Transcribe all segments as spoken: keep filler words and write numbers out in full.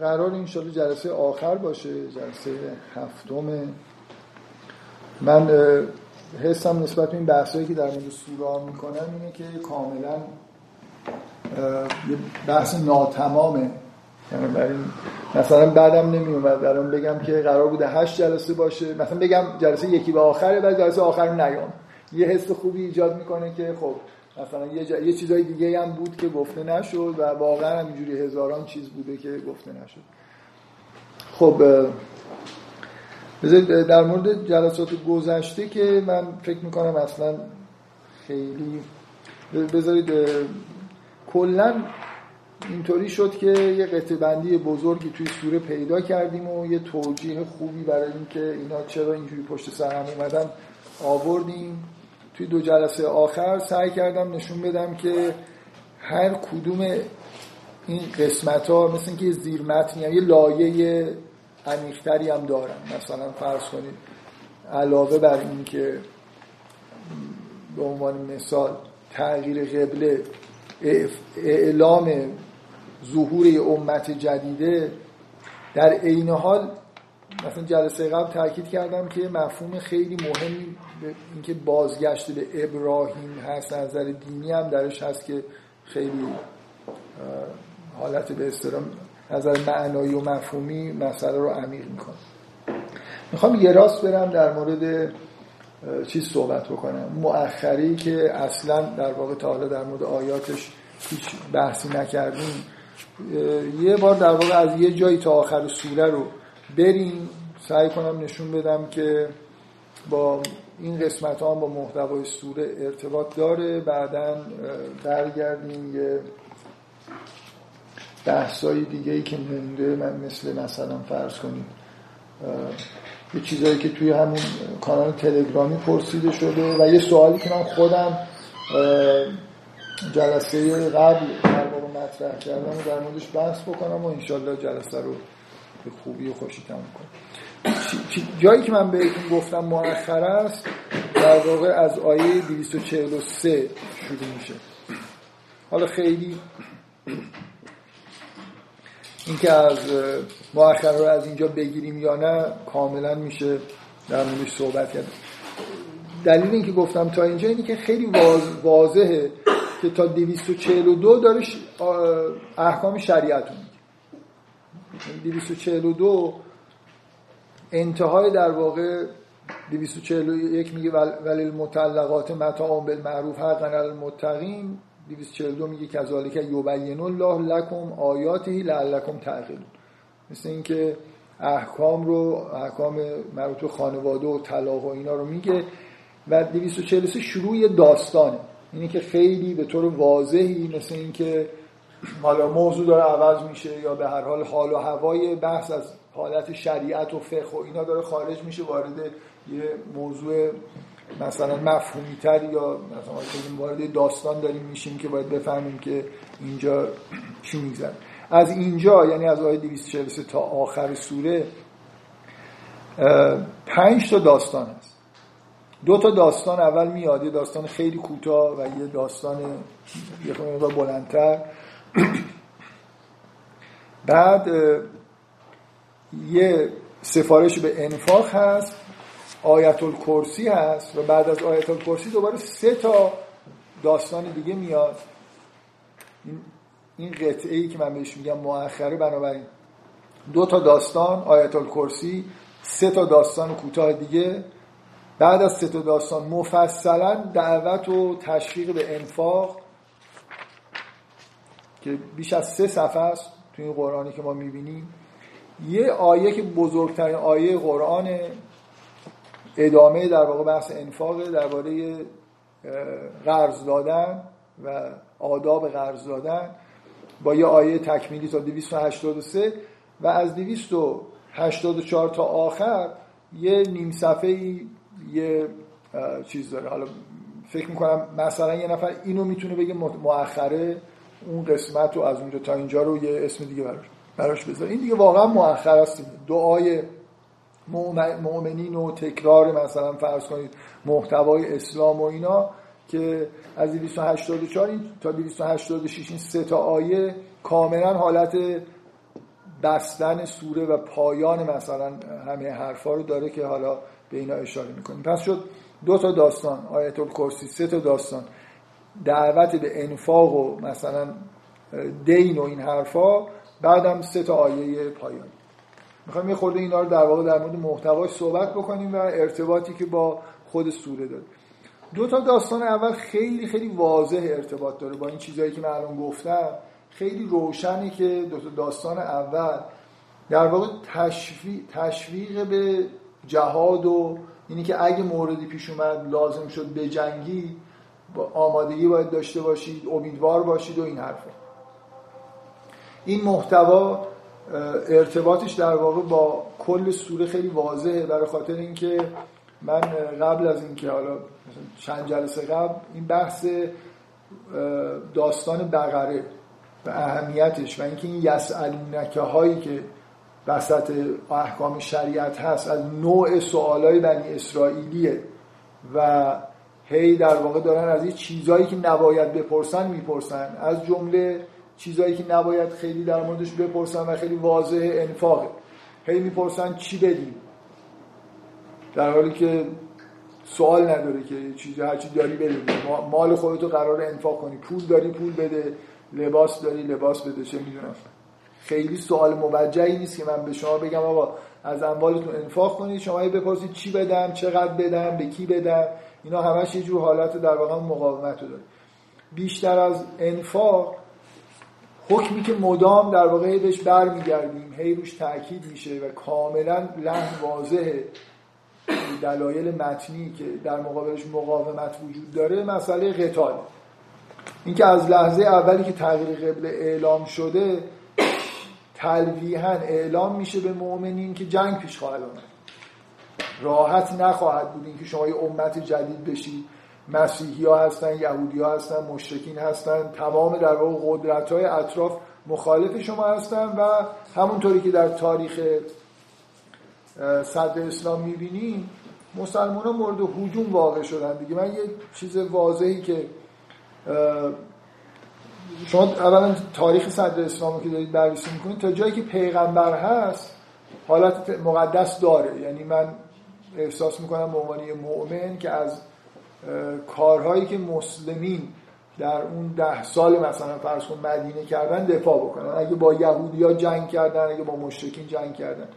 قرار انشالله جلسه آخر باشه، جلسه هفتمه. من حسم نسبت به این بحثایی که در مورد سوره میکنم اینه که کاملا یه بحث ناتمامه، یعنی برای مثلا بعدم نمیومد برام بگم که قرار بوده هشت جلسه باشه، مثلا بگم جلسه یکی به آخره بعد جلسه آخر نیام، یه حس خوبی ایجاد میکنه که خب مثلا یه, جا... یه چیزای دیگه هم بود که گفته نشد و واقعا همینجوری هزاران چیز بوده که گفته نشد. خب در مورد جلسات گذشته که من فکر میکنم اصلا خیلی بذارید کلا اینطوری شد که یه قطعه بندی بزرگی توی سوره پیدا کردیم و یه توجیه خوبی برای اینکه اینا چرا اینجوری پشت سر هم اومدن آوردیم. توی دو جلسه آخر سعی کردم نشون بدم که هر کدوم این قسمت ها مثل اینکه زیر متنی هم یه لایه عمیق‌تری هم دارن. مثلا فرض کنید علاوه بر این که به عنوان مثال تغییر قبله، اعلام ظهور امت جدیده، در عین حال مثلا جلسه قبل تاکید کردم که مفهوم خیلی مهمی اینکه بازگشت به ابراهیم هست از نظر دینی هم درش هست که خیلی حالت به اصطلاح از نظر معنایی و مفهومی مسئله رو عمیق میکنه. میخوام یه راست برم در مورد چیز صحبت بکنم، مؤخری که اصلا در واقع تا حالا در مورد آیاتش هیچ بحثی نکردیم. یه بار در واقع از یه جایی تا آخر سوره رو بریم، سعی کنم نشون بدم که با این قسمت ها هم با محتوای سوره ارتباط داره. بعداً برگردیم یه بحثای دیگه‌ای که مونده، من مثل مثلا فرض کنیم یه چیزایی که توی همون کانال تلگرامی پرسیده شده و یه سوالی که من خودم جلسه قبل در باره مطرح کردم و در موردش بحث بکنم و انشالله جلسه رو به خوبی و خوشی تموم کنیم. جایی که من بهتون گفتم مؤخره است، در واقع از آیه دویست و چهل و سه شروع میشه. حالا خیلی اینکه از مؤخره رو از اینجا بگیریم یا نه کاملا میشه در موردش صحبت کرد. دلیل اینکه گفتم تا اینجا اینه که خیلی واض... واضحه که تا دویست و چهل و دو داره ش... احکام شریعت رو میگه. دویست و چهل و دو انتهای در واقع دویست و چهل و یک میگه ولی المطلقات متاع بالمعروف حقا علی المتقین، دویست و چهل و دو میگه کذالک یبین الله لکم آیاته لعلکم تعقلون. مثل اینکه احکام رو احکام مربوط به خانواده و طلاق و اینا رو میگه و دویست و چهل و سه شروع داستانه، اینه که خیلی به طور واضحی مثل اینکه حالا موضوع داره عوض میشه یا به هر حال حال و هوای بحث از حالت شریعت و فقه و اینا داره خارج میشه، وارد یه موضوع مثلا مفهومی تر یا مثلا وارد داستان داریم میشیم که باید بفهمیم که اینجا چی میگذره. از اینجا یعنی از آیه دویست و چهل و سه تا آخر سوره پنج تا داستان هست. دو تا داستان اول میاد، یه داستان خیلی کوتاه و یه داستان یه خورده بلندتر. بعد یه سفارش به انفاق هست، آیت الکرسی هست و بعد از آیت الکرسی دوباره سه تا داستان دیگه میاد. این قطعه‌ای که من بهش میگم مؤخره، بنابراین دو تا داستان، آیت الکرسی، سه تا داستان کوتاه دیگه. بعد از سه تا داستان مفصلا دعوت و تشویق به انفاق که بیش از سه صفحه است توی این قرآنی که ما میبینیم. یه آیه که بزرگترین آیه قرآنه، ادامه در واقع بحث انفاقه، درباره قرض دادن و آداب قرض دادن با یه آیه تکمیلی تا دویست و هشتاد و سه و از دویست و هشتاد و چهار تا آخر یه نیم صفحه‌ای یه چیز داره. حالا فکر میکنم مثلا یه نفر اینو میتونه بگه مؤخره، اون قسمت رو از اونجا تا اینجا رو یه اسم دیگه براش براش بذاره. این دیگه واقعا مؤخره است. دعای مؤمنین و تکرار مثلا فرض کنید محتوای اسلام و اینا که از دویست و هشتاد و چهار تا دویست و هشتاد و شش این سه تا آیه کاملا حالت بستن سوره و پایان مثلا همه حرفا رو داره که حالا به اینا اشاره میکنیم. پس شد دو تا داستان آیت الکرسی، سه تا داستان دعوت به انفاق و مثلا دین و این حرفا، بعدم سه تا آیه پایانی. میخوایم یه خورده اینا رو در واقع در مورد محتواش صحبت بکنیم و ارتباطی که با خود سوره داره. دو تا داستان اول خیلی خیلی واضح ارتباط داره با این چیزایی که من الان گفتم. خیلی روشنه که دو تا داستان اول در واقع تشویق تشویق به جهاد و اینی که اگه موردی پیش اومد لازم شد به جنگی با آمادگی باید داشته باشید، امیدوار باشید و این حرفا. این محتوا ارتباطش در واقع با کل سوره خیلی واضحه، برای خاطر اینکه من قبل از اینکه حالا چند جلسه قبل این بحث داستان بقره و اهمیتش و اینکه این یسألونک هایی که وسط احکام شریعت هست از نوع سوالای بنی اسرائیلیه و هی در واقع دارن از این چیزایی که نباید بپرسن میپرسن، از جمله چیزایی که نباید خیلی در موردش بپرسن و خیلی واضح انفاقه. هی میپرسن چی بدیم، در حالی که سوال نداره که چیزی هرچی داری بدیم، مال خودتو قرار انفاق کنی، پول داری پول بده، لباس داری لباس بده، چه میدونم. خیلی سوال موجهی نیست که من به شما بگم آقا از اموالتون انفاق کنید، شما هی بپرسید چی بدم، چقدر بدم، به کی بدم. اینا همش یه جور حالت در واقع مقاومت داره. بیشتر از انفاق حکمی که مدام در واقع بهش برمیگردیم، هی روش تاکید میشه و کاملا لحن واضحه دلایل متنی که در مقابلش مقاومت وجود داره، مسئله قتال. اینکه از لحظه اولی که تغییر قبله اعلام شده تلویحاً اعلام میشه به مؤمنین که جنگ پیش خواهد آمد، راحت نخواهد بود اینکه شما یه امت جدید بشید. مسیحی ها هستن، یهودی ها هستن، مشرکین هستن، تمام در واقع قدرت های اطراف مخالف شما هستن و همونطوری که در تاریخ صدر اسلام میبینیم مسلمان ها مورد هجوم واقع شدن دیگه. من یه چیز واضحی که شما اولا تاریخ صدر اسلام که دارید بررسی میکنید تا جایی که پیغمبر هست حالت مقدس داره، یعنی من احساس میکنم به عنوان یه مؤمن که از کارهایی که مسلمین در اون ده سال مثلا فرض کن مدینه کردن دفاع بکنن، اگه با یهودی ها جنگ کردن، اگه با مشرکین جنگ کردن،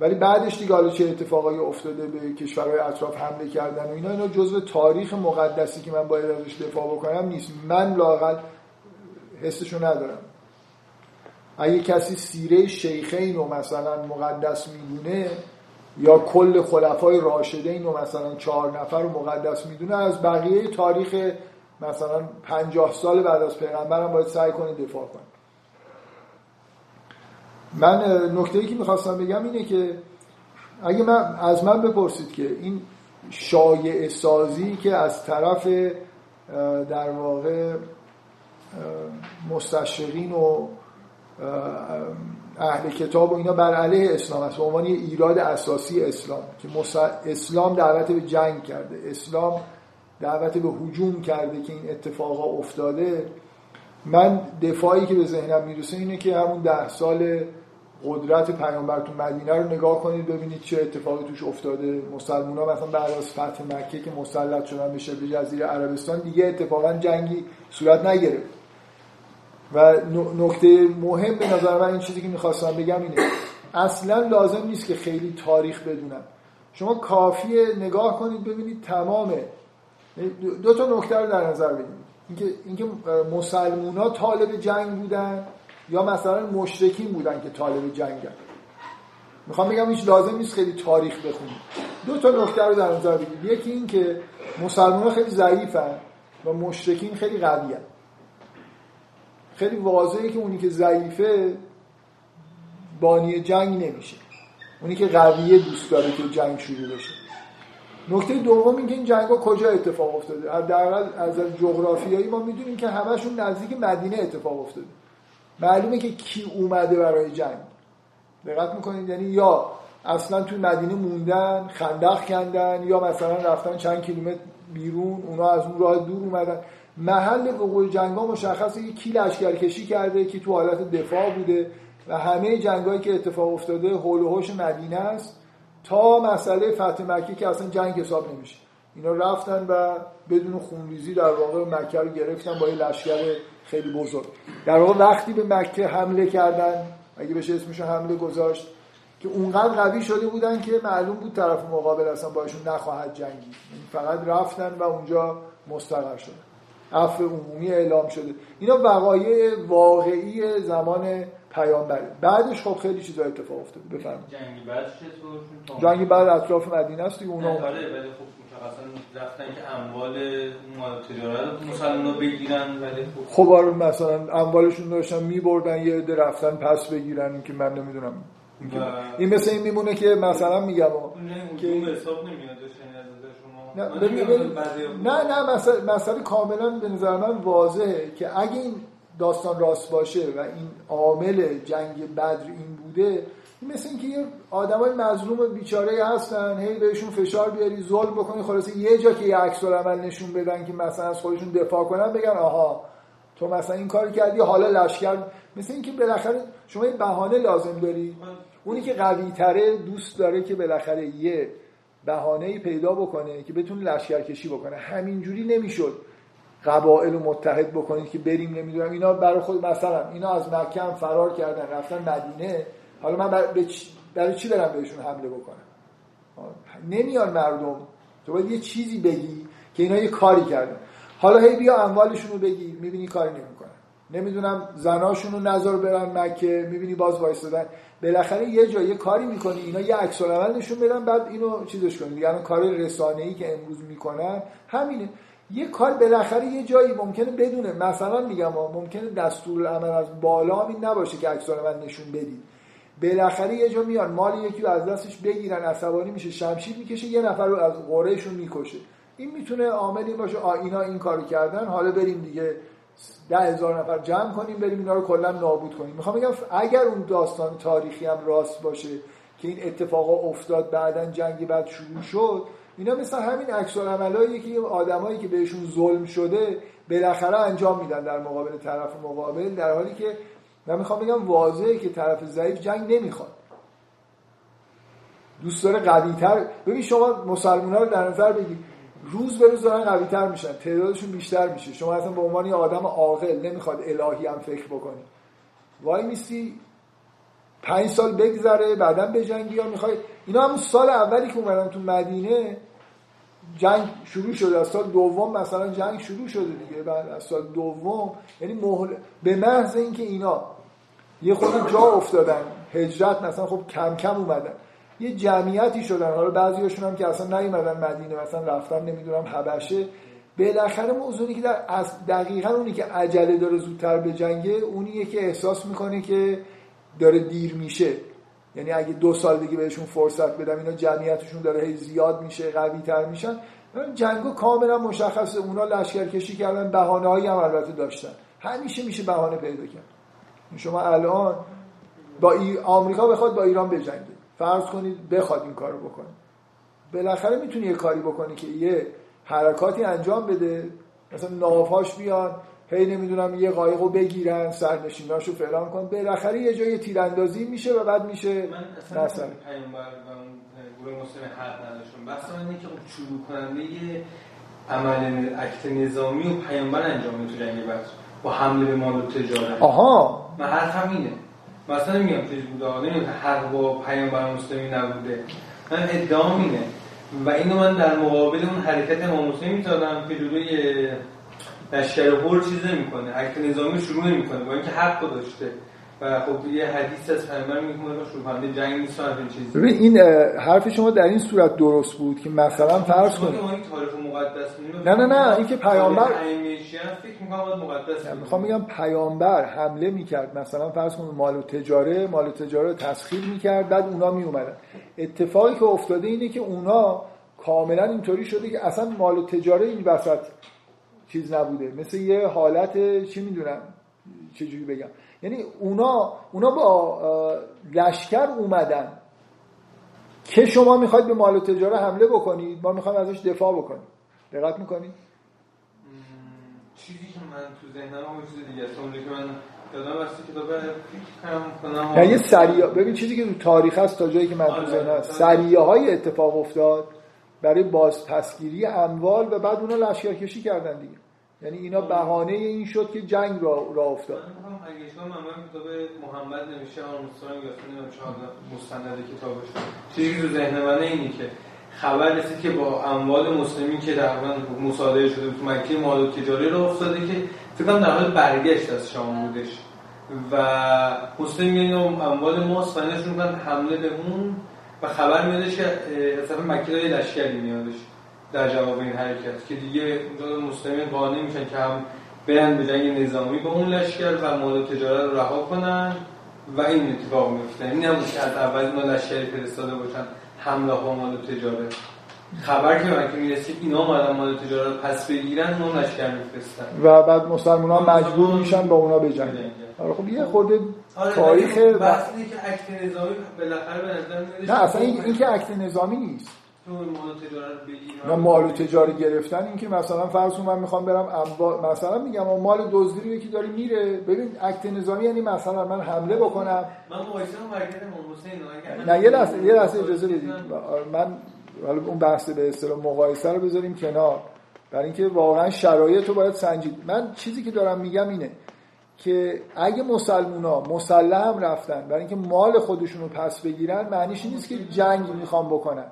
ولی بعدش دیگه حالا چه اتفاقایی افتاده، به کشورهای اطراف حمله کردن و اینا اینا جزء تاریخ مقدسی که من باید ازش دفاع بکنم نیست. من لااقل حسشو ندارم. اگه کسی سیره شیخین رو مثلا مقدس میدونه یا کل خلفای راشدین رو مثلا چهار نفر رو مقدس میدونه، از بقیه تاریخ مثلا پنجاه سال بعد از پیغمبر هم باید سعی کنه دفاع کنه. من نکته‌ای که میخواستم بگم اینه که اگه من از من بپرسید که این شایعه سازی که از طرف در واقع مستشرقین و اهل کتاب و اینا بر علیه اسلام است به عنوان یه ایراد اساسی اسلام که اسلام دعوت به جنگ کرده، اسلام دعوت به هجوم کرده که این اتفاقا افتاده، من دفاعی که به ذهنم میرسه اینه که همون ده سال قدرت پیامبر تو مدینه رو نگاه کنید ببینید چه اتفاقی توش افتاده. مسلمان‌ها مثلا بعد از فتح مکه که مسلط شدن به شبه جزیره عربستان دیگه اتفاقا جنگی صورت نگرفت. و نکته مهم به نظر من این چیزی که میخواستم بگم اینه اصلا لازم نیست که خیلی تاریخ بدونم، شما کافیه نگاه کنید ببینید تمامه. دو تا نکته رو در نظر بگیرید، اینکه اینکه مسلمونا طالب جنگ بودن یا مثلا مشرکین بودن که طالب جنگن. میخوام بگم هیچ لازم نیست خیلی تاریخ بخونید. دو تا نکته رو در نظر بگیرید، یکی این که مسلمونا خیلی ضعیفن و مشرکین خیلی قوین. خیلی واضحه که اونی که ضعیفه بانی جنگ نمیشه، اونی که قویه دوست داره که جنگ شروع بشه. نکته دوم اینکه این جنگا کجا اتفاق افتاده، از از جغرافیایی ما میدونیم که همشون نزدیک مدینه اتفاق افتاده، معلومه که کی اومده برای جنگ. دقت میکنید؟ یعنی یا اصلا تو مدینه موندن، خندق کندن، یا مثلا رفتن چند کیلومتر بیرون، اونا از اون راه دور اومدن. محل وقوع جنگا مشخصه، کی لشکرکشی کرده، کی تو حالت دفاع بوده، و همه جنگایی که اتفاق افتاده حول و حوش مدینه است تا مسئله فتح مکه که اصلا جنگ حساب نمیشه. اینا رفتن و بدون خونریزی در واقع مکه رو گرفتن با یه لشکر خیلی بزرگ. در واقع وقتی به مکه حمله کردن، اگه بشه اسمشو حمله گذاشت، که اونقدر قوی شده بودن که معلوم بود طرف مقابل اصلا باشون نخواهد جنگی، فقط رفتن و اونجا مستقر شدن، عفو عمومی اعلام شده. اینا وقایع واقعی زمان پیامبره. بعدش خب خیلی چیزا اتفاق افتاد. بفرمایید. جنگ بعدش چطور؟ جنگ بعد اطراف مدینه است دیگه. اونا آره ولی خب مثلا رفتن که اموال مال تجارت مسلمان‌ها بگیرن، ولی خب خب آره مثلا اموالشون داشتن می‌بردن، یه عده رفتن پس بگیرن، این که من نمیدونم. این, این مثلا این میمونه که مثلا میگم که حساب نمیاد نه نه نه مسئله مسئله کاملا به نظر من واضحه که اگه این داستان راست باشه و این عامل جنگ بدر این بوده، این مثل اینکه یه آدمای مظلوم و بیچاره هستن، هی بهشون فشار بیاری، ظلم بکنی، خلاصه یه جا که یه عکس‌العمل نشون بدن که مثلا از خودشون دفاع کنن، بگن آها تو مثلا این کار کردی، حالا لشکر. مثل اینکه بالاخره شما یه بهانه لازم داری. اونی که قوی‌تره دوست داره که بالاخره یه بهانه‌ای پیدا بکنه که بتون لشکرکشی بکنه. همینجوری نمیشد قبائل رو متحد بکنید که بریم نمیدونم اینا برای خود مثلا اینا از مکه هم فرار کردن رفتن مدینه، حالا من برای بر... چی برم بهشون حمله بکنم؟ نمیان مردم. تو باید یه چیزی بگی که اینا یه کاری کردن، حالا هی بیا اموالشون رو بگی، میبینی کاری نمیکنن، نمیدونم زناشون رو نذار برن مکه، میبینی باز وایسادن. بالاخره یه جا یه کاری میکنی، اینا یه عکس العمل نشون بدن، بعد اینو چیزش کنی دیگه. الان کار رسانه‌ای که امروز میکنن همینه. یه کار بالاخره یه جایی ممکنه بدونه، مثلا میگم ممکنه دستورالعمل از بالا این نباشه که عکس العمل نشون بدید، بالاخره یه جا میان مال یکی رو از دستش بگیرن، عصبانی میشه، شمشیر میکشه، یه نفر رو از قرهشون میکشه. این میتونه عاملی باشه، آ اینا این کارو کردن، حالا بریم دیگه ده هزار نفر جمع کنیم بریم اینا رو کلا نابود کنیم. میخوام بگم اگر اون داستان تاریخی هم راست باشه که این اتفاقا افتاد بعدن جنگ بعد شروع شد، اینا مثلا همین عکس‌العملایی که آدمایی که بهشون ظلم شده بالاخره انجام میدن در مقابل طرف مقابل، در حالی که من میخوام بگم واضحه که طرف ضعیف جنگ نمیخواد، دوست داره قوی‌تر. ببین شما مسلمان‌ها رو در نظر بگیرید، روز به روز دارن قوی‌تر میشن، تعدادشون بیشتر میشه. شما اصلا به عنوان یه آدم عاقل نمیخواد الهی هم فکر بکنی، وای میسی پنج سال بگذره بعدا بجنگی یا میخوای. اینا همون سال اولی که اومدن تو مدینه جنگ شروع شده، از سال دوم مثلا جنگ شروع شده دیگه، بعد از سال دوم یعنی محل... به محض اینکه اینا یه خورده جا افتادن، هجرت مثلا خب کم کم اومدن، یه جمعیتی شدن، حالا بعضیاشون هم که اصلا نیومدن مدینه، مثلا رفتن نمیدونم حبشه. بالاخره موضوعی که در از دقیقاً اونی که عجله داره زودتر به جنگه، اونیه که احساس میکنه که داره دیر میشه. یعنی اگه دو سال دیگه بهشون فرصت بدم، اینا جمعیتشون داره هی زیاد میشه، قوی تر میشن. جنگو کاملا مشخصه، اونا لشکرکشی کردن، بهانه‌ای هم البته داشتن، همیشه میشه بهانه پیدا کرد. شما الان با ای... آمریکا بخواد با ایران بجنگه، فرض کنید بخواد این کارو بکنه، بالاخره میتونی یه کاری بکنی که یه حرکاتی انجام بده، مثلا ناپاش بیان هی نمیدونم یه قایقو بگیرن، سرنشیناشو فلان کن، بالاخره یه جای تیراندازی میشه و بعد میشه. من اصلا اصلا پیامبر و گروه مسلم حق نداشتم، بحث اینه که اون شروع کننده یه عمل اکت نظامی و پیامبر انجام میده تو جنگ بدر با حمله به مال و تجارت. آها من حرفم اینه، مثلا میگم چیز بوده آدمی که حق با پیامبر مسلمی نبوده، من ادعام اینه و اینو من در مقابل اون حرکت امام مسلم میذارم که جلوی لشکر خور چیز نمی‌کنه، اکت نظامی شروع نمی‌کنه، با اینکه حق داشته. و خب یه حدیث از پیامبر میگه که شروع جنگ نیست این چیز. ببین این حرف شما در این صورت درست بود که مثلا فرض کنید تاریخ مقدس میگه نه نه نه این که پیامبر فکر می‌کنم مقدس میگه، میخوام بگم پیامبر حمله میکرد، مثلا فرض کنید مال و تجاره مال و تجاره تسخیر میکرد، بعد اونا میومدن. اتفاقی که افتاده اینه که اونا کاملا اینطوری شده که اصلا مال و تجاره این وسط چیز نبوده، مثل یه حالت چی میدونم چجوری بگم، یعنی اونا اونا با لشکر اومدن که شما میخواید به مال و تجاره حمله بکنید، ما میخوایم ازش دفاع بکنیم. دقت میکنید؟ چیزی که من تو ذهنم اون چیز دیگه است، اون که من دادم واسه کتاب فکر کنم، یعنی سریع ببین چیزی که تو تاریخ هست تا جایی که من تو ذهنم هست، سریعه‌های اتفاق افتاد برای بازپسگیری اموال و بعد اونا لشکرکشی کردن دیگه. یعنی اینا بهانه این شد که جنگ را را افتاد. من اگه شما من کتاب محمد نوشته آرمسترانگ یادم نمیاد مستند کتابش چیزی تو ذهن من اینه که خبر رسید که با اموال مسلمین که در واقع مصادره شده تو مکه مال تجاری رو افتاده که فکر کنم در حال برگشت از شام بودش و مسلمین اموال ما سنشون کردن حمله به اون و خبر میادش که از طرف مکه یه لشکری میادش در جواب این حرکت که دیگه اونجا مسلمین قانع میشن که هم برن به جنگ نظامی با اون لشکر و مال تجارت رو رها کنن و این اتفاق میفته. این نبود که از اول ما لشکری فرستاده باشن حمله ها مال تجارت. خبر که من که میرسید اینا مال مال تجارت پس بگیرن ما لشکر میفرستن و بعد مسلمان ها مجبور میشن با اونا بجنگن. آره خب یه خورده تاریخ بحثی که اکت نظامی بالاخره به نظر میاد. نه اصلا این که اکت نظامی نیست. تو مال تجارت بگیرن. مال تجاری گرفتن این که مثلا فرض کن من میخوام برم اموا... مثلا میگم مال دزدی رو یکی داره میره. ببین اکت نظامی یعنی مثلا من حمله بکنم. من مقایسه مرکز امام حسین. نه یه لحظه یه لحظه اجازه بدید. من حالا اون بحث به اصطلاح مقایسه رو بذاریم کنار. برای اینکه واقعا شرایط رو باید سنجید. من چیزی که دارم میگم اینه که اگه مسلمونا مسلم رفتن برای اینکه مال خودشون رو پس بگیرن معنیش نیست که جنگ میخوان بکنن.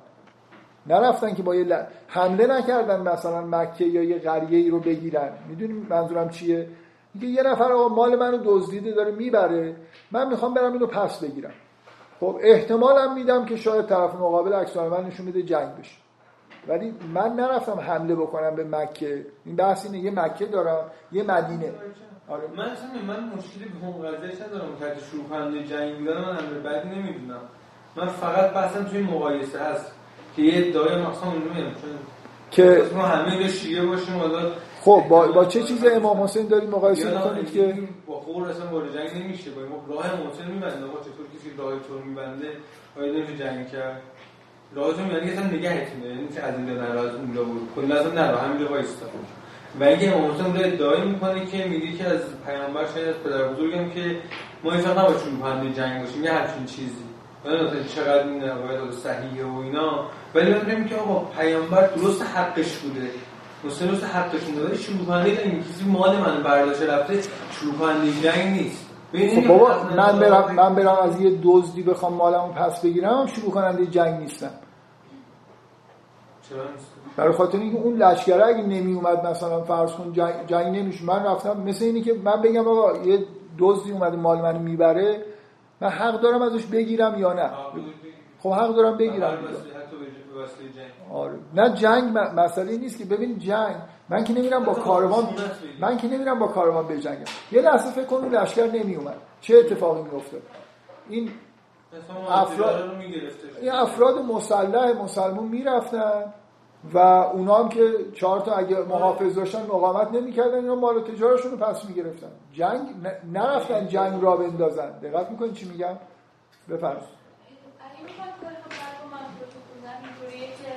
نرفتن که با یه ل... حمله نکردن مثلا مکه یا یه قریه‌ای رو بگیرن. میدونی منظورم چیه؟ میگه یه نفر آقا مال منو دزدیده داره میبره، من میخوام برم اینو پس بگیرم. خب احتمالم میدم که شاید طرف مقابل عکس‌العمل نشون بده جنگ بشه، ولی من نرفتم حمله بکنم به مکه. این بحث اینه یه مکه دارم یه مدینه. آره من اصلا من مشکلی به هم قضیه‌اش ندارم که شروع کننده جنگ دارم، من امر بد نمیدونم. من فقط بحثم توی مقایسه هست که یه دایره مثلا میگم که ما همه شیعه باشیم. حالا خب با, با چه چیز امام حسین دارید مقایسه می‌کنید که با خور اصلا وارد جنگ نمیشه؟ با راه امام حسین می‌بنده ما چطور کسی راه چور می‌بنده باید نمیشه جنگ کرد. لازم یعنی اصلا نگهتونه، یعنی چه از این ناراضی اونجا بود کلا اصلا نه همینجا وایستا. و اینکه امام رو ادعای میکنه که میگه که از پیامبر شاید از پدر بزرگم که ما این فقط نباشیم پنده جنگ باشیم یه همچین چیزی باید چقدر این روایت و صحیحه و اینا، ولی من میگم که آقا پیامبر درست حقش بوده، مسلم درست حقش بوده، شروع کننده این کسی مال من برداشته رفته شروع کننده جنگ نیست. خب بابا من برم من برم از یه دزدی بخوام مالمو پس بگیرم شروع کننده جنگ نیستم. چرا نیست؟ برای خاطر اینکه اون لشکره اگه نمی اومد مثلا فرض کن جنگ, جنگ نمیشه. من رفتم مثل اینی که من بگم آقا یه دزدی اومده مال منو میبره، من حق دارم ازش بگیرم یا نه؟ خب حق دارم بگیرم. آره نه جنگ م... مسئله نیست که. ببین جنگ من که نمیرم با کاروان من که نمیرم با کاروان بجنگم. یه لحظه فکر کن اون لشکر نمی اومد چه اتفاقی میفته؟ این افراد این افراد مسلح مسلمون میرفتن و اونا هم که چهار تا اگه محافظ داشتن مقاومت نمی‌کردن، اینا مال تجارتشون رو پس می‌گرفتن. جنگ نرفتن جنگ را بندازن. دقت می‌کنی چی میگم؟ بفرمایید. علی می‌خواد کارو برام منظور کنه اینجوریه که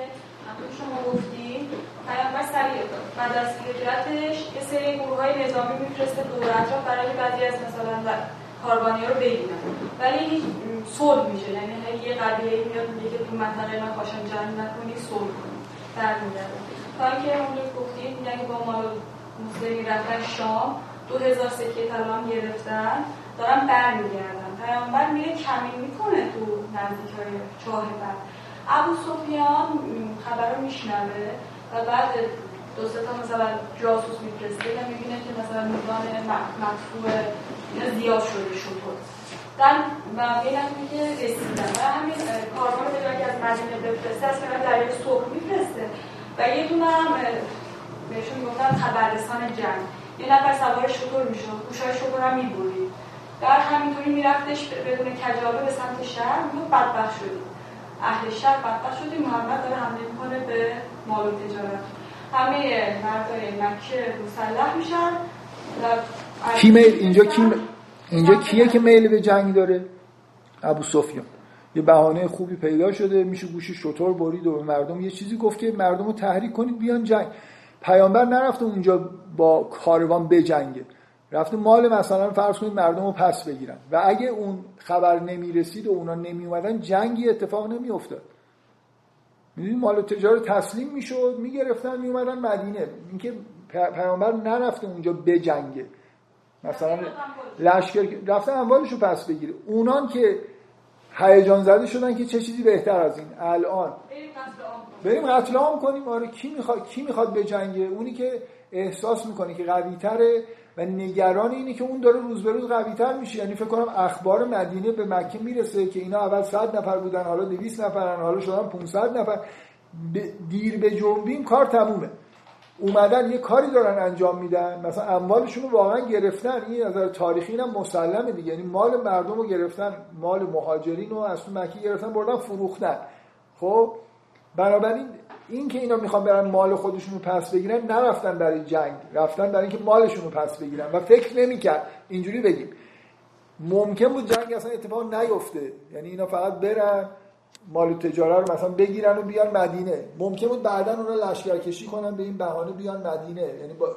همون شما گفتین پیامبر سریع بود. بعد از هجرتش یه سری گروه‌های نظامی می‌فرسته دور اطراف برای بعضی از مثلا کاروانی‌ها رو بگیرن، ولی صلح میشه. یعنی یه قبیله‌ای میاد میگه تو منطقه من خاشن جنگ نکنی، صلح برمیدارم. تا اینکه همونجور گفتید یعنی با مال مسلمی رفتن شام دو هزار سکه طلا هم گرفتن دارن برمیگردن. پیامبر میره کمین میکنه تو نزدیک های چاه بر. ابو سفیان خبر رو میشنوه و بعد دو سه تا مثلا جاسوس میفرسته و میبینه که مثلا میزان مدفوع زیاد شده شده در مبین هم میگه رسیدن و همین کارما رو بدون که از مدینه بفرسته از کنم در یک صبح میفرسته و یه دونه هم بهشون گفتن خبررسان جنگ. یه نفر سوار شطور میشد، گوشای شطور هم میبرید در همینطوری میرفتش بدون کجابه به سمت شهر. میگه بدبخت شدیم، اهل شهر بدبخت شدیم، محمد داره حمله میکنه به مال و تجارت. همه مردای مکه مسلح میشن. کی میل اینجا کی اینجا کیه که میل به جنگ داره؟ ابو سفیان. یه بهانه خوبی پیدا شده، میشه گوشی شطور برید و به مردم یه چیزی گفت که مردم رو تحریک کنید بیان جنگ. پیامبر نرفته اونجا با کاروان بجنگه، رفتیم مال مثلا فرض کنید مردم رو پس بگیرن و اگه اون خبر نمی رسید و اونا نمی اومدن جنگی اتفاق نمی افتاد. میدونید مال تجار تسلیم می شد، می گرفتن می اومدن مدینه. اینکه پیامبر نرفته اونجا بجنگه، مثلا لشکر رفتن اموالشو پس بگیره. اونان که هیجان زده شدن که چه چیزی بهتر از این، الان بریم قتل عام کنیم. آره کی میخواد کی میخواد بجنگه؟ اونی که احساس میکنه که قوی تره و نگران اینه که اون داره روز به روز قوی تر میشه. یعنی فکر کنم اخبار مدینه به مکه میرسه که اینا اول صد نفر بودن، حالا دویست نفرن، حالا شدن پانصد نفر. دیر به جنبیم کار تمومه. اومدن یه کاری دارن انجام میدن، مثلا اموالشون رو واقعا گرفتن. این از نظر تاریخی هم مسلمه دیگه، یعنی مال مردم رو گرفتن، مال مهاجرین رو از تو مکه گرفتن بردن فروختن. خب بنابراین این که اینا میخوان برن مال خودشون رو پس بگیرن، نرفتن برای جنگ، رفتن برای اینکه مالشون رو پس بگیرن و فکر نمیکرد اینجوری بگیم ممکن بود جنگ اصلا اتفاق نیفته، یعنی اینا فقط برن مال تجاره رو مثلا بگیرن و بیان مدینه. ممکن بود بعداً اونا لشکرکشی کنن به این بهانه بیان مدینه، یعنی با...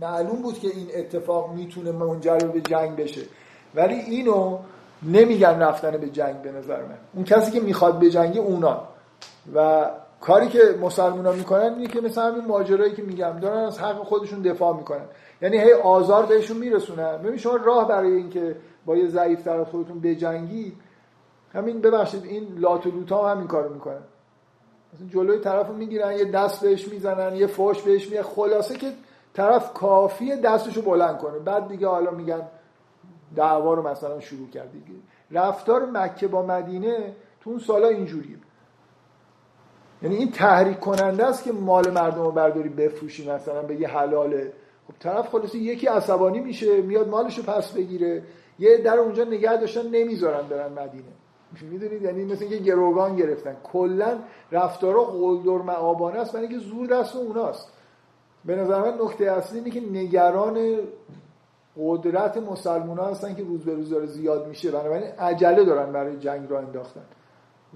معلوم بود که این اتفاق میتونه منجر به جنگ بشه، ولی اینو نمیگن رفتن به جنگ. به نظر من اون کسی که میخواد به جنگ اونا و کاری که مسلمان‌ها میکنن اینه که مثلا همین ماجرایی که میگم دارن از حق خودشون دفاع میکنن، یعنی هی آزار بهشون میرسونن. ببین شما راه برای اینکه با یه ضعیف طرف خودتون بجنگی، همین ببخشید این لات و لوتا هم همین کارو میکنن، مثلا جلوی طرفو میگیرن، یه دست بهش میزنن، یه فوش بهش میگه، خلاصه که طرف کافیه دستشو بلند کنه، بعد دیگه حالا میگن دعوا رو مثلا شروع کرد دیگه. رفتار مکه با مدینه تو اون سالا اینجوریه، یعنی این تحریک کننده است که مال مردم رو برداری بفروشی مثلا به یه حلاله. خب طرف خلاصه یکی عصبانی میشه میاد مالشو پس بگیره، یه در اونجا نگه داشتن نمیذارن برن مدینه. میدونید یعنی مثل اینکه گروگان گرفتن. کلا رفتارها قلدر معابانه است، برای اینکه زور دست اوناست. به نظر من نکته اصلی اینه که نگران قدرت مسلمان‌ها هستن که روز به روز داره زیاد میشه، بنابراین عجله دارن برای جنگ را انداختن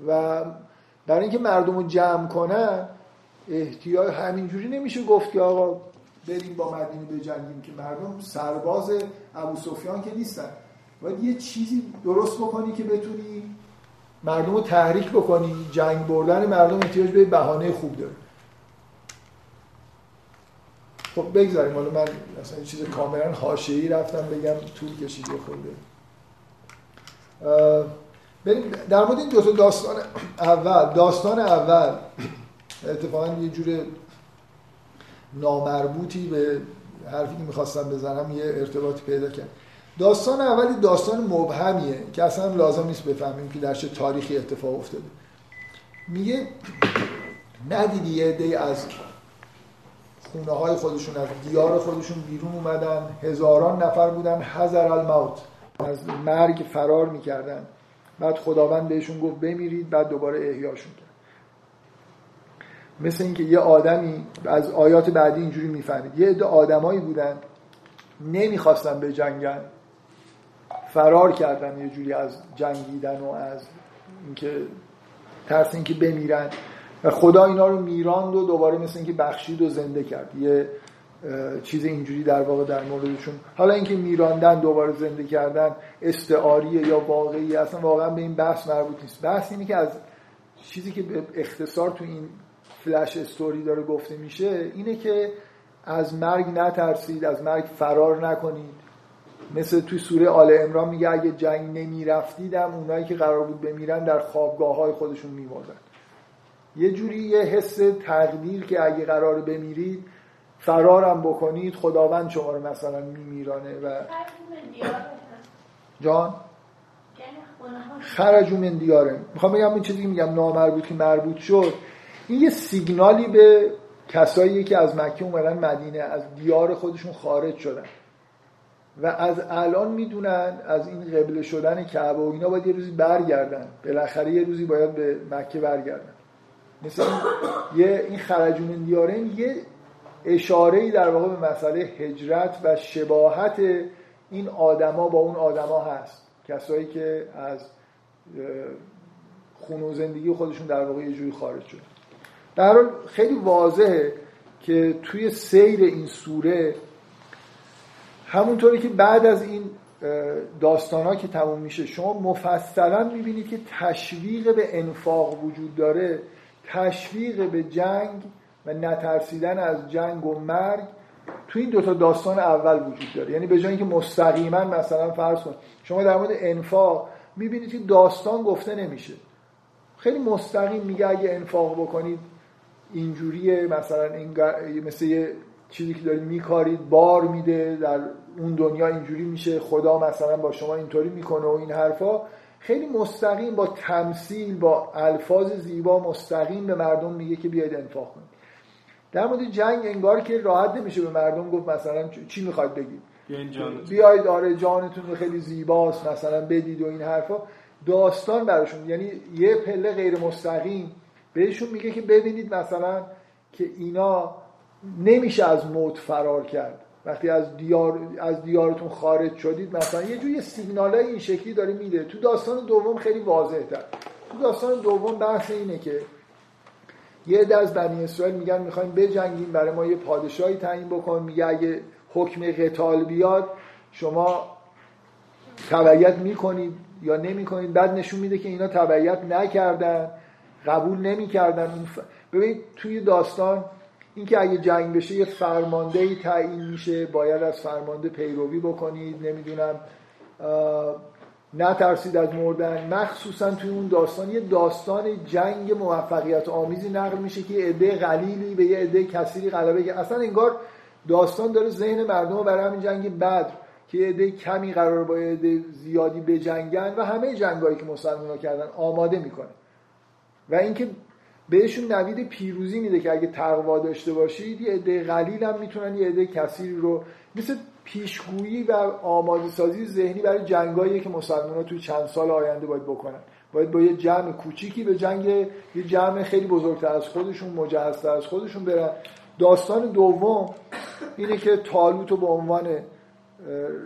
و برای اینکه مردم رو جمع کنن. احتیاج همینجوری نمیشه گفت که آقا بریم با مدینه بجنگیم، که مردم سرباز ابوسفیان که نیستن. باید یه چیزی درست بکنی که بتونی مردم رو تحریک بکنی. جنگ بردن مردم احتیاج به بهانه خوب داره. خب بگذاریم، حالا من اصلا یه چیز کاملا حاشیه‌ای رفتم بگم، طول کشید یه خورده. در مورد این دو تا داستان اول، داستان اول اتفاقا یه جور نامربوطی به حرفی که می‌خواستم بزنم یه ارتباطی پیدا کرد. داستان اولی داستان مبهمیه که اصلا لازم نیست بفهمیم که در چه تاریخی اتفاق افتاده. میگه ندیدی یه عده‌ای از خونه‌های خودشون، از دیار خودشون بیرون اومدن، هزاران نفر بودن، حذر الموت، از مرگ فرار میکردن، بعد خداوند بهشون گفت بمیرید، بعد دوباره احیاشون کرد. مثل اینکه یه آدمی، از آیات بعدی اینجوری میفهمید، یه عده آدمایی بودن نمیخواستن بجنگن، فرار کردن یه جوری از جنگیدن و از اینکه ترس اینکه بمیرن، و خدا اینا رو میراند و دوباره مثل اینکه بخشید و زنده کرد. یه چیز اینجوری در واقع در موردشون. حالا اینکه میراندن دوباره زنده کردن استعاریه یا واقعیه اصلا واقعا به این بحث مربوط نیست. بحث اینه که از چیزی که به اختصار تو این فلش استوری داره گفته میشه اینه که از مرگ نترسید، از مرگ فرار نکنید. مثل توی سوره آل عمران میگه اگه جنگ نمیرفتیدم اونایی که قرار بود بمیرن در خوابگاه‌های خودشون میمردن. یه جوری یه حس تقدیر که اگه قرار بمیرید فرارم بکنید خداوند شما رو مثلا میمیرانه. و جان خرجوا من دیارهم، میخوام بگم این چیزی که میگم نامربوطی مربوط شد، این یه سیگنالی به کسایی که از مکه اومدن مدینه، از دیار خودشون خارج شدن و از الان میدونن از این قبله شدن کعبه و اینا باید یه روزی برگردن، بالاخره یه روزی باید به مکه برگردن. مثلا یه این خرجوا من دیارهم یه اشاره‌ای در واقع به مسئله هجرت و شباهت این آدما با اون آدما هست، کسایی که از خونه و زندگی خودشون در واقع یه جوری خارج شدن. در حال خیلی واضحه که توی سیر این سوره همونطوری که بعد از این داستان ها که تموم میشه شما مفصلا میبینید که تشویق به انفاق وجود داره، تشویق به جنگ و نترسیدن از جنگ و مرگ تو این دوتا داستان اول وجود داره. یعنی به جای اینکه مستقیما مثلا فرض کن شما در مورد انفاق میبینید که داستان گفته نمیشه، خیلی مستقیم میگه اگه انفاق بکنید اینجوریه، مثلا مثل یه چیزی که دارید میکارید بار میده در اون دنیا اینجوری میشه، خدا مثلا با شما اینطوری میکنه و این حرفا. خیلی مستقیم با تمثیل با الفاظ زیبا مستقیم به مردم میگه که بیاید انفاق کنید. در مورد جنگ انگار که راحت نمیشه به مردم گفت مثلا چی میخواید بگید، بیاید آره جانتون خیلی زیباست مثلا بدید و این حرفا. داستان براشون یعنی یه پله غیر مستقیم بهشون میگه که ببینید مثلا که اینا نمیشه از موت فرار کرد، وقتی از دیار از دیارتون خارج شدید مثلا یه جوری سیگنالای این شکلی داره میده. تو داستان دوم خیلی واضح‌تر، تو داستان دوم بحث اینه که یه دست از بنی اسرائیل میگن میخوایم بجنگیم، برای ما یه پادشاهی تعیین بکن، میگه اگه حکم قتال بیاد شما تبعیت میکنید یا نمیکنید. بعد نشون میده که اینا تبعیت نکردن، قبول نمیکردن. ببینید توی داستان اینکه اگه جنگ بشه یه فرماندهی تعیین میشه، باید از فرمانده پیروی بکنید، نمیدونم نترسید از مردن. مخصوصا توی اون داستان یه داستان جنگ موفقیت آمیزی نقل میشه که یه عده قلیلی به یه عده کثیری غلبه کرد. اصلا انگار داستان داره ذهن مردم رو برای همین جنگ بدر که یه عده کمی قرار با یه عده زیادی بجنگن و همه جنگایی که مسلمان‌ها کردن آماده میکنه و اینکه بهشون نوید پیروزی میده که اگه تقوا داشته باشید یه عده قلیل هم میتونن یه عده کثیری رو، مثل پیشگویی و آماده سازی ذهنی برای جنگایی که مسلمان‌ها توی چند سال آینده باید بکنن. باید با یه جمع کوچیکی به جنگ یه جمع خیلی بزرگتر از خودشون مجهزتر از خودشون برن. داستان دوم اینه که طالوتو به عنوان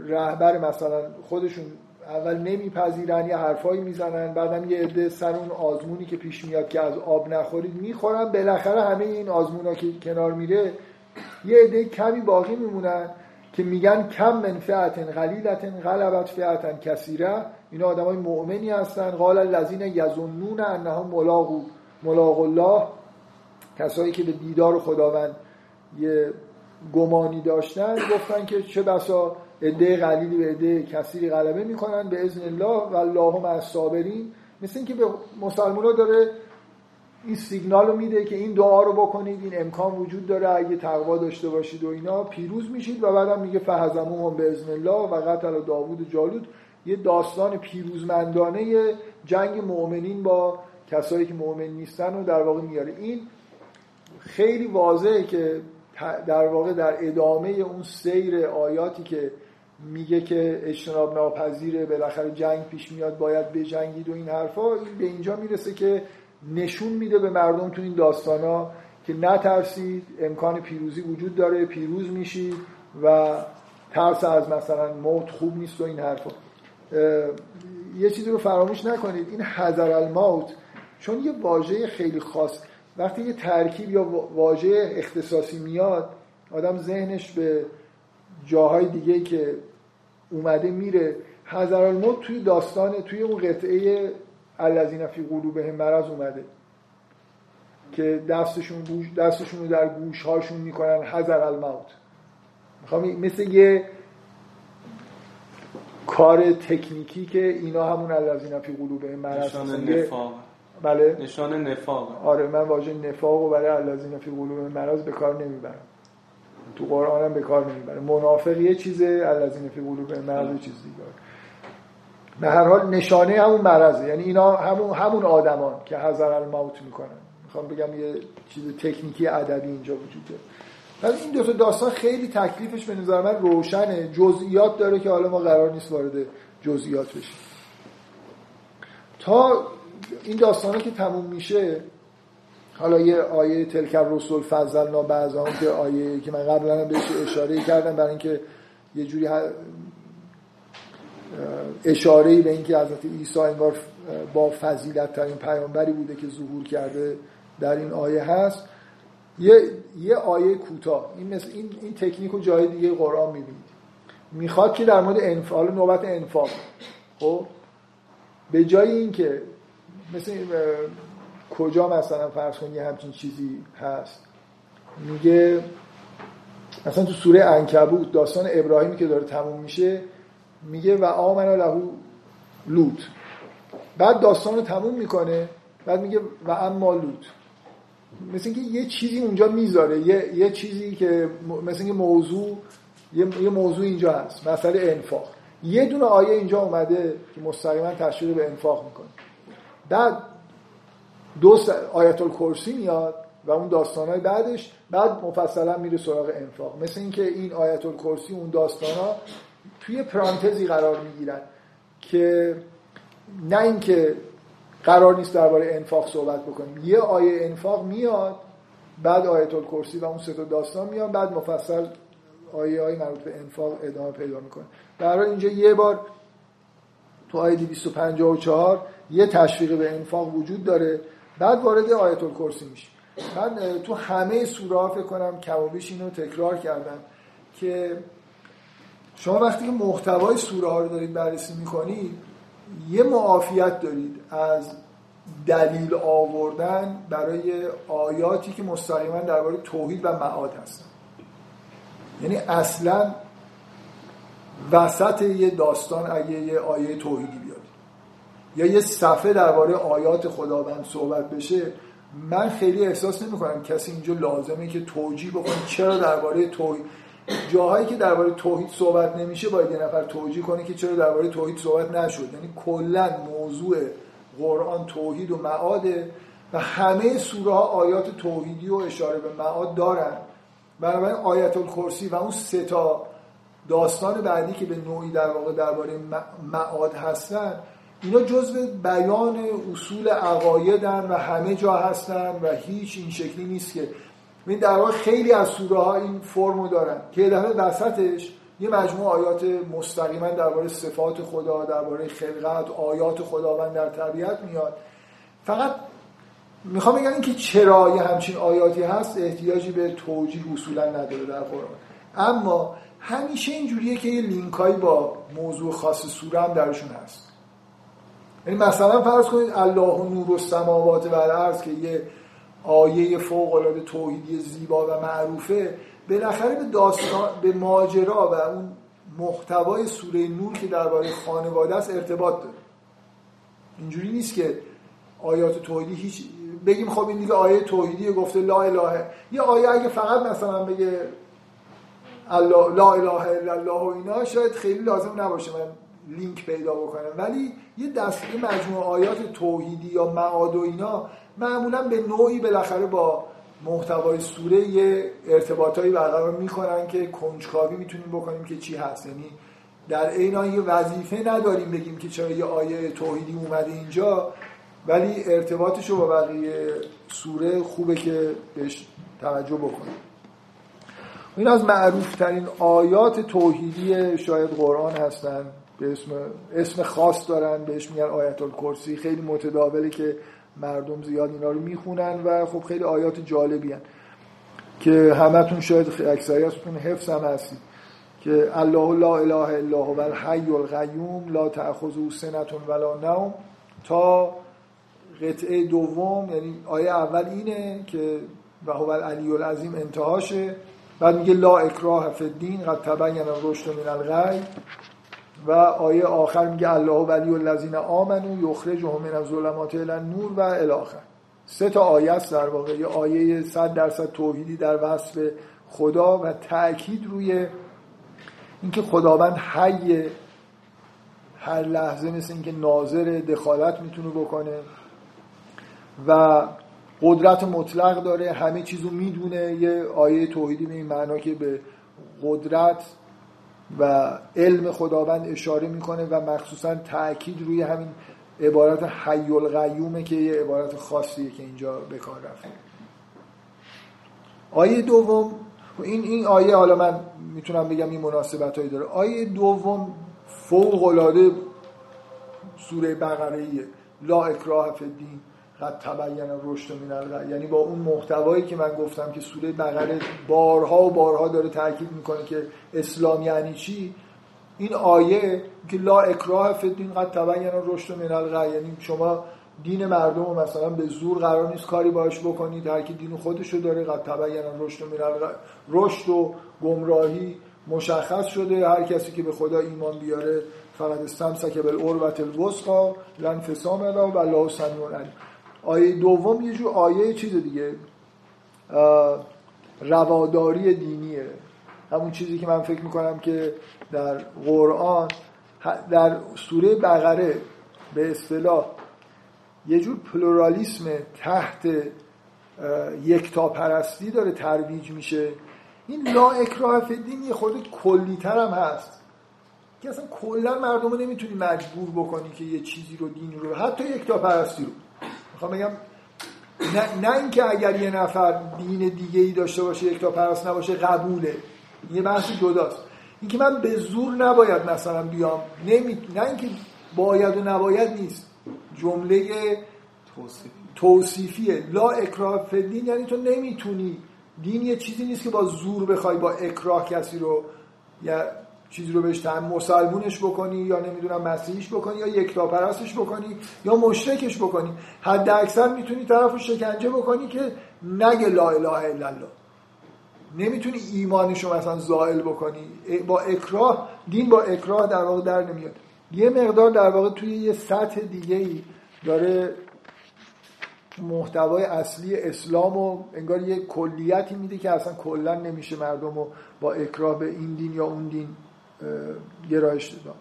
رهبر مثلا خودشون اول نمیپذیرن، یه حرفایی میزنن، بعدم یه عده سر اون آزمونی که پیش میاد که از آب نخورید میخورن. بالاخره همه این آزمونا که کنار میره یه عده کمی باقی میمونن که میگن کم من فئتن قلیلتن غلبت فئتن کثیره، اینا آدمای مؤمنی هستن. قال الذین یظنون انهم ملاقو ملاقو الله، کسایی که به دیدار خداوند یه گمانی داشتن گفتن که چه بسا عده قلیلی به عده کثیری غلبه میکنن به اذن الله و اللهم الصابرین. مثل اینکه به مسلمان‌ها داره این سیگنال رو میده که این دعا رو بکنید، این امکان وجود داره اگه تقوا داشته باشید و اینا پیروز میشید. و بعدم میگه فهزموهم به اذن الله و قتل داوود جالوت، یه داستان پیروزمندانه جنگ مؤمنین با کسایی که مؤمن نیستن رو در واقع میاره. این خیلی واضحه که در واقع در ادامه اون سیر آیاتی که میگه که اجتناب ناپذیره، بالاخره جنگ پیش میاد، باید بجنگید و این حرفا، این به اینجا میرسه که نشون میده به مردم تو این داستانا که نترسید، امکان پیروزی وجود داره، پیروز میشید و ترس از مثلا موت خوب نیست و این حرفا. یه چیزی رو فراموش نکنید، این حذر الموت چون یه واژه خیلی خاص، وقتی یه ترکیب یا واژه اختصاصی میاد آدم ذهنش به جاهای دیگه که اومده میره. حذر الموت توی داستان توی اون قطعه الذین فی قلوبهم مرض اومده که دستشون گوش دستشون رو در گوش هاشون میکنن حذر الموت. میخوام مثل یه کار تکنیکی که اینا همون الذین فی قلوبهم مرض بله نشان نفاق. آره من واژه نفاق رو برای الذین فی قلوبهم مرض به کار نمیبرم، تو قرآن هم به کار نمیبرم. منافق یه چیزه، الذین فی قلوبهم مرض یه چیز دیگه. به هر حال نشانه همون مرضه، یعنی اینا همون همون آدمان که حذر الموت میکنن. میخوام بگم یه چیز تکنیکی ادبی اینجا وجود داره. ولی این دو تا داستان خیلی تکلیفش به نظر من روشنه، جزئیات داره که حالا ما قرار نیست وارد جزئیات بشیم. تا این داستانی که تموم میشه حالا یه آیه تلک الرسل فضلنا بعضهم که آیه که من قبلا هم بهش اشاره کردم برای اینکه یه جوری اشاره‌ای به اینکه حضرت عیسی انگار با فضیلت ترین پیامبری بوده که ظهور کرده در این آیه هست. یه یه آیه کوتاه این مثل این این تکنیکو جای دیگه قرآن می‌بینید. میخواد که در مورد انفعال نوبت انفعال خب به جای اینکه مثلا کجا مثلا فرض کنید همچین چیزی هست میگه مثلا تو سوره عنکبوت داستان ابراهیمی که داره تموم میشه میگه و آمنا له لوط، بعد داستان رو تموم میکنه بعد میگه و اما لوط، مثل اینکه یه چیزی اونجا میذاره یه, یه چیزی که مثل اینکه موضوع یه, یه موضوع اینجا هست مسئله انفاق، یه دونه آیه اینجا اومده که مستقیما تشویق به انفاق میکنه، بعد دو آیت الکرسی میاد و اون داستانای بعدش بعد مفصلا میره سراغ انفاق، مثل اینکه این آیت الکرسی اون داستانا توی پرانتزی قرار میگیرن که نه اینکه قرار نیست درباره انفاق صحبت بکنیم، یه آیه انفاق میاد بعد آیت الکرسی و اون سه تا داستان میاد بعد مفصل آیه های مربوط به انفاق ادامه پیدا میکنه. برای اینجا یه بار تو آیه دویست و پنجاه و چهار یه تشویق به انفاق وجود داره بعد وارد آیت الکرسی میشه. من تو همه سوره فکر کنم کم و بیش اینو تکرار کردم که شما وقتی که محتوای سوره ها رو دارید بررسی میکنید یه معافیت دارید از دلیل آوردن برای آیاتی که مستقیما درباره توحید و معاد هستن، یعنی اصلا وسط یه داستان اگه یه آیه توحیدی بیاد یا یه صفحه درباره آیات خداوند صحبت بشه من خیلی احساس نمی‌کنم کسی اینجا لازمه که توجیه بکنه چرا درباره توحید، جاهایی که درباره توحید صحبت نمیشه باید یه نفر توجیه کنه که چرا درباره توحید صحبت نشد، یعنی کلا موضوع قرآن توحید و معاده و همه سوره ها آیات توحیدی و اشاره به معاد دارن. بنابراین آیت الکرسی و اون سه تا داستان بعدی که به نوعی در واقع درباره معاد هستن اینا جزء بیان اصول عقایدن و همه جا هستن و هیچ این شکلی نیست که این در واقع خیلی از سوره ها این فرمو دارن که در وسطش یه مجموعه آیات مستقیما درباره صفات خدا، درباره خلقت، آیات خداوند در طبیعت میاد. فقط میخوام بگم اینکه چرا یه همچین آیاتی هست احتیاجی به توجیه اصولا نداره در قرآن، اما همیشه اینجوریه که یه لینکایی با موضوع خاص سوره هم درشون هست. یعنی مثلا فرض کنید الله نور السماوات و الارض که یه آیه فوق‌العاده توحیدی زیبا و معروفه بالاخره به داستان به ماجرا و اون محتوای سوره نور که درباره خانواده است ارتباط داره. اینجوری نیست که آیات توحیدی هیچ بگیم خب این دیگه آیه توحیدیه گفته لا اله، یه آیه اگه فقط مثلا بگه الله لا اله الا الله و اینا شاید خیلی لازم نباشه من لینک پیدا بکنم، ولی یه دسته مجموعه آیات توحیدی یا معاد و اینا معمولا به نوعی بالاخره با محتوای سوره یه ارتباطایی برقرار میکنن که کنجکاوی میتونیم بکنیم که چی هست. یعنی در عین حال یه وظیفه نداریم بگیم که چرا یه آیه توحیدی اومده اینجا، ولی ارتباطش رو با بقیه سوره خوبه که بهش توجه بکنیم. این از معروف ترین آیات توحیدی شاید قرآن هستن، به اسم اسم خاص دارن بهش میگن آیت الکرسی. خیلی متداوله که مردم زیاد اینا رو میخونن و خب خیلی آیات جالبی هن که همتون شاید اکثریتون حفظ هم هستید که الله لا اله الا هو الحی القیوم لا تأخذه سنة ولا نوم تا قطعه دوم، یعنی آیه اول اینه که و هو العلی العظیم انتهاشه، بعد میگه لا اکراه فی الدین قد تبین الرشد من الغی و آیه آخر میگه الله ولی الذین آمنوا یخرجهم من الظلمات الی النور و الی آخر. سه تا آیه است در واقع، یه آیه صد درصد توحیدی در وصف خدا و تأکید روی اینکه خداوند حی، هر لحظه مثل اینکه ناظر دخالت میتونه بکنه و قدرت مطلق داره، همه چیزو میدونه. یه آیه توحیدی به این معنا که به قدرت و علم خداوند اشاره میکنه و مخصوصا تأکید روی همین عبارت حی القیومه که یه عبارت خاصیه که اینجا به کار رفته. آیه دوم این این آیه حالا من میتونم بگم این مناسبتایی داره. آیه دوم فوق العاده سوره بقره لا اکراه فی الدین قد تبین الرشد من الغی، یعنی با اون محتوایی که من گفتم که سوره بقره بارها و بارها داره تاکید میکنه که اسلام یعنی چی، این آیه که لا اکراه فی الدین قد تبین الرشد من الغی، یعنی شما دین مردم رو مثلا به زور قرار نیست کاری باهاش بکنید، هر کی دین خودشو داره. قد تبین الرشد من الغی، رشد و گمراهی مشخص شده، هر کسی که به خدا ایمان بیاره فقط استمسک بالعروة الوثقی لا انفصام لها والله سمیع علیم. آیه دوم یه جور آیه چیز دیگه، رواداری دینیه، همون چیزی که من فکر میکنم که در قرآن در سوره بقره به اصطلاح یه جور پلورالیسم تحت یکتاپرستی داره ترویج میشه. این لا اکراه فی الدین یه خورده کلی‌تر هم هست که اصلا کلا مردم رو نمیتونی مجبور بکنی که یه چیزی رو، دین رو، حتی یکتاپرستی رو. میخوام بگم نه, نه اینکه اگر یه نفر دین دیگه ای داشته باشه یکتاپرست نباشه قبوله، یه بحث جداست. اینکه من به زور نباید مثلا بیام، نمی... نه اینکه باید و نباید نیست، جمله توصیفی. توصیفیه. لا اکراه فی الدین یعنی تو نمیتونی، دین یه چیزی نیست که با زور بخوای با اکراه کسی رو یا چیزی رو بهش تعم مسلمونش بکنی یا نمیدونم مسیحیش بکنی یا یکتاپرستش بکنی یا مشرکش بکنی. حد اکثر میتونی طرفو شکنجه بکنی که نگه لا اله الا الله. نمیتونی ایمانشو مثلا زائل بکنی با اکراه. دین با اکراه در واقع در نمیاد، یه مقدار در واقع توی یه سطح دیگه‌ای داره محتوای اصلی اسلامو انگار یه کلیتی میده که اصلا کلا نمیشه مردمو با اکراه به این دین یا اون دین گرایش دادن.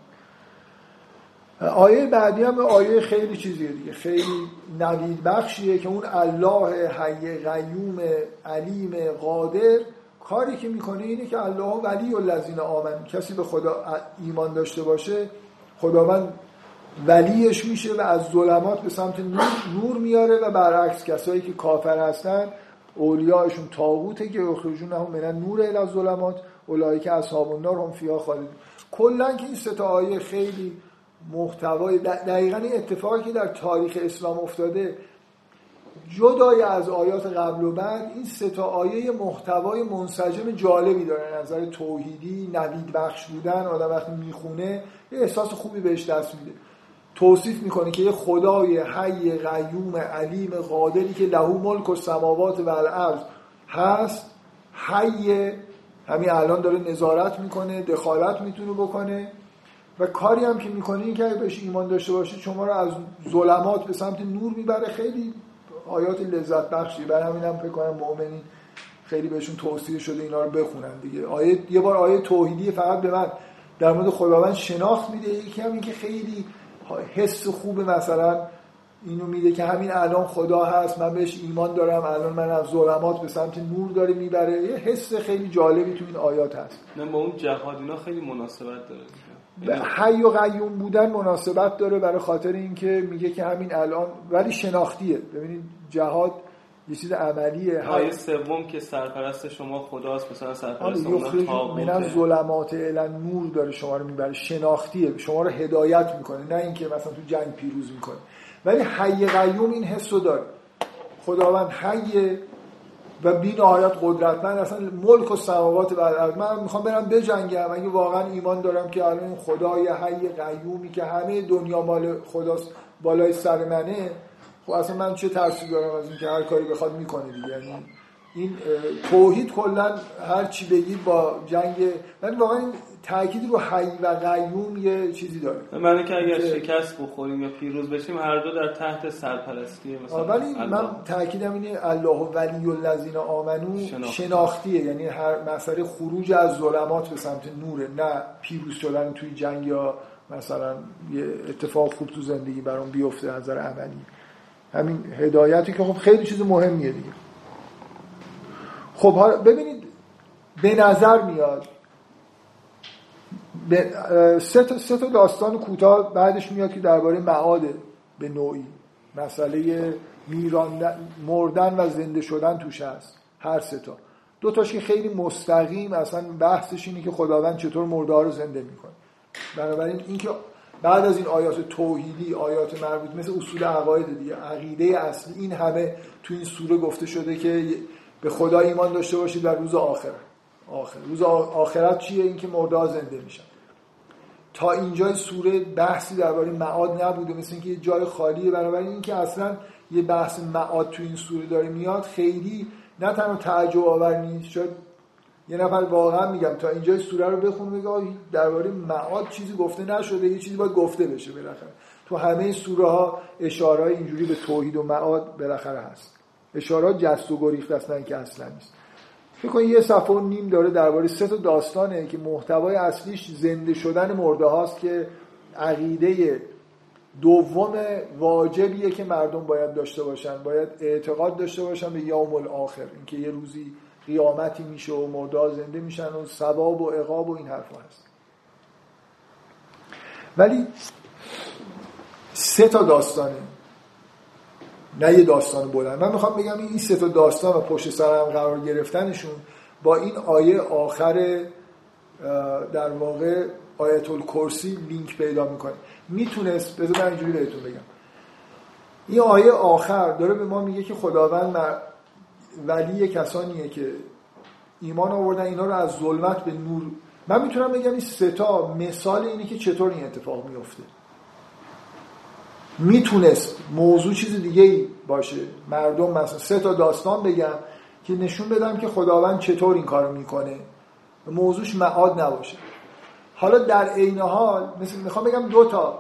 آیه بعدی هم آیه خیلی چیزیه دیگه، خیلی نوید بخشیه که اون الله حی قیوم علیم قادر کاری که میکنه اینه که الله ولی الذین آمنوا، کسی به خدا ایمان داشته باشه خداوند ولیش میشه و از ظلمات به سمت نور, نور میاره و برعکس کسایی که کافر هستن اولیاءشون طاغوته که اخرجونهم من النور الی الظلمات اولئک اصحاب النار هم فیها خالدون. کلا که این سه تا آیه خیلی محتوای دقیقاً این اتفاقی که در تاریخ اسلام افتاده جدای از آیات قبل و بعد، این سه تا آیه محتوای منسجم جالبی داره، نظر توحیدی، نوید بخش بودن، آدم وقتی میخونه یه احساس خوبی بهش دست میده. توصیف میکنه که یه خدای حی قیوم علیم قادری که له ملک السماوات و الارض هست، حی همین الان داره نظارت میکنه، دخالت میتونه بکنه و کاری هم که میکنه این که اگه بهش ایمان داشته باشید شما رو از ظلمات به سمت نور میبره. خیلی آیات لذت بخشی، برای همین هم فکر کنم مؤمنین خیلی بهشون توصیه شده اینا رو بخونن دیگه. آیه یه بار آیه توحیدی فقط به من در مورد خداوند شناخت میده، یکی هم این که خیلی حس خوبه مثلا اینو میده که همین الان خدا هست، من بهش ایمان دارم، الان من از ظلمات به سمت نور داره میبره. یه حس خیلی جالبی تو این آیات هست. من با اون جهاد اینا خیلی مناسبت داره، حی و قیوم بودن مناسبت داره برای خاطر اینکه میگه که همین الان ولی شناختیه. ببینید جهاد یه چیز عملیه. آیه سوم که سرپرست شما خداست، مثلا سرپرست اون طاغوت من از ظلمات الی نور داره شما رو میبره، شناختیه، شما رو هدایت میکنه، نه اینکه مثلا تو جنگ پیروز میکنه. ولی حی قیوم این حسو داره، خداوند حیه و بی‌نهایت قدرتمند، اصلا ملک و سماوات و الارض. من میخوام برم بجنگم اگه واقعا ایمان دارم که الان خدای حی قیومی که همه دنیا مال خداست بالای سر منه، خب اصلا من چه ترسی دارم از اینکه هر کاری بخواد میکنه دیگه. یعنی این توحید کلا هر چی بگید با جنگ، ولی واقعا این تاکید رو حی و قیوم یه چیزی داره. معنی که اگر شکست بخوریم یا پیروز بشیم هر دو در تحت سرپرستی مثلا، ولی من تاکیدم اینه الله ولی الذین آمنو شناختیه، یعنی هر مسئله خروج از ظلمات به سمت نوره، نه پیروز شدن توی جنگ یا مثلا یه اتفاق خوب تو زندگی برام بیفته از نظر عملی. همین هدایتی که خب خیلی چیز مهمیه دیگه. خب ببینید به نظر میاد سه تا سه تا داستان کوتاه بعدش میاد که درباره معاد به نوعی مسئله میراندن، مردن و زنده شدن توش هست. هر سه تا، دو تاش که خیلی مستقیم اصلا بحثش اینه که خداوند چطور مرده ها رو زنده میکنه. بنابراین اینکه بعد از این آیات توحیدی، آیات مربوط مثل اصول عقاید دیگه، عقیده اصلی، این همه تو این سوره گفته شده که به خدا ایمان داشته باشید و روز آخرت. آخر روز آخرت چیه؟ این که مرده ها زنده میشن. تا اینجا سوره بحثی درباره معاد نبود و مثل اینکه یه جای خالیه. بنابراین اینکه اصلا یه بحث معاد تو این سوره داره میاد خیلی نه تنها تعجب آور نیست، شاید یه نفر واقعا میگم تا اینجا سوره رو بخونه میگه درباره معاد چیزی گفته نشده، یه چیزی باید گفته بشه. بالاخره تو همه سوره ها اشاره های اینجوری به توحید و معاد بالاخره هست، اشاره جست و گریخت است، نه اینکه اصلا نیست. فکر کن یه صفحه و نیم داره درباره سه تا داستانه که محتوای اصلیش زنده شدن مرده هاست که عقیده دوم واجبیه که مردم باید داشته باشن، باید اعتقاد داشته باشن به یوم الاخر، اینکه یه روزی قیامتی میشه و مرده ها زنده میشن و ثواب و عقاب و این حرفا هست. ولی سه تا داستانه، نه یه داستان بلند. من میخوام بگم این سه تا داستان و پشت سر هم قرار گرفتنشون با این آیه آخر در واقع آیت الکرسی لینک پیدا میکنه. میتونست بذار من اینجوری بهتون بگم، این آیه آخر داره به ما میگه که خداوند مر... ولی کسانیه که ایمان آوردن، اینا رو از ظلمت به نور. من میتونم بگم این سه تا مثال اینه که چطور این اتفاق میفته. میتونست موضوع چیز دیگه ای باشه، مردم مثلا سه تا داستان بگم که نشون بدم که خداوند چطور این کارو میکنه، موضوعش معاد نباشه. حالا در عین حال مثلا میخوام بگم دو تا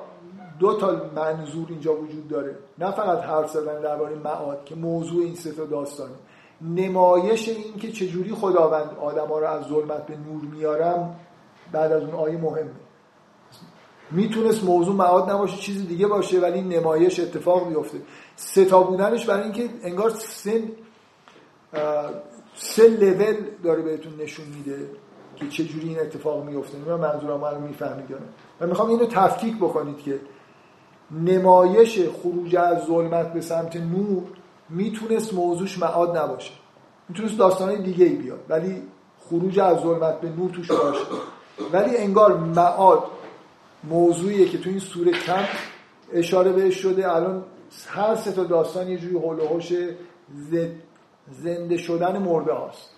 دو تا منظور اینجا وجود داره، نه فقط حرف زدن درباره معاد که موضوع این سه تا داستانه، نمایش این که چجوری خداوند آدما رو از ظلمت به نور میارم بعد از اون آیه مهمه. میتونست موضوع معاد نباشه، چیز دیگه باشه، ولی نمایش اتفاق میفته. سه تا بودنش برای اینکه انگار سه سه لول داره بهتون نشون میده که چه جوری این اتفاق میفته. من منظورم رو میفهمید یا نه؟ من میخوام اینو تفکیک بکنید که نمایش خروج از ظلمت به سمت نور میتونست موضوعش معاد نباشه، میتونست داستانای دیگه ای بیاد ولی خروج از ظلمت به نور توش باشه. ولی انگار معاد موضوعیه که تو این سوره کم اشاره بهش شده. الان هر سه تا داستان یه جوری حول و حوش زنده شدن مرده هاست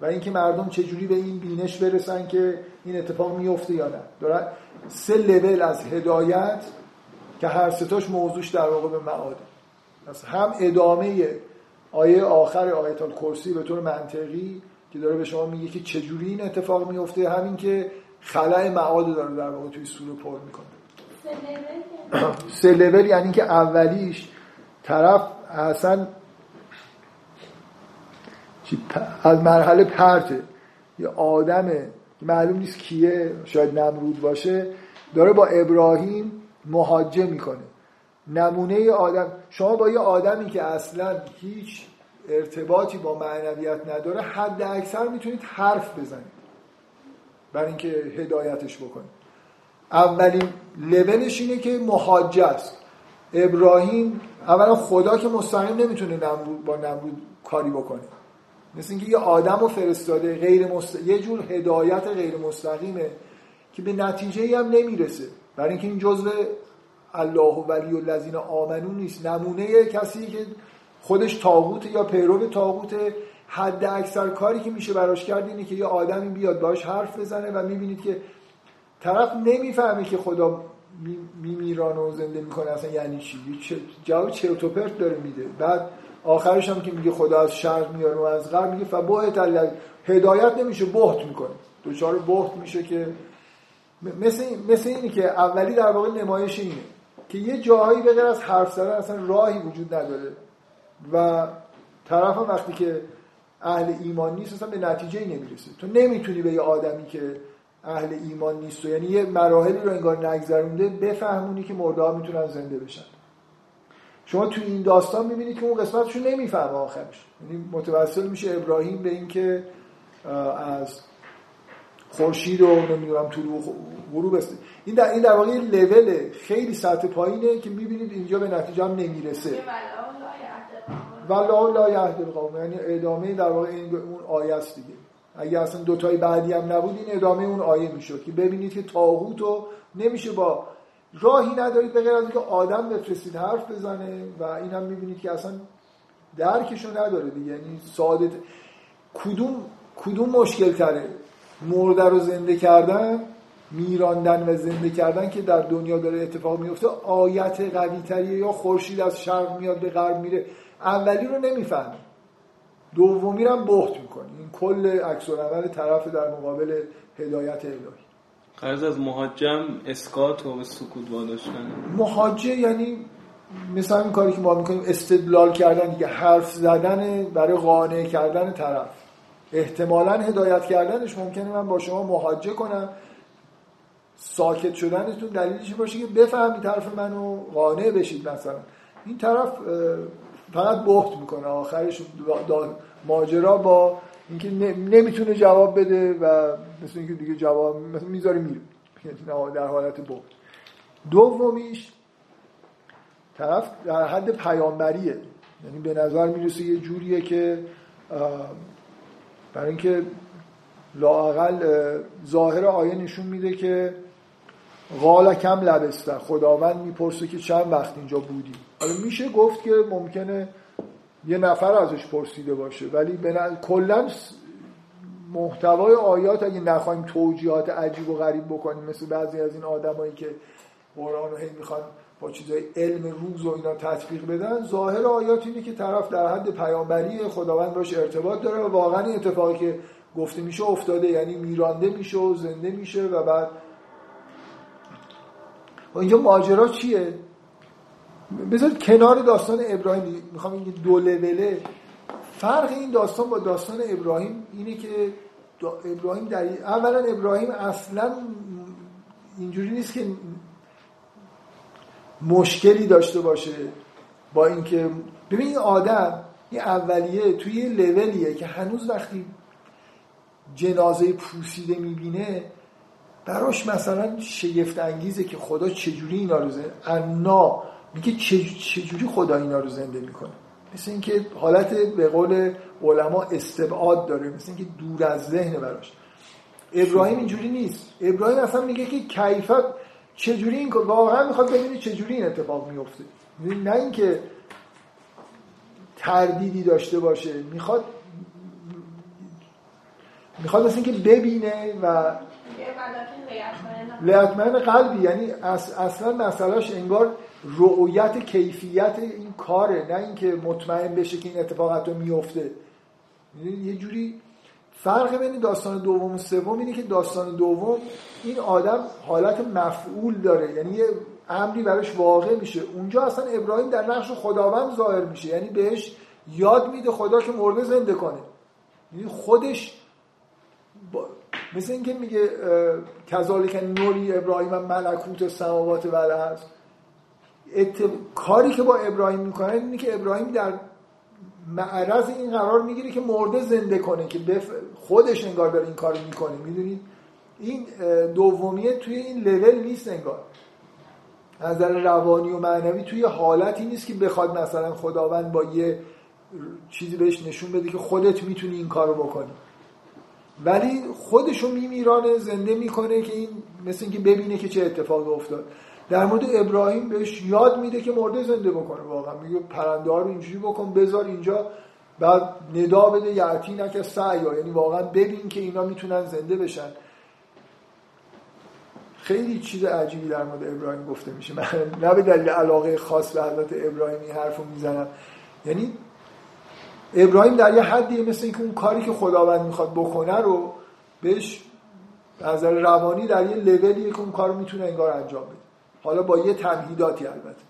و اینکه مردم چجوری به این بینش برسن که این اتفاق میفته یا نه. دارن سه لول از هدایت که هر سه تاش موضوعش در واقع به معاده. پس هم ادامه آیه آخر آیت الکرسی به طور منطقی که داره به شما میگه که چجوری این اتفاق میفته، همین که خلأ معاد داره در واقع توی سوره پر میکنه. سه لول یعنی که اولیش طرف اصلا از مرحله پرته، یه آدمه معلوم نیست کیه، شاید نمرود باشه، داره با ابراهیم محاجه میکنه. نمونه آدم، شما با یه آدمی که اصلا هیچ ارتباطی با معنویت نداره حد اکثر میتونید حرف بزنید برای اینکه هدایتش بکنه. اولین لولش اینه که محاجه است. ابراهیم اولا خدا که مستقیم نمیتونه نمرود با نمرود کاری بکنه، مثل اینکه یه آدمو فرستاده غیر مست... یه جور هدایت غیر مستقیمه که به نتیجه‌ای هم نمیرسه، برای اینکه این جزء الله ولی الذین آمنو نیست، نمونه کسی که خودش طاغوته یا پیرو طاغوته. حد اکثر کاری که میشه براش کرد اینه که یه آدمی بیاد باش حرف بزنه و میبینید که طرف نمیفهمه که خدا میمیران و زنده میکنه اصلا یعنی چی، جواب چرت و پرت داره میده. بعد آخرش هم که میگه خدا از شرق میاره و از غرب، میگه فبهت الذی، هدایت نمیشه، بهت میکنه، دوچار بهت میشه. که مثل مثل اینی که اولی در واقع نمایش اینه که یه جاهایی به غیر از حرف زدن اصلا راهی وجود نداره و طرف هم وقتی که اهل ایمان نیست اصلا به نتیجه نمیرسه. تو نمیتونی به یه آدمی که اهل ایمان نیست و یعنی یه مراحلی رو انگار نگذرونده بفهمونی که مرده ها میتونن زنده بشن. شما تو این داستان میبینید که اون قسمتش رو نمیفهمه آخرش، یعنی متوسل میشه ابراهیم به این که از خورشید رو نمیدونم طلوع غروب است. این در این در واقع لول خیلی سطح پایینه که میبینید اینجا به نتیجه هم نمیرسه. والله لا یهدی القوم، یعنی ادامه در واقع این اون آیه است دیگه. اگه اصلا دو تای بعدی هم نبود این ادامه اون آیه میشد که ببینید که طاغوت رو نمیشه با راهی ندارید به غیر از اینکه آدم بفرستید حرف بزنه و اینم میبینید که اصلا درکش رو نداره دیگه. یعنی سعادت کدوم کدوم مشکل تره، مرده رو زنده کردن میراندن و زنده کردن که در دنیا داره اتفاق میفته، آیت قوی تریه یا خورشید از شرق میاد به غرب میره. اولی رو نمیفهمی، دومی رو هم بحت میکنی. این کل عکس العمل طرف در مقابل هدایت الهی. قرض از محاجم اسقاط و سکوت واداشتن. محاجه یعنی مثلا این کاری که ما میکنیم، استدلال کردن دیگه، حرف زدن برای قانع کردن طرف. احتمالاً هدایت کردنش ممکنه من با شما محاجه کنم، ساکت شدنتون دلیلش باشه که بفهمی طرف منو قانع بشید. مثلا این طرف فقط بحت میکنه، آخرش ماجرا با اینکه نمیتونه جواب بده و مثل اینکه دیگه جواب میذاره میره در حالت بحت. دومیش طرف در حد پیامبریه، یعنی به نظر میرسه یه جوریه که برای اینکه لااقل ظاهر آیه نشون میده که قال کم لبسته، خداوند میپرسه که چند وقت اینجا بودی. حالا میشه گفت که ممکنه یه نفر ازش پرسیده باشه، ولی بنا... کلا محتوای آیات اگه نخوایم توجیهات عجیب و غریب بکنیم، مثل بعضی از این آدمایی که قرآن رو هی میخوان با چیزای علم روز و اینا تطبیق بدن، ظاهر آیات اینه که طرف در حد پیامبری، خداوند باش ارتباط داره و واقعا این اتفاقی که گفته میشه افتاده، یعنی میرانده میشه و زنده میشه. و بعد اینجا ماجرا چیه؟ بذار کنار داستان ابراهیم، میخوام این دو لول. فرق این داستان با داستان ابراهیم اینه که ابراهیم در اولا ابراهیم اصلا اینجوری نیست که مشکلی داشته باشه با اینکه ببین این آدم این اولیه توی یه لولیه که هنوز وقتی جنازه پوسیده میبینه براش مثلا شگفت انگیزه که خدا چجوری اینا رو زنده انا میگه چجوری خدا اینا رو زنده میکنه. مثل اینکه حالت به قول علما استبعاد داره، مثل اینکه دور از ذهن براش. ابراهیم اینجوری نیست. ابراهیم اصلا میگه که کیفیت چجوری این واقعا میخواد ببینه چجوری این اتفاق میفته، نه اینکه تردیدی داشته باشه. میخواد میخواد مثل اینکه ببینه و لیتمن قلبی، یعنی اصلا مسئلهش انگار رؤیت کیفیت این کاره، نه اینکه مطمئن بشه که این اتفاقات رو میفته. یه جوری فرق بین داستان دوم و سوم اینه که داستان دوم این آدم حالت مفعول داره، یعنی یه امری براش واقع میشه. اونجا اصلا ابراهیم در نقش خداوند ظاهر میشه، یعنی بهش یاد میده خدا که مرده زنده کنه. یعنی خودش با... مثل اینکه میگه کذالک نوری ابراهیم ملکوت السماوات والارض. اتب... کاری که با ابراهیم میکنه اینه که ابراهیم در معرض این قرار میگیره که مرده زنده کنه، که بف... خودش انگار داره این کارو میکنه. میدونید این دومیه توی این لول نیست، انگار از نظر روانی و معنوی توی حالتی نیست که بخواد مثلا خداوند با یه چیزی بهش نشون بده که خودت میتونی این کارو بکنی، ولی خودشو میمیرانه، زنده میکنه که این مثل اینکه ببینه که چه اتفاقی افتاد. در مورد ابراهیم بهش یاد میده که مرده زنده بکنه، واقعا میگه پرنده ها رو اینجوری بکن بذار اینجا، بعد ندا بده یعتی نکه سعیا، یعنی واقعا ببین که اینا میتونن زنده بشن. خیلی چیز عجیبی در مورد ابراهیم گفته میشه. من نه به دلیل علاقه خاص به حضرت ابراهیم این حرفو میزنم، یعنی ابراهیم در یه حدی مثل اینکه اون کاری که خداوند میخواد بکنه رو بهش از نظر روانی در یه لولیه که اون کارو میتونه انگار انجام بده، حالا با یه تمهیداتی البته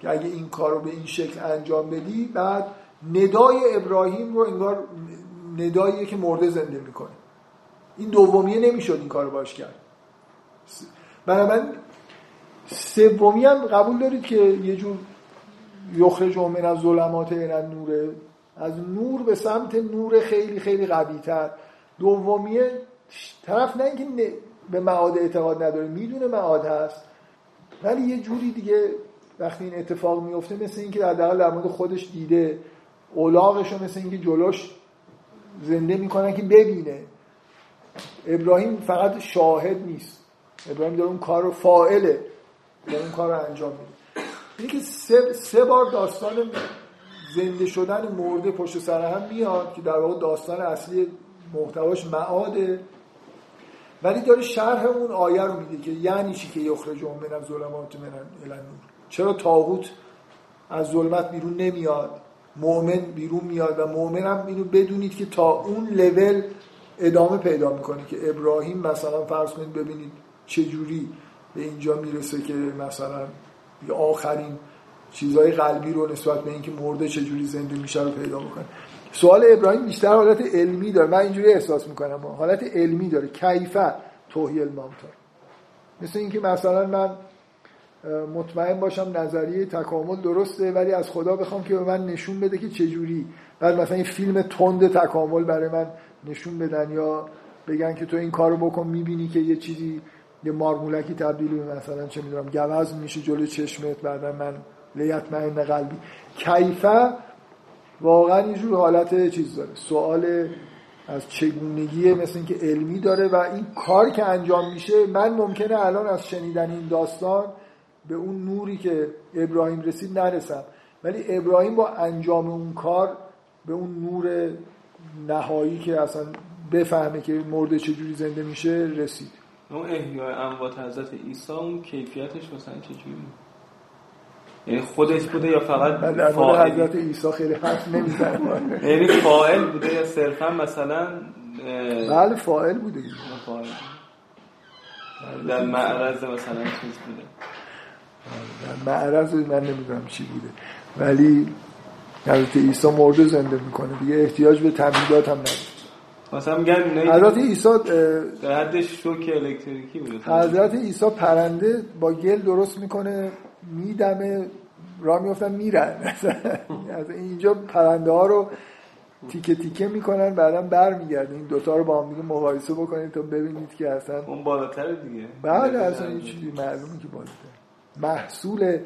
که اگه این کارو به این شکل انجام بدی. بعد ندای ابراهیم رو انگار نداییه که مرده زنده میکنه. این دومیه نمیشد این کارو باش کرد. بنابراین سومی هم قبول دارید که یه جور یخرج من از ظلمات الی نور، از نور به سمت نور خیلی خیلی قوی‌تر. دومیه طرف نه اینکه به معاد اعتقاد نداره، میدونه معاد هست، ولی یه جوری دیگه وقتی این اتفاق میفته مثل اینکه در دقیقا در مورد خودش دیده، اولاغشو مثل اینکه جلوش زنده میکنن که ببینه. ابراهیم فقط شاهد نیست، ابراهیم داره اون کار رو فاعله، داره اون کار رو انجام میده. اینکه سه،, سه بار داستان زنده شدن مرده پشت سر هم میاد که در واقع داستان اصلی محتواش معاده، ولی داره شرح اون آیه رو میده که یعنی چی که یخرجون من الظلمات الی النور. چرا طاغوت از ظلمت بیرون نمیاد، مؤمن بیرون میاد و مؤمن هم اینو بدونید که تا اون لول ادامه پیدا میکنه که ابراهیم مثلا فرض کنید ببینید چجوری به اینجا میرسه که مثلا آخرین چیزهای قلبی رو نسبت به اینکه مرده چجوری زنده میشه رو پیدا میکنه. سوال ابراهیم بیشتر حالت علمی داره، من اینجوری احساس میکنم حالت علمی داره، کیفه توحی المامتار، مثل اینکه مثلا من مطمئن باشم نظریه تکامل درسته ولی از خدا بخوام که به من نشون بده که چجوری، بعد مثلا این فیلم تند تکامل برای من نشون بدن یا بگن که تو این کارو بکن میبینی که یه چیزی یه مارمولکی تبدیل به مثلا چه میدونم گوز میشه جلوی چشمت بعدا من لیطمئن قلبی. کیفه واقعا یه جور حالت چیز داره، سوال از چگونگیه، مثل اینکه علمی داره و این کار که انجام میشه من ممکنه الان از شنیدن این داستان به اون نوری که ابراهیم رسید نرسم، ولی ابراهیم با انجام اون کار به اون نور نهایی که اصلا بفهمه که مرده چجوری زنده میشه رسید. اون احیای اموات حضرت عیسی اون کیفیتش مثلا چجوری؟ یعنی خودش بوده یا فقط فاعل؟ حضرت عیسی خیلی حرف نمیزنه. یعنی فاعل بوده یا صرفا مثلا بله فاعل بوده. فاعل. در معرض مثلا چیز بوده. در معرض من نمیدونم چی بوده. ولی حضرت عیسی مرده زنده میکنه. دیگه احتیاج به تمهیدات هم نداره. مثلا میگن حضرت عیسی در حد شوک الکتریکی بوده. حضرت عیسی پرنده با گل درست میکنه. میدمه را میفتن میرن از اینجا پرنده ها رو تیکه تیکه میکنن بعدا برمیگردن. این دوتا رو با هم دیگه مقایسه بکنید تا ببینید که اصلا اون بالاتر دیگه بله اصلا یه چیزی معلومه که بالاتر محصول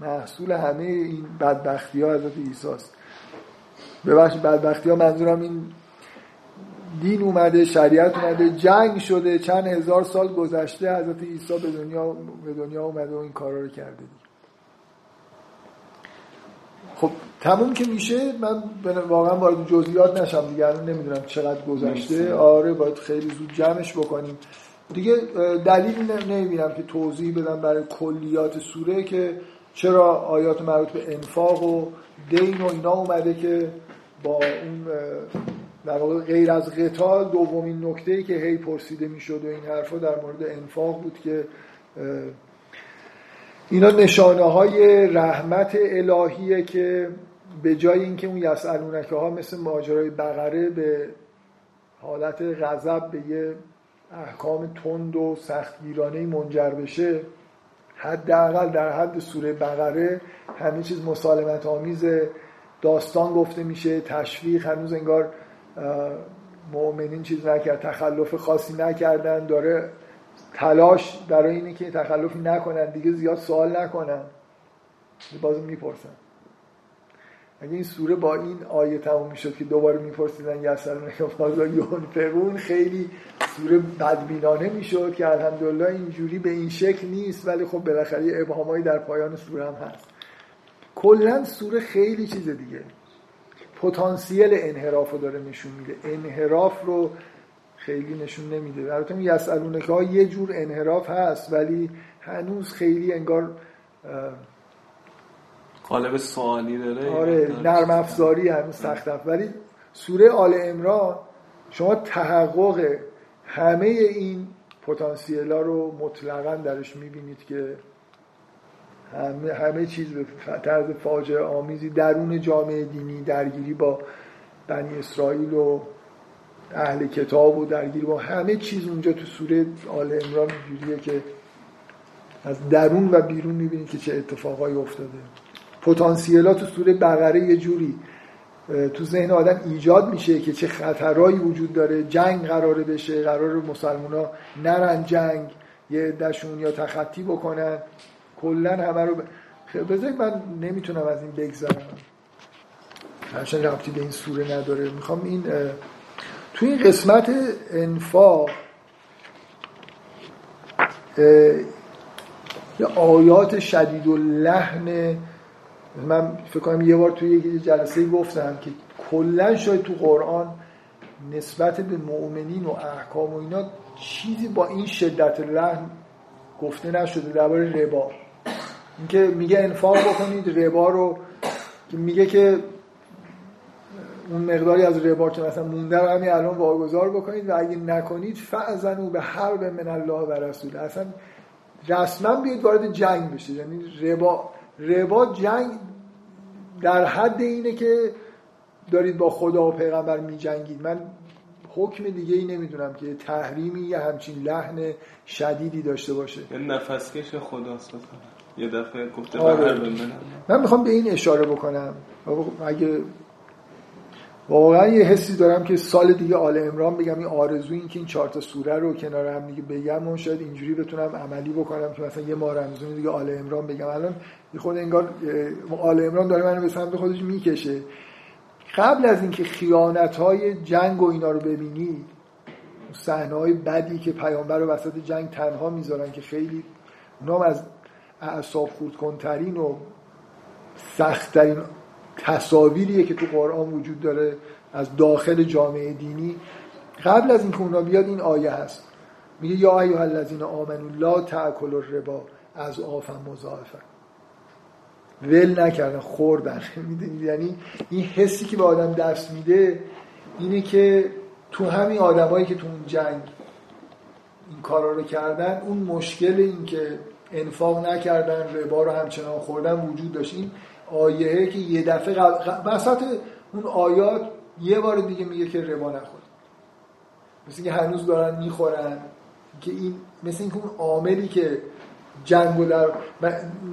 محصول همه این بدبختی ها حضرت عیسی است. ببخشید بدبختی ها منظورم این دین اومده شریعت اومده جنگ شده چند هزار سال گذشته حضرت عیسی به دنیا به دنیا اومده و این کارا رو کرده. خب تموم که میشه من واقعا وارد جزئیات نشم دیگه الان نمیدونم چقدر گذشته. آره باید خیلی زود جمعش بکنیم دیگه. دلیل نمیبینم که توضیح بدم برای کلیات سوره که چرا آیات مربوط به انفاق و دین و اینا اومده که با اون در واقع غیر از قتال دومین نکته‌ای که هی پرسیده می‌شد و این حرفا در مورد انفاق بود که اینا نشانه‌های رحمت الهیه که به جای اینکه اون یسالونکه‌ها مثل ماجرای بقره به حالت غضب به یه احکام تند و سختگیرانه‌ای منجر بشه، حداقل در حد سوره بقره همه چیز مسالمت‌آمیز داستان گفته میشه، تشویق هنوز انگار مؤمنین چیز نکرد، تخلف خاصی نکردن، داره تلاش برای اینه که تخلفی نکنن دیگه، زیاد سوال نکنن بازم میپرسن. اگه این سوره با این آیه تموم میشد که دوباره میپرسیدن یسرون فازا یون فرون خیلی سوره بدبینانه میشد که الحمدلله اینجوری به این شکل نیست، ولی خب بالاخره یه ابهامایی در پایان سوره هم هست. کلا سوره خیلی چیز دیگه پتانسیل انحراف رو داره نشون میده، انحراف رو خیلی نشون نمیده. البته یسالونکه ها یه جور انحراف هست ولی هنوز خیلی انگار قالب سوالی داره. آره نرم افزاری هنوز سخت هست. ولی سوره آل عمران شما تحقق همه این پتانسیل ها رو مطلقاً درش میبینید که همه, همه چیز به طرز فاجعه آمیزی درون جامعه دینی، درگیری با بنی اسرائیل و اهل کتاب و درگیری با همه چیز اونجا تو سوره آل عمران اینجوریه که از درون و بیرون میبینید که چه اتفاقایی افتاده. پتانسیل‌ها تو سوره بقره یه جوری تو ذهن آدم ایجاد میشه که چه خطرایی وجود داره، جنگ قراره بشه، قراره مسلمان‌ها نرن جنگ، یه عده‌شون یا تخطی بکنن، کلن همه رو ب... بذارید من نمیتونم از این بگذرم همچنان ربطی به این سوره نداره. میخوام این توی این قسمت انفاق یه آیات شدید و لحن، من فکر کنم یه بار توی یه جلسه گفتم که کلن شاید تو قرآن نسبت به مؤمنین و احکام و اینا چیزی با این شدت لحن گفته نشده. درباره ربا اینکه میگه انفاق بکنید، ربا رو که میگه که اون مقداری از ربا که مثلا مونده رو همین الان واگذار بکنید و اگه نکنید فاذنوا بحرب من الله و رسوله، اصلا رسما بیاید وارد جنگ بشید. یعنی ربا ربا جنگ در حد اینه که دارید با خدا و پیغمبر می جنگید. من حکم دیگه ای نمیدونم که تحریمی یا همچین لحن شدیدی داشته باشه. یه نفسکش خداست بکنم یه دفعه گفته آره. من میخوام به این اشاره بکنم. اگه واقعا یه حسی دارم که سال دیگه آل عمران بگم، این آرزوی این که این چهار تا سوره رو کنار هم دیگه بگم و شاید اینجوری بتونم عملی بکنم که مثلا یه ماه رمضون دیگه آل عمران بگم. الان خود انگار آل عمران داره منو به سمت خودش میکشه. قبل از اینکه خیانت‌های جنگ و اینا رو ببینید، صحنه‌های بدی که پیامبر رو وسط جنگ تنها میذارن که خیلی اونام از اعصاب خردکن‌ترین و سخت‌ترین تصاویریه که تو قرآن وجود داره از داخل جامعه دینی، قبل از اینکه اونا بیاد این آیه هست. میگه یا ایها الذین آمنوا لا تأکلوا الربا اضعافا مضاعفا. ول نکردن، خوردن. میدونید یعنی این حسی که به آدم دست میده اینه که تو همین آدمایی که تو اون جنگ این کارا رو کردن، اون مشکل این که انفاق نکردن ربا رو همچنان خوردن وجود داشت. این آیه که یه دفعه وسط قل... اون آیات یه بار دیگه میگه که ربا نخور، مثل که هنوز دارن میخورن، که این مثل اینکه اون عاملی که جنگو در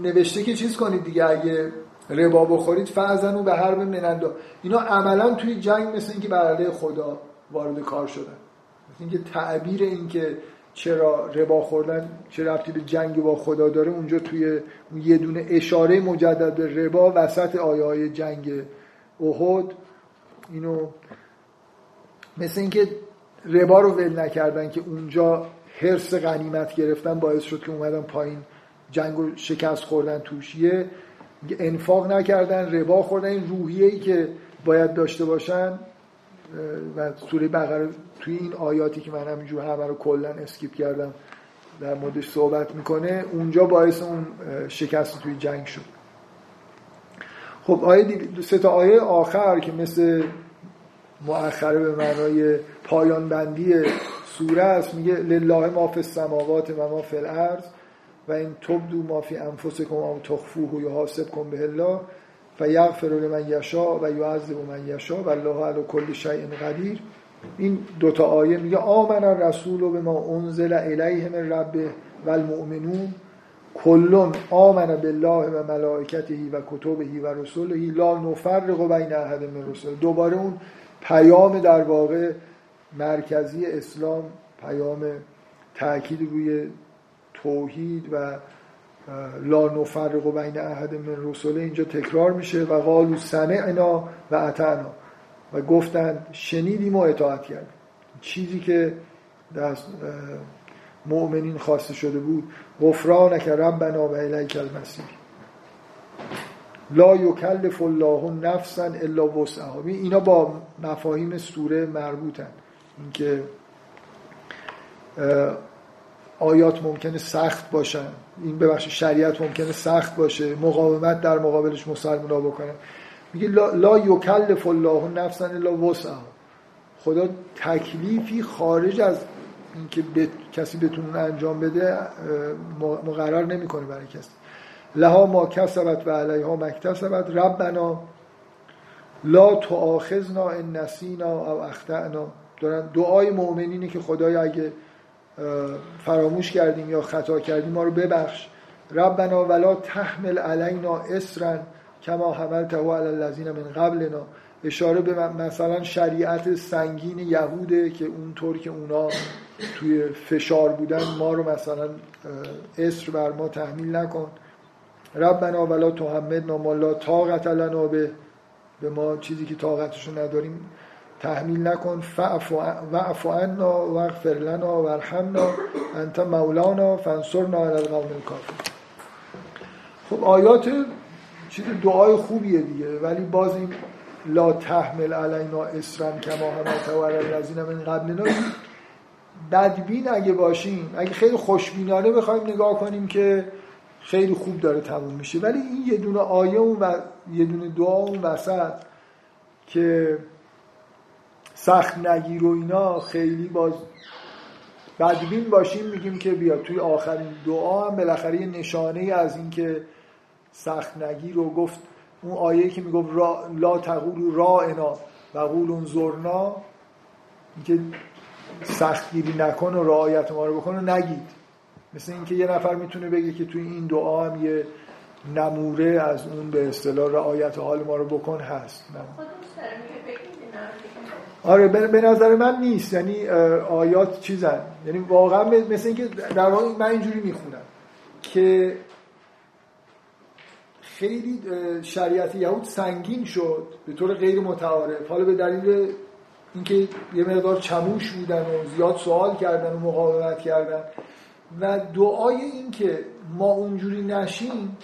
نوشته که چیز کنید دیگه، اگه ربا بخورید فاذنوا بحرب من الله، اینا عملا توی جنگ مثل اینکه بر علیه خدا وارد کار شدن. مثل اینکه تعبیر این که چرا ربا خوردن چه ربطی به جنگ با خدا داره، اونجا توی یه دونه اشاره مجدد به ربا وسط آیه های جنگ احد، اینو مثل اینکه ربا رو ول نکردن که اونجا حرص غنیمت گرفتن باعث شد که اومدن پایین، جنگ رو شکست خوردن توش. یه انفاق نکردن، ربا خوردن. این روحیه‌ای که باید داشته باشن و سوره بقره توی این آیاتی که من همینجور همه رو کلن اسکیپ کردم در موردش صحبت میکنه، اونجا باعث اون شکست توی جنگ شد. خب آیه دی... سه تا آیه آخر که مثل مؤخره به معنای پایان بندی سوره است، میگه لله ما فی السماوات و ما فی الارض و ان تبدوا ما فی انفسکم او تخفوه یحاسبکم به الله فیغفر لمن یشاء و یعذب من یشاء و الله علی کل شیء قدیر. این دوتا آیه میگه آمن الرسول بما انزل الیه من ربه و المؤمنون کلون آمن بالله و ملائکته و کتبه و رسله لا نفرق بین احد من رسله. دوباره اون پیام در واقع مرکزی اسلام، پیام تأکید روی توحید و لا نفرق بین احد من رسله اینجا تکرار میشه. و قالوا سمعنا و اطعنا، و گفتند شنیدیم و اطاعت کردیم. چیزی که از مؤمنین خواسته شده بود. غفرانک ربنا و الیک المصیر. لا یکلف الله نفسا الا وسعها. اینا با مفاهیم سوره مربوطن. اینکه آیات ممکنه سخت باشن، این ببخشید شریعت ممکنه سخت باشه، مقاومت در مقابلش مسلمونا بکنه. میگه لا یکلف الله نفسا الا وسعها. خدا تکلیفی خارج از اینکه بت... کسی بتونه انجام بده مقرر نمیکنه برای کسی. لها ما کسبت و علیها ما اکتسبت. ربنا لا تؤاخذنا ان نسینا او اخطأنا. دارن دعای مؤمنینه که خدایا اگه فراموش کردیم یا خطا کردیم ما رو ببخش. ربنا ولا تحمل علینا اصرا کما حملته علی الذین من قبلنا. اشاره به مثلا شریعت سنگین یهوده که اونطور که اونا توی فشار بودن ما رو مثلا اصر بر ما تحمیل نکن. ربنا ولا تحملنا ما لا طاقت لنا به، به ما چیزی که طاقتشو نداریم تحمیل نکن. فاعف عنا واغفر لنا وارحمنا انت مولانا فانصرنا علی القوم الکافرین. خب آیات چیز دعای خوبیه دیگه، ولی باز این لا تحمل علینا اصرا کما حملته علی الذین من قبلنا، بدبین اگه باشیم، اگه خیلی خوشبینانه بخوایم نگاه کنیم که خیلی خوب داره تموم میشه، ولی این یه دونه آیه و یه دونه دعا اون وسط که سخت نگیر و اینا، خیلی باز بدبین باشیم میگیم که بیا توی آخرین دعا هم بالاخره یه نشانه از این که سخت نگیر و گفت اون آیه که میگفت را لا تقولوا راعنا و قولوا انظرنا، اینکه سختگیری نکن و رعایت ما رو بکن و نگید. مثل اینکه یه نفر میتونه بگه که توی این دعا هم یه نموره از اون به اصطلاح رعایت حال ما رو بکن هست. آره به نظر من نیست، یعنی آیات چیزن، یعنی واقعا مثل اینکه در واقع من اینجوری میخونم که خیلی شریعت یهود سنگین شد به طور غیر متعارف، حالا به دلیل اینکه یه مقدار چموش بودن و زیاد سوال کردن و مقاومت کردن و دعای این که ما اونجوری نشیم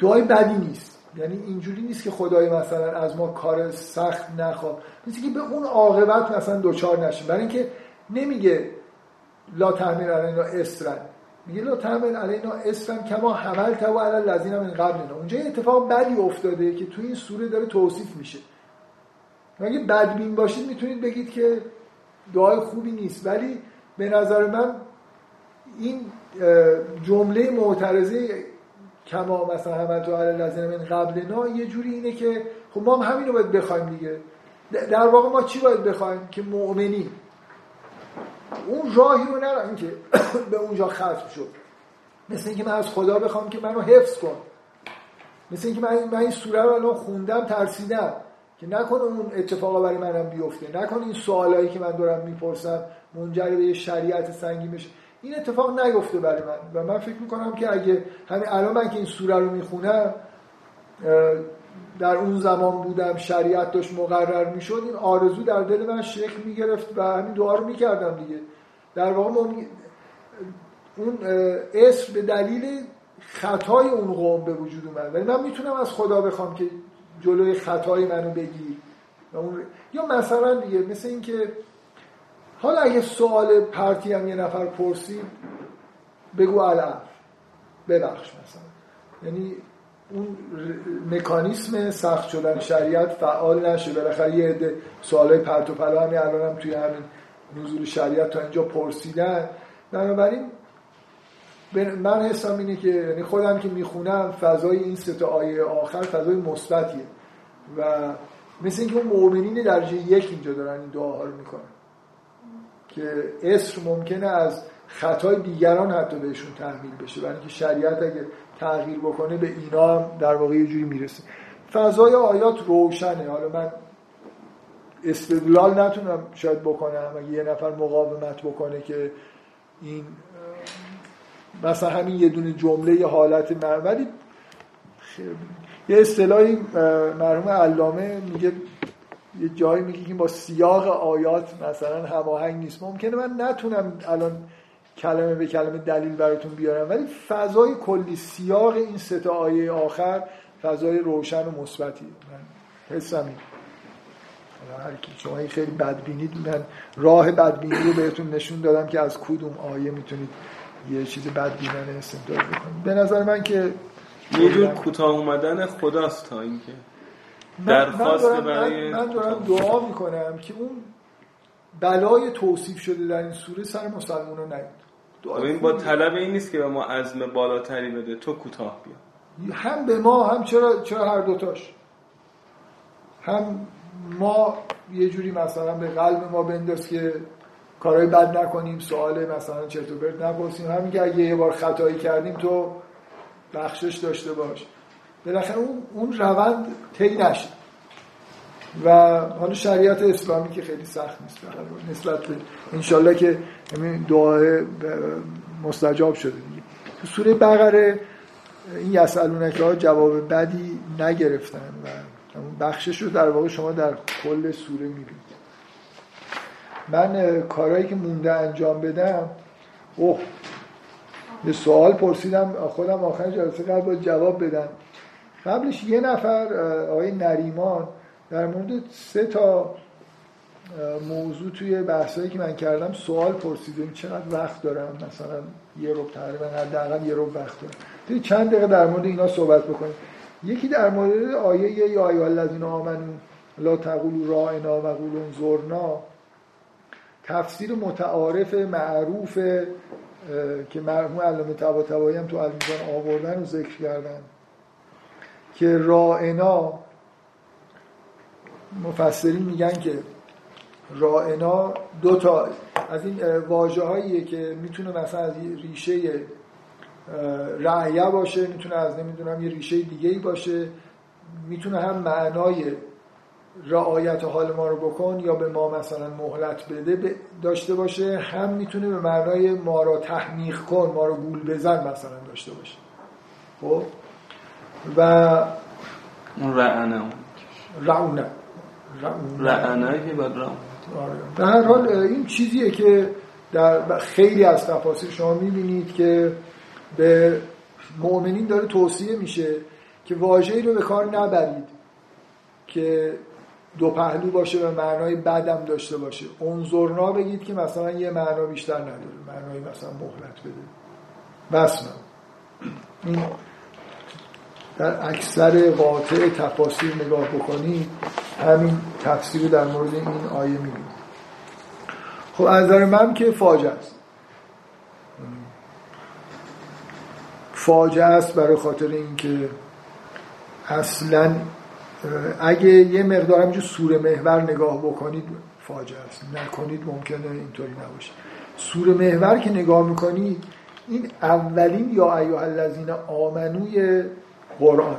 دعای بدی نیست، یعنی اینجوری نیست که خدای مثلا از ما کار سخت نخواد، نیست که به اون عاقبت مثلا دوچار نشیم، برای اینکه نمیگه لا تحمل علینا اصرا، میگه لا تحمل علینا اصرا کما حملته علی الذین من قبلنا. اونجا یه اتفاق بدی افتاده که توی این سوره داره توصیف میشه. اگه بدبین باشید میتونید بگید که دعای خوبی نیست، ولی به نظر من این جمله معترضه کما مثلا حملته علی الذین من قبلنا یه جوری اینه که خب ما هم همین رو باید بخوایم دیگه. در واقع ما چی باید بخوایم؟ که مؤمنی اون راهی رو نرم که به اونجا ختم شد. مثل اینکه من از خدا بخوام که منو حفظ کن، مثل اینکه من من این سوره رو الان خوندم ترسیدم که نکنه اون اتفاقا برای منم بیفته، نکنه این سوالایی که من دارم میپرسم منجر به یه شریعت سنگین بشه. این اتفاق نیفته برای من و من فکر میکنم که اگه همین الان من که این سوره رو میخونم در اون زمان بودم، شریعت داشت مقرر میشد، این آرزو در دل من شکل میگرفت و همین دعا رو میکردم دیگه. در واقع اون اسم به دلیل خطای اون قوم به وجود اومد، ولی من میتونم از خدا بخوام که جلوی خطای منو بگیر و اون... یا مثلا دیگه مثل این که حالا اگه سوال پرتی هم یه نفر پرسید بگو العفو ببخش مثلا، یعنی اون مکانیسم سخت شدن شریعت فعال نشه. بالاخره یه عده سوالای پرت و پلا همین الان هم توی همین نزول شریعت تا اینجا پرسیدن. بنابراین من حسام اینه که یعنی خودم که میخونم فضای این سه تا آیه آخر فضای مثبتیه و مثل اینکه اون مؤمنین درجه یک اینجا دارن این دعاها رو میکنن که اصر ممکنه از خطای دیگران حتی بهشون تحمیل بشه، برای اینکه شریعت اگه تغییر بکنه به اینا هم در واقع یه جوری میرسه. فضای آیات روشنه. حالا من استدلال نتونم شاید بکنم اگه یه نفر مقاومت بکنه که این مثلا همین یه دونه جمله یه حالت مروری، یه اصطلاحی مرحوم علامه میگه یه جایی میگه که با سیاق آیات مثلا هماهنگ نیست. ممکنه من نتونم الان کلمه به کلمه دلیل براتون بیارم، ولی فضای کلی سیاق این سه تا آیه آخر فضای روشن و مثبتی. من حسم این هر کی شما خیلی بدبینید، من راه بدبینی رو بهتون نشون دادم که از کدوم آیه میتونید یه چیز بدبینانه استدلال بکنید. به نظر من که یه جور کوتاه اومدن خداست تا اینکه درخواست من دارم برای من دارم دعا میکنم که اون بلای توصیف شده در این سوره سر مسلمانان نیاد. این با طلب این نیست که به ما عزم بالاتری بده، تو کوتاه بیا، هم به ما هم چرا چرا هر دوتاش، هم ما یه جوری مثلا به قلب ما بندرس که کارهای بد نکنیم، سوال مثلا چرت و پرت نپرسیم، همین که اگه یه بار خطایی کردیم تو بخشش داشته باش. بالاخره اون اون روند طی نشه. و حالا شریعت اسلامی که خیلی سخت نیست نسبت به ان شاءالله که همین دعای مستجاب شده دیگه. تو سوره بقره این یسالونک‌ها جواب بدی نگرفتن و اون بخشش رو در واقع شما در کل سوره می‌بینید. من کارهایی که مونده انجام بدم، اوه یه سوال پرسیدم خودم آخر جلسه قبل باید جواب بدم، قبلش یه نفر آقای نریمان در مورد سه تا موضوع توی بحثایی که من کردم سوال پرسیدیم. چقدر وقت دارم؟ مثلا یه ربع تقریبا حداقل یه ربع وقت دارم. چند دقیقه در مورد اینا صحبت بکنیم. یکی در مورد آیه یا ایها الذین آمنو لا تقولوا راعنا و قولوا انظرنا، تفسیر متعارف معروف که مرحوم علامه طباطبایی هم تو المیزان آوردن و ذکر کردن که راعنا، مفسرین میگن که راعنا دو تا از این واژه‌هاییه که میتونه مثلا از ریشه رعیه باشه، میتونه از نمیدونم یه ریشه دیگه‌ای باشه، میتونه هم معنای رعایت حال ما رو بکن یا به ما مثلا مهلت بده داشته باشه، هم میتونه به معنای ما را تحمیق کن، ما رو گول بزن مثلا داشته باشه. خب و اون رعنا رعنا رعنا که بعد رعنا در هر حال این چیزیه که در خیلی از تفاسیر شما میبینید که به مؤمنین داره توصیه میشه که واژه‌ای رو به کار نبرید که دو پهلو باشه و معنای بدم داشته باشه. انظرنا بگید که مثلا یه معنا بیشتر نداره، معنای مثلا مهلت بده بس. این در اکثر قاطع تفاسیر نگاه بکنید همین تفسیر رو در مورد این آیه میبینید. خب از نظر من که فاجعه است، فاجعه است برای خاطر اینکه اصلاً اگه یه مقدار همینجور سوره محور نگاه بکنید فاجعه است، نکنید ممکنه اینطوری نباشه. سوره محور که نگاه میکنید این اولین یا ایها الذین آمنوی قرآن،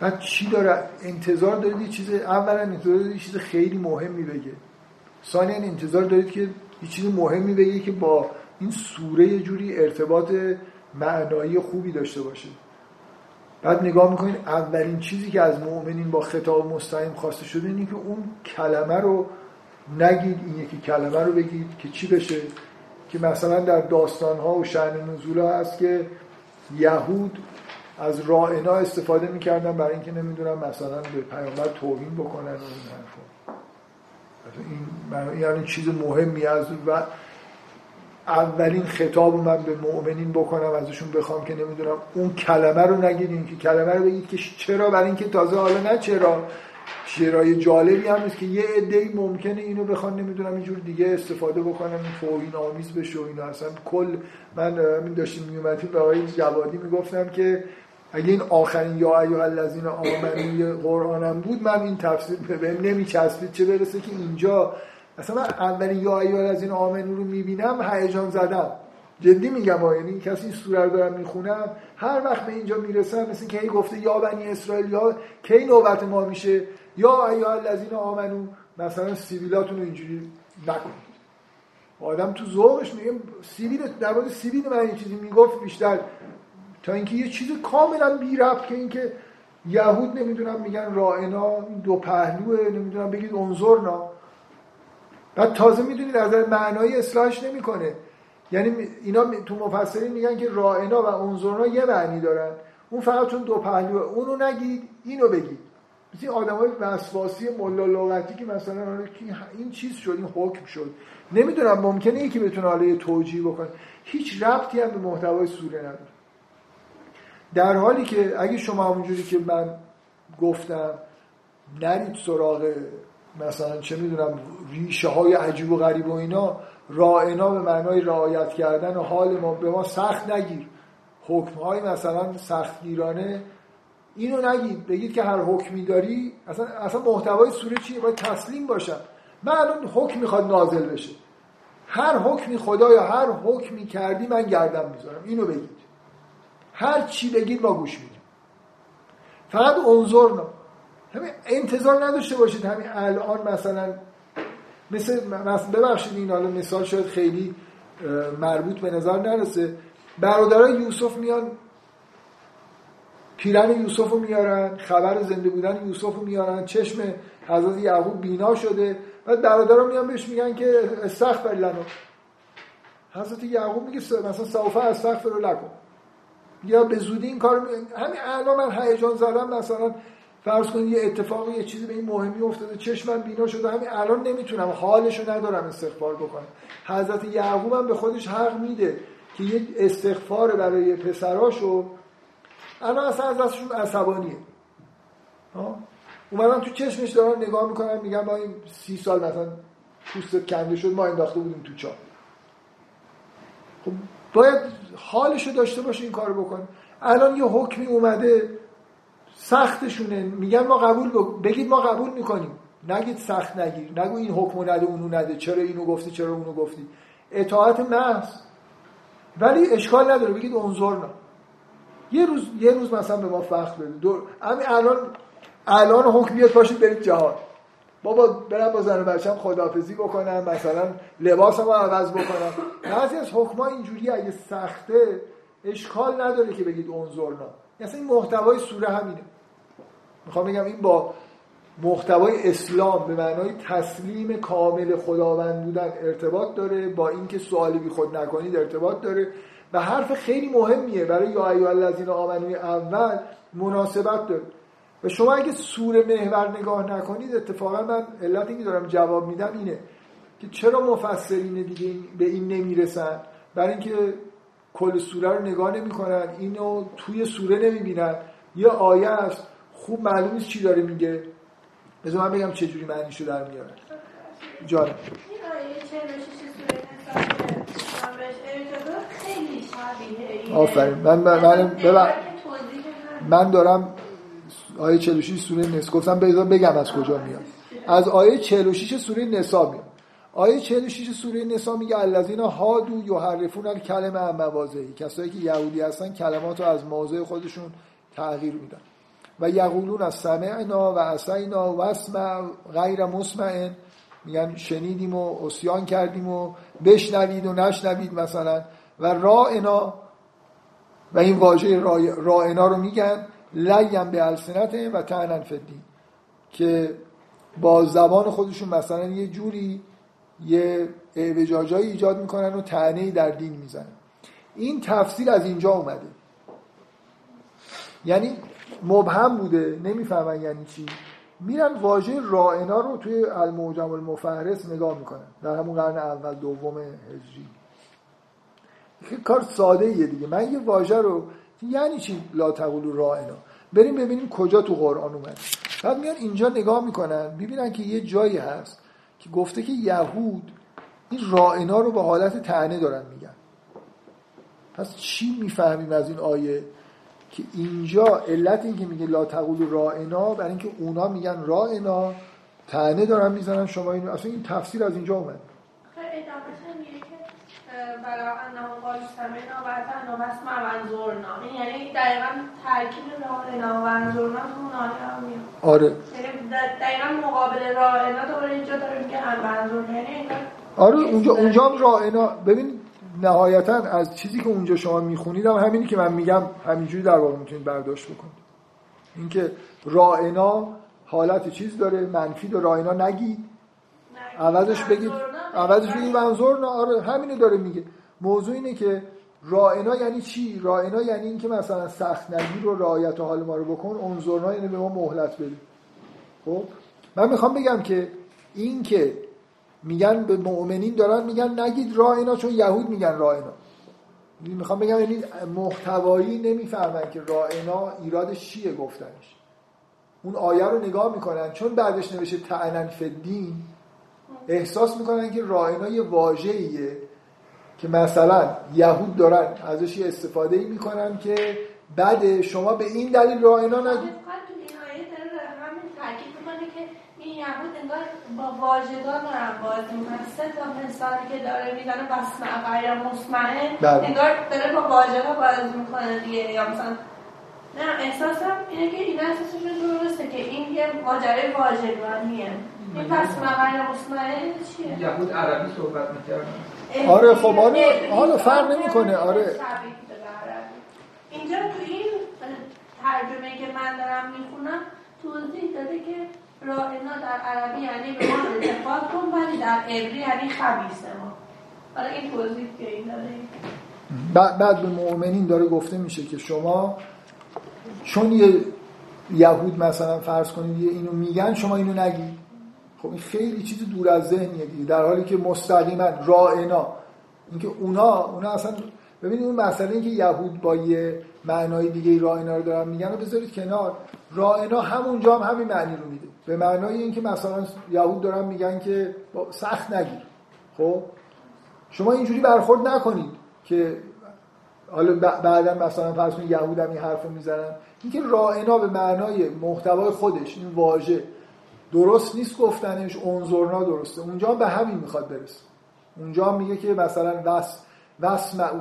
بعد چی داره انتظار دارید؟ یه چیز اولا انتظار دارید یه چیز خیلی مهمی بگه، ثانیا انتظار دارید که یه چیز مهمی بگه که با این سوره یه جوری ارتباط معنایی خوبی داشته باشه. بعد نگاه میکنین اولین چیزی که از مؤمنین با خطاب مستقیم خواسته شده اینه که اون کلمه رو نگید، این یکی کلمه رو بگید که چی بشه، که مثلا در داستانها و شأن نزولها هست که یهود از راعنا استفاده میکردن برای اینکه نمیدونم مثلا به پیامبر توهین بکنن و این حرفا. این یعنی چیز مهمی از و اولین خطاب رو من به مؤمنین بکنم ازشون بخوام که نمیدونم اون کلمه رو نگید، این که کلمه رو بگید که چرا، برای اینکه تازه حالا نه چرا چرای جالبی هم نیست که یه عده‌ای ممکنه اینو بخوان نمیدونم اینجور دیگه استفاده بکنم این توهین آمیز بشه و اینا. اصلا کل من همین داشتیم میومدیم به آقای جوادی میگفتم که اگه این آخرین یا ایها الذین آمنوی قرآنم بود من این تفسیر بهم نمیچسبید، چه برسه که اینجا اصلا من اولین یا ایها الذین آمنو رو میبینم هیجان زدم، جدی میگم. یعنی کسی این سوره رو دارم میخونم هر وقت به اینجا میرسم مثل که هی گفته یا بنی اسرائیل، یا کی نوبت ما میشه یا ایها الذین آمنو مثلا سیبیلاتون رو اینجوری نکنید. آدم تو ذوقش میگه سیبیل، در مورد سیبیل من یه چیزی میگفت بیشتر، تا اینکه یه چیز کاملا بی ربط که اینکه یهود نمیدونم میگن راعنا دو پهلوه، نمیدونم بگید انظرنا، بعد تازه میدونید از نظر معنایی اصلاحش نمیکنه. یعنی اینا تو مفسرین میگن که راعنا و انظرنا یه معنی دارن، اون فقط چون دو پهلوه اونو نگید اینو بگید. مثل آدمای وسواسی ملا لغتی که مثلا این چیز شد، این حکم شد، نمیدونم ممکنه یکی بتونه حاله توجیه بکنه، هیچ ربطی هم به محتوای سوره نداره. در حالی که اگه شما همونجوری که من گفتم نرید سراغ مثلا چه میدونم ریشه های عجیب و غریب و اینا، راعنا به معنای رعایت کردن و حال ما به ما سخت نگیر، حکم های مثلا سخت گیرانه اینو نگید، بگید که هر حکمی داری. اصلا اصلا محتوای سوره چیه؟ باید تسلیم باشم. من الان حکم میخواد نازل بشه، هر حکمی خدایا هر حکمی کردی من گردن میذارم، اینو بگید، هر چی بگید ما گوش میدیم، فقط انظرنا. همین انتظار نداشته باشید همین الان مثلا مثل ببخشید این حالا مثال شاید خیلی مربوط به نظر نرسه، برادرای یوسف میان پیرن یوسف رو میارن، خبر زنده بودن یوسف رو میارن، چشم حضرت یعقوب بینا شده، بعد برادران میان بهش میگن که استغفر لنا، حضرت یعقوب میگه مثلا سوف استغفر لکم، یا به زودی این کارو می... همین الان من هیجان زدم، مثلا فرض کنید یه اتفاقی یه چیزی به این مهمی افتاده، چشمم بینا شده، همین الان نمیتونم، حالشو ندارم استغفار بکنم. حضرت یعقوب هم به خودش حق میده که یه استغفار برای پسراشو، الان اصلا از دستشون عصبانیه، اومدم تو چشمش دارم نگاه میکنم میگم با این سی سال مثلا پوست کنده شد، ما انداخته بودیم تو چاه. خب باید حالشو داشته باشه این کارو بکن. الان یه حکمی اومده سختشونه، میگن ما قبول بکن. بگید ما قبول میکنیم، نگید سخت نگیر، نگو این حکمو نده اونو نده، چرا اینو گفتی چرا اونو گفتی، اطاعت محض. ولی اشکال نداره بگید انظرنا، یه روز یه روز مثلا به ما فخر بده، همین الان الان حکم بیاد پاشید برید جهاد، بابا برم با زن و بچه‌م خداحافظی بکنم، مثلا لباسمو عوض بکنم. بعضی از حکما اینجوری اگه سخته اشکال نداره که بگید انظرنا. اصلا این محتوای سوره همینه. میخوام بگم این با محتوای اسلام به معنای تسلیم کامل خداوند بودن ارتباط داره، با اینکه سوالی بی خود نکنید ارتباط داره، و حرف خیلی مهمیه برای یا ایها الذین آمنو اول مناسبت داره. و شما اگه سوره محور نگاه نکنید، اتفاقا من علتی که دارم جواب میدم اینه که چرا مفسرین دیگه به این نمیرسن، برای اینکه کل سوره رو نگاه نمیکنن، اینو توی سوره نمیبینن. یه آیه است خوب معلوم نیست چی داره میگه، بذار من بگم چه جوری معنیشو در میارن. جان این آیه چهل و شش سوره نساء من دارم آیه چهل و شش سوره نساء گفتم بگم از کجا میاد. از آیه چهل و شش سوره نساء میاد. آیه چهل و شش سوره نساء میگه الذین هادو یحرفون الکلم عن مواضعه، کسایی که یهودی هستن کلمات رو از موضع خودشون تغییر میدن. و یقولون از سمعنا و عصینا و اسمع غیر مسمع، میگن شنیدیم و عصیان کردیم و بشنوید و نشنوید مثلا. و رائنا، و این واژه رائنا رو میگن لیم به السنته و طعنن فی الدین، که با زبان خودشون مثلا یه جوری یه اعوجاجایی ایجاد میکنن و طعنه‌ای در دین میزنن. این تفسیر از اینجا اومده، یعنی مبهم بوده نمیفهمن یعنی چی، میرن واژه رائنا رو توی المعجم المفهرس نگاه میکنن در همون قرن اول دوم هجری. خیلی کار ساده ایه دیگه. من یه واژه رو یعنی چی لا تقولوا رائنا، بریم ببینیم کجا تو قرآن اومده. بعد میان اینجا نگاه میکنن میبینن که یه جایی هست که گفته که یهود این رائنا رو به حالت طعنه دارن میگن. پس چی میفهمیم از این آیه که اینجا علت این که میگه لا تقولوا رائنا برای اینکه اونا میگن رائنا طعنه دارن میزنن شما اینو، اصلا این تفسیر از اینجا اومد. برای انه قال سمعنا و اطعنا و اسمع و انظرنا، یعنی دقیقا ترکیب رائنا و انظرنا تو اون آیه هم میاد. آره یعنی دقیقا مقابل رائنا دوباره اینجا داریم که هم انظرنا، یعنی آره اونجا اونجا هم رائنا. ببین نهایتا از چیزی که اونجا شما میخونید هم همینی که من میگم همینجوری در واقع میتونید برداشت بکنید، اینکه رائنا حالت چیز داره منفی داره، رائنا نگید عوضش بگید عوضش بگید منظورنا. آره همینه داره میگه. موضوع اینه که رائنا یعنی چی؟ رائنا یعنی این که مثلا سخت نگیر و رعایت حال ما رو بکن، انظرنا یعنی به ما مهلت بده. خب من میخوام بگم که این که میگن به مؤمنین دارن میگن نگید رائنا چون یهود میگن رائنا، میخوام بگم یعنی محتوایی نمیفهمن که رائنا ایرادش چیه گفتنش. اون آیه رو نگاه میکنن چون بعدش نوشته طعنن فی الدین، احساس میکنن که رائنا یه واژه‌ایه که مثلا یهود دارن ازش یه استفاده‌ای میکنن که بعد شما به این دلیل رائنا نگید. همین تاکید میکنه که این یهود انگار با واژه‌دان دارن بازی میکنن، سه تا مثالی که داره میزنه بسمع غیر مسمع انگار داره با واژه‌ها بازی میکنه دیگه. یا مثلا نه احساسم اینه که این احساسشون درسته که این یه ماجرای واژه‌دانیه. این پس مقاله مصنعه چیه؟ یهود عربی صحبت میکردن. آره خب آره حالا فرق نمیکنه. آره اینجا تو این ترجمه که من دارم میخونم توضیح داده که رائنا در عربی یعنی به ما التفات کن، ولی در عبری یعنی خبیث ما. حالا این توضیح که این داره بعد به مؤمنین داره گفته میشه که شما چون یه یهود مثلا فرض کنید یه اینو میگن شما اینو نگید. خب این خیلی چیز دور از ذهنیه دیگه، در حالی که مستقیما رائنا اینکه اونا اونا اصلا ببینید اون مسئله اینکه یهود با یه معنای دیگه رائنا رو دارن میگن رو بذارید کنار. رائنا همونجا هم همین معنی رو میده، به معنای اینکه مثلا یهود دارن میگن که سخت نگیر. خب شما اینجوری برخورد نکنید که حالا بعداً مثلا فرض کنید یهود هم این حرفو میزنن. اینکه رائنا به معنای محتوای خودش این واژه درست نیست گفتنش، انظرنا درسته. اونجا به همین میخواد برسه. اونجا میگه که مثلا وس وسمعو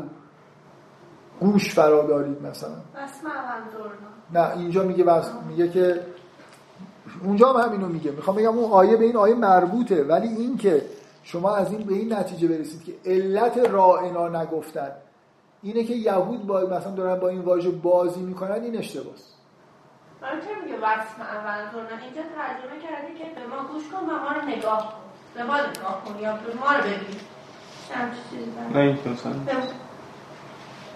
گوش فرا دارید مثلا. وسمعو نه اینجا میگه وس میگه که اونجا هم همینو میگه. میخوام بگم اون آیه به این آیه مربوطه، ولی این که شما از این به این نتیجه برسید که علت رائنا نگفتن اینه که یهود با مثلا دارن با این واژه بازی میکنن، این اشتباهه. من چه میگه وسم اول دورنا اینجا ترجمه کرده که به ما گوش کن و ما رو نگاه کن، به ما نگاه کن یا به ما رو ببین. چند چیزی نه این توسن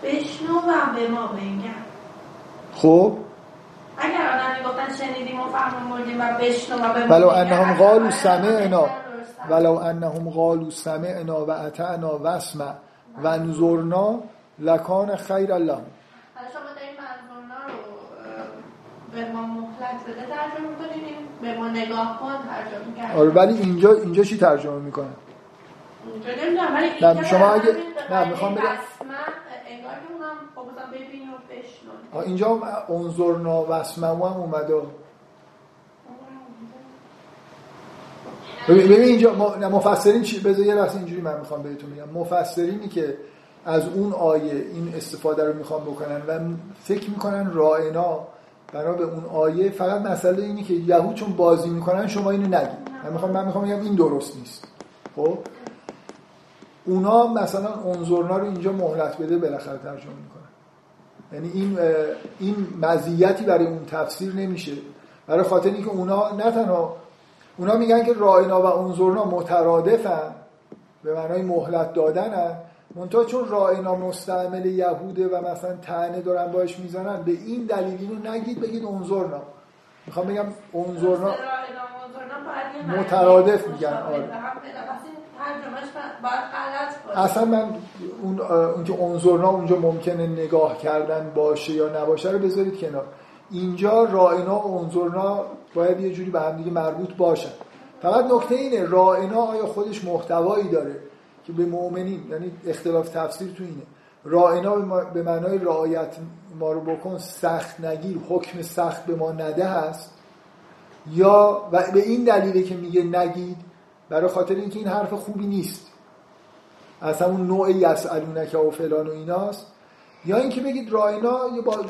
بشنو و به ما بگن. خب اگر آنها میگفتن شنیدیم و فهم موردیم و بشنو و به ما ولو انهم قالوا سمعنا ولو انهم قالوا سمعنا و اطعنا واسمع و انظرنا لکان خیر لهم. به ما مخلص بده ترجمه میکنیم، به ما نگاه کن ترجمه میکنیم. آره ولی اینجا اینجا چی ترجمه میکنه؟ اینجا نمیدونم ولی اینجا شما اگه نه میخوام بگم اسما انگار که اونم بازم ببین و بشنو. آ اینجا انظرنا واسمعوا هم اومده. ببین اینجا مفسرین چی بذار یه لحظه اینجوری من میخوام بهتون بگم. مفسرینی که از اون آیه این استفاده رو میخوام بکنن و فکر میکنن رائنا برای به اون آیه فقط مسئله اینه که یهود چون بازی میکنن شما اینو نگید. من میخوام من میخوام بگم این درست نیست. خب اونا مثلا انظرنا رو اینجا مهلت بده بالاخره ترجمه میکنن. یعنی این این مزیتی برای اون تفسیر نمیشه، برای خاطر اینکه اونا نه تنها اونا میگن که رائنا و انظرنا مترادفن به معنای مهلت دادنن، منتها چون رائنا مستعمل یهوده و مثلا طعنه دارن باش میزنن به این دلیل اینو نگید بگید انظرنا. میخوام بگم انظرنا مترادف میگن. آره اصلا من اون اون که انظرنا اونجا ممکنه نگاه کردن باشه یا نباشه رو بذارید کنار. اینجا رائنا و انظرنا باید یه جوری به هم دیگه مربوط باشن. فقط نکته اینه رائنا آیا خودش محتوایی داره که به مؤمنین، یعنی اختلاف تفسیر تو اینه رائنا به معنای رعایت ما رو بکن، سخت نگیر، حکم سخت به ما نده هست، یا و به این دلیله که میگه نگید برای خاطر اینکه این حرف خوبی نیست، اصلا اون نوع یسالونک و فلان و ایناست، یا اینکه بگید رائنا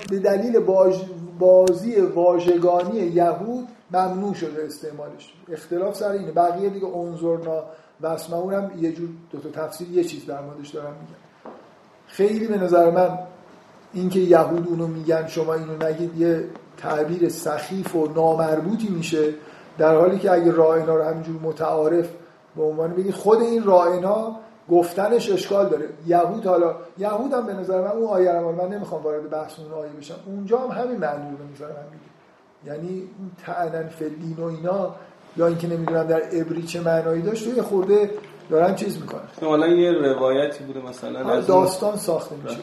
به دلیل باج... بازی واژگانی یهود ممنوع شده استعمالش. اختلاف سر اینه. بقیه دیگه انظرنا بس ما اونم یه جور دو تا تفسیر یه چیز در موردش دارم میگم. خیلی به نظر من اینکه یهود اونو میگن شما اینو نگید یه تعبیر سخیف و نامربوطی میشه، در حالی که اگه رائنا رو همینجور متعارف به عنوان بگید خود این رائنا گفتنش اشکال داره. یهود حالا یهود هم به نظر من اون آیه رو من نمیخوام وارد بحث اون آیه بشم. اونجا هم همین معنی رو میذارم میگه. یعنی تعلن فدین و اینا یا اینکه نمیدونم در عبری چه معنایی داشت و یه خورده دارن چیز میکنن. حالا یه روایتی بوده مثلا از داستان ساخته میشه.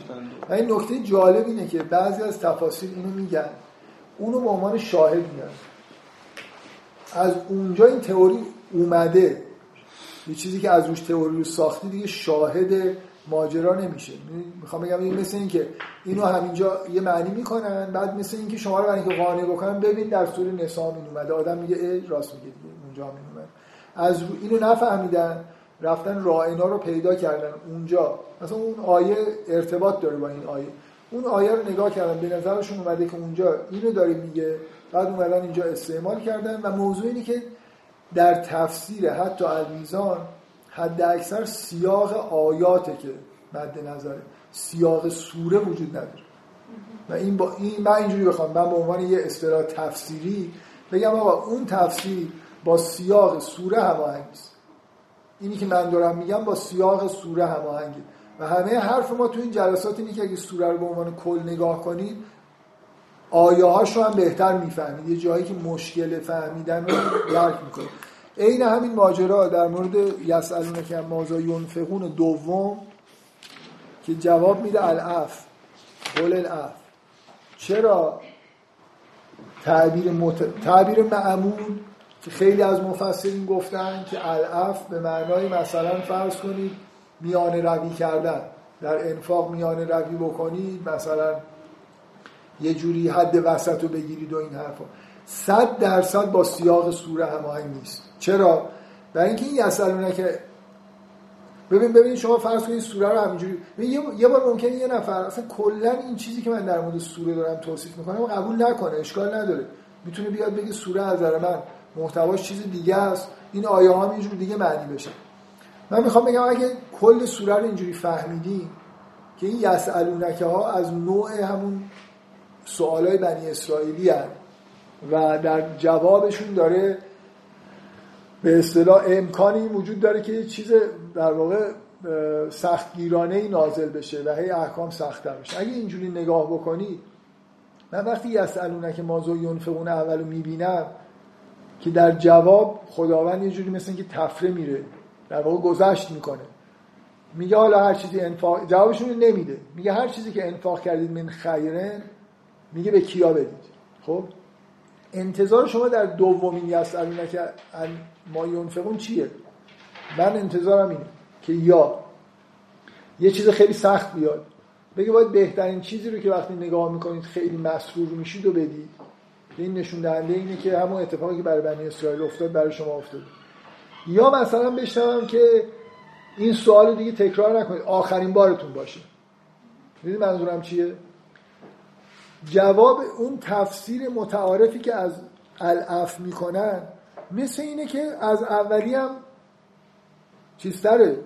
و این نکته جالب اینه که بعضی از تفاسیر اینو میگن، اونو به عنوان شاهد میگن. از اونجا این تئوری اومده. یه چیزی که از روش تئوری رو ساختی دیگه شاهد ماجرا نمیشه. میخوام بگم این مثل این که اینو همینجا یه معنی میکنن، بعد مثل این که شما رو برای اینکه قانع بکنن ببین در سوره نساء این اومده، آدم میگه ای راست میگه اونجا هم این اومده. از اینو نفهمیدن رفتن رائنا رو پیدا کردن اونجا، مثلا اون آیه ارتباط داره با این آیه، اون آیه رو نگاه کردن به نظرشون اومده که اونجا اینو داره میگه، بعد اومدن اینجا استعمال کردن. و موضوع اینه که در تفسیر حتی المیزان حد اکثر سیاق آیاته که مد نظره، سیاق سوره وجود نداره. و این با این من اینجوری بخوام من به عنوان یه اصطلاح تفسیری بگم آقا اون تفسیر با سیاق سوره هماهنگ نیست، اینی که من دارم میگم با سیاق سوره هماهنگه. و همه حرف ما تو این جلسات اینه که اگه سوره رو به عنوان کل نگاه کنید آیه‌هاش رو هم بهتر میفهمید، یه جایی که مشکل فهمیدن رو درک میکنید. این همین ماجرا در مورد یسالونه که مازا ینفقون دوم که جواب میده العف قول العف، چرا تعبیر مت... تعبیر معمول که خیلی از مفسرین گفتن که العف به معنای مثلا فرض کنید میانه روی کردن، در انفاق میانه روی بکنید، مثلا یه جوری حد وسط رو بگیرید و این حرفا صد درصد با سیاق سوره هماهنگ نیست. چرا؟ برای اینکه این یسالونه که ببین ببین شما فرض کنید سوره رو همینجوری یه یه بار ممکنه یه نفر اصلا کلا این چیزی که من در مورد سوره دارم توصیف میکنم قبول نکنه، اشکال نداره، میتونه بیاد بگه سوره از نظر من محتواش چیز دیگه است، این آیه ها یه جور دیگه معنی بشه. من میخوام بگم اگه کل سوره رو اینجوری فهمیدیم که این یسالونکه ها از نوع همون سوالای بنی اسرائیلی هست و در جوابشون داره به اصطلاح امکانی وجود داره که یه چیز در واقع سختگیرانه‌ای نازل بشه و هی احکام سخت‌تر بشه، اگه اینجوری نگاه بکنی، من وقتی یسالونکه ماذا ینفقون اولو میبینم که در جواب خداوند یه جوری مثل اینکه تفره میره، در واقع گذشت میکنه، میگه حالا هر چیزی انفاق، جوابشون رو نمیده، میگه هر چیزی که انفاق کردید من خیرن، میگه به کیا بدید. خب انتظار شما در دومین یسالونکه ما ینفقون چیه؟ من انتظارم اینه که یا یه چیز خیلی سخت بیاد بگه باید بهترین چیزی رو که وقتی نگاه میکنید خیلی مسرور میشید و بدید، این نشون دهنده اینه که همون اتفاقی که برای بنی اسرائیل افتاد برای شما افتاد، یا مثلا بشنوم که این سوالو دیگه تکرار نکنید، آخرین بارتون باشه. میدونید منظورم چیه؟ جواب اون تفسیر متعارفی که از العف میکنن مثل اینه که از اولی هم چیز تره،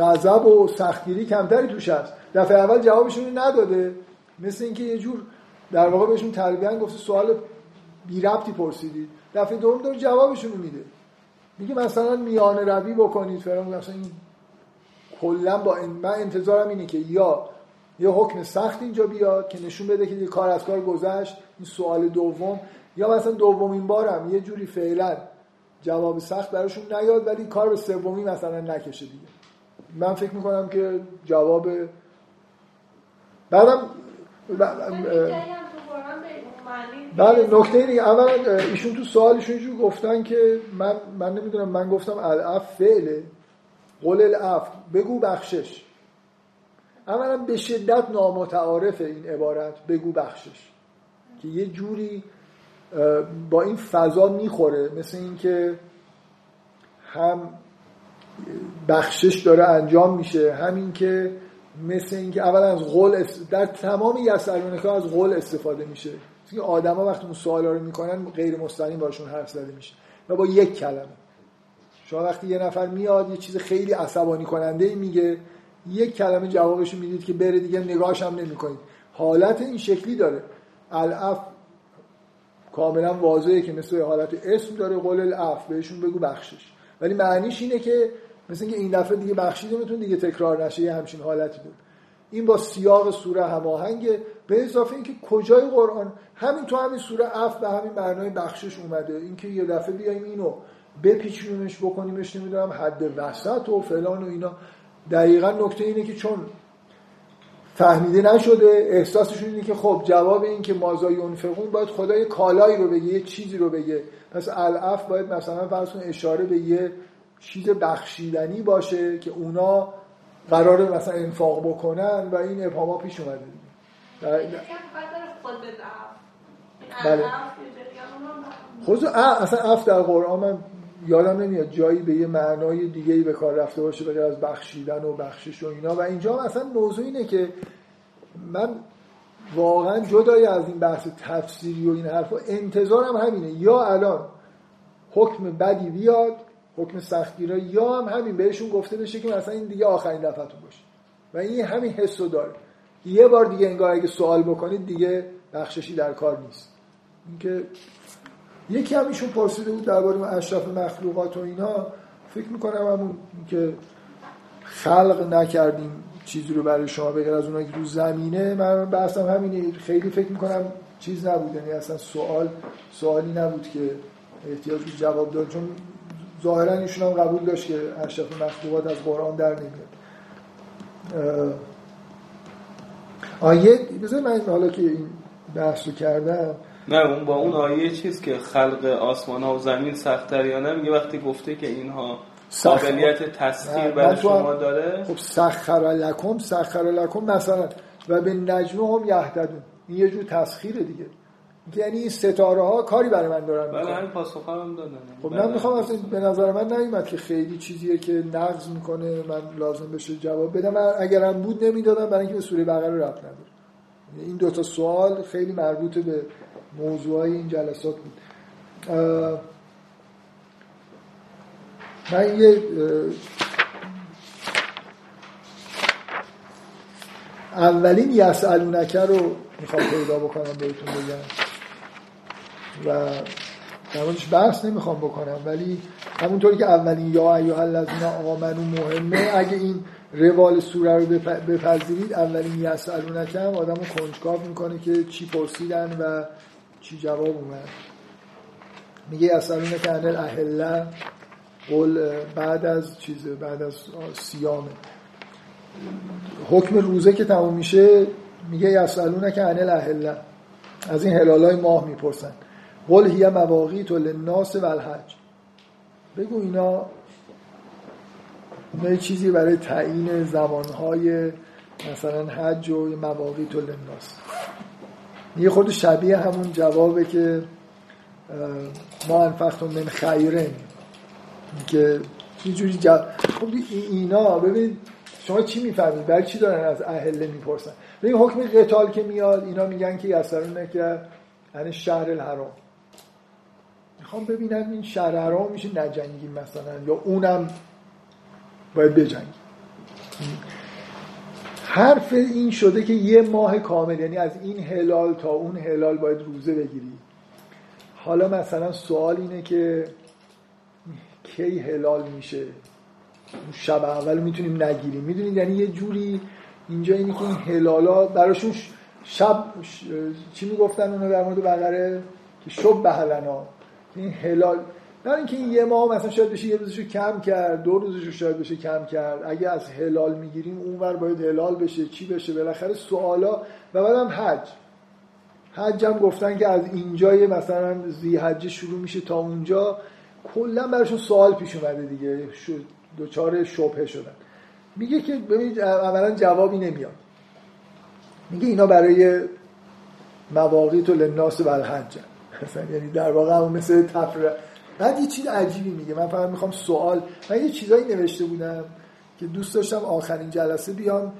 غضب و سختگیری کمتری توش هست، دفعه اول جوابشون نداده، مثل اینکه یه جور در واقع بهشون تربیت گفته سوال بی ربطی پرسیدید، دفعه دوم داره جوابشون میده، میگه مثلا میانه روی بکنید فرام. مثلا این کلا با این من انتظارم اینه که یا یه حکم سخت اینجا بیاد که نشون بده که کار از کار گذشت، این سوال دوم، یا مثلا دومین بارم یه جوری فعلا جواب سخت براشون نیاد ولی کار به سومی مثلا نکشه دیگه. من فکر میکنم که جواب بعدم بله نکته دیگه. اولا ایشون تو سوالشون جو گفتن که من من نمیدونم، من گفتم العف فعله، قول العف بگو بخشش. اولا به شدت نامتعارفه این عبارت بگو بخشش که یه جوری با این فضا میخوره، مثل این که هم بخشش داره انجام میشه، همین که مثل اینکه اول از قول در تمام یسالونکه از قول استفاده میشه، چون آدما وقتی اون سوالا رو میکنن غیر مستقیم باشون حرف زده میشه و با یک کلمه. شما وقتی یه نفر میاد یه چیز خیلی عصبانی کننده ای میگه، یک کلمه جوابش رو میدید که بره دیگه، نگاهش هم نمیکنید. حالت این شکلی داره. العف کاملا واضحه که مثل حالت اسم داره، قول العف بهشون بگو بخشش، ولی معنیش اینه که مثل اینکه این دفعه دیگه بخشیدمتون دیگه تکرار نشه، یه همچین حالتی بود. این با سیاق سوره هماهنگه، به اضافه اینکه کجای قرآن همین تو همین سوره عفو به همین معنای بخشش اومده، اینکه یه دفعه بیایم اینو بپیچونیمش بکنیمش نمیدونم حد وسط و فلان و اینا. دقیقاً نکته اینه که چون فهمیده نشده، احساسشون اینه که خب جواب این که ماذا ینفقون باید خدای کالایی رو بگه، یه چیزی رو بگه، پس العفو باید مثلا فرض کن اشاره به یه چیز بخشیدنی باشه که اونا قراره مثلا انفاق بکنن و این ابهاما پیش اومده دیگه. بله بله خود اصلا عفو در قرآن من یادم نمیاد جایی به یه معنای دیگه‌ای به کار رفته باشه بغیر از بخشیدن و بخشش و اینا. و اینجا اصلا موضوع اینه که من واقعا جدای از این بحث تفسیری و این حرفا انتظارم همینه، یا الان حکم بدی بیاد، حکم سختگیرا، یا هم همین بهشون گفته بشه که مثلا این دیگه آخرین دفعه‌تون باشه و این همین حسو داره، یه بار دیگه انگار اگه سوال بکنید دیگه بخششی در کار نیست. اینکه یکی هم ایشون پرسیده بود درباره اشرف مخلوقات و اینا، فکر می‌کنم همون که خلق نکردیم چیزی رو برای شما بگر از اونایی که رو زمینه. من بحثم همینه، خیلی فکر میکنم چیز نبود، یعنی اصلا سوال سوالی نبود که احتیاج به جواب داد، چون ظاهرا ایشون هم قبول داشت که اشرف مخلوقات از قرآن در نمیاد. آیه بذار من حالا که این بحث رو کردم، نه اون با اون آیه چیز که خلق آسمان ها و زمین سخت‌تر یا نه، میگه وقتی گفته که اینها قابلیت تسخیر برای شما داره، خب سخر لکم سخر لکم مثلا و به نجمهم یهتدون، این یه جور تسخیره دیگه، یعنی این ستاره ها کاری برای من دارن میکنن. بله همین پاسخا هم دادن. خب من میخوام اصلا به نظر من نمیاد که خیلی چیزیه که نقض میکنه من لازم بشه جواب بدم، من اگرم بود نمیدادم، برای اینکه به سوره بقره ربط نداره. این دوتا سوال خیلی مربوط به موضوعای این جلسات بود. من یه اولین یسالونک رو میخوام پیدا بکنم بهتون بگم و در موردش بحث نمیخوام بکنم، ولی همونطوری که اولین یا ایها الذین آمنو مهمه، اگه این روال سوره رو بپذیرید اولین یسالونک هم آدم رو کنجکاو میکنه که چی پرسیدن و چی جواب اومد. میگه یسالونک عن الاحله قل بعد از چیزه، بعد از صیامه، حکم روزه که تموم میشه میگه یسالونک عن الاحله، از این هلالای ماه میپرسن، قل هی مواقیت للناس والحج، بگو اینا یه چیزی برای تعیین زمانهای مثلا حج و مواقیت للناس. یه خود شبیه همون جوابه که ما انفقتم من خیرن، که یه جوری جواب. خب اینا ببین شما چی میفهمید، برای چی دارن از اهله میپرسن؟ ببین حکم قتال که میاد اینا میگن که یسرونه که یعنی شهر الحرام، میخوام ببینم این شهر حرام میشه نجنگی مثلا، یا اونم باید بجنگی. حرف این شده که یه ماه کامل، یعنی از این هلال تا اون هلال باید روزه بگیری. حالا مثلا سوال اینه که کی هلال میشه، اون شب اول میتونیم نگیریم، میدونید یعنی یه جوری اینجا اینه که این هلالا براشون شب ش... چی میگفتن اونا در مورد بقره که شب بهلنا، این هلال، نه اینکه این یه ماه مثلا شاید بشه یه روزشو کم کرد، دو روزشو شاید بشه کم کرد، اگه از هلال میگیریم اونور باید هلال بشه، چی بشه، بالاخره سوالا. و بعدم حج حج هم گفتن که از اینجای مثلا ذیحجه شروع میشه تا اونجا، کلا براشون سوال پیش اومده دیگه، شد دوچار شبهه شدن. میگه که ببینید اولا جوابی نمیاد، میگه اینا برای مواقیت للناس والحج، یعنی در واقع اون مثل تفریح. بعد یه چیز عجیبی میگه، من فقط میخوام سوال، من یه چیزایی نوشته بودم که دوست داشتم آخرین جلسه بیام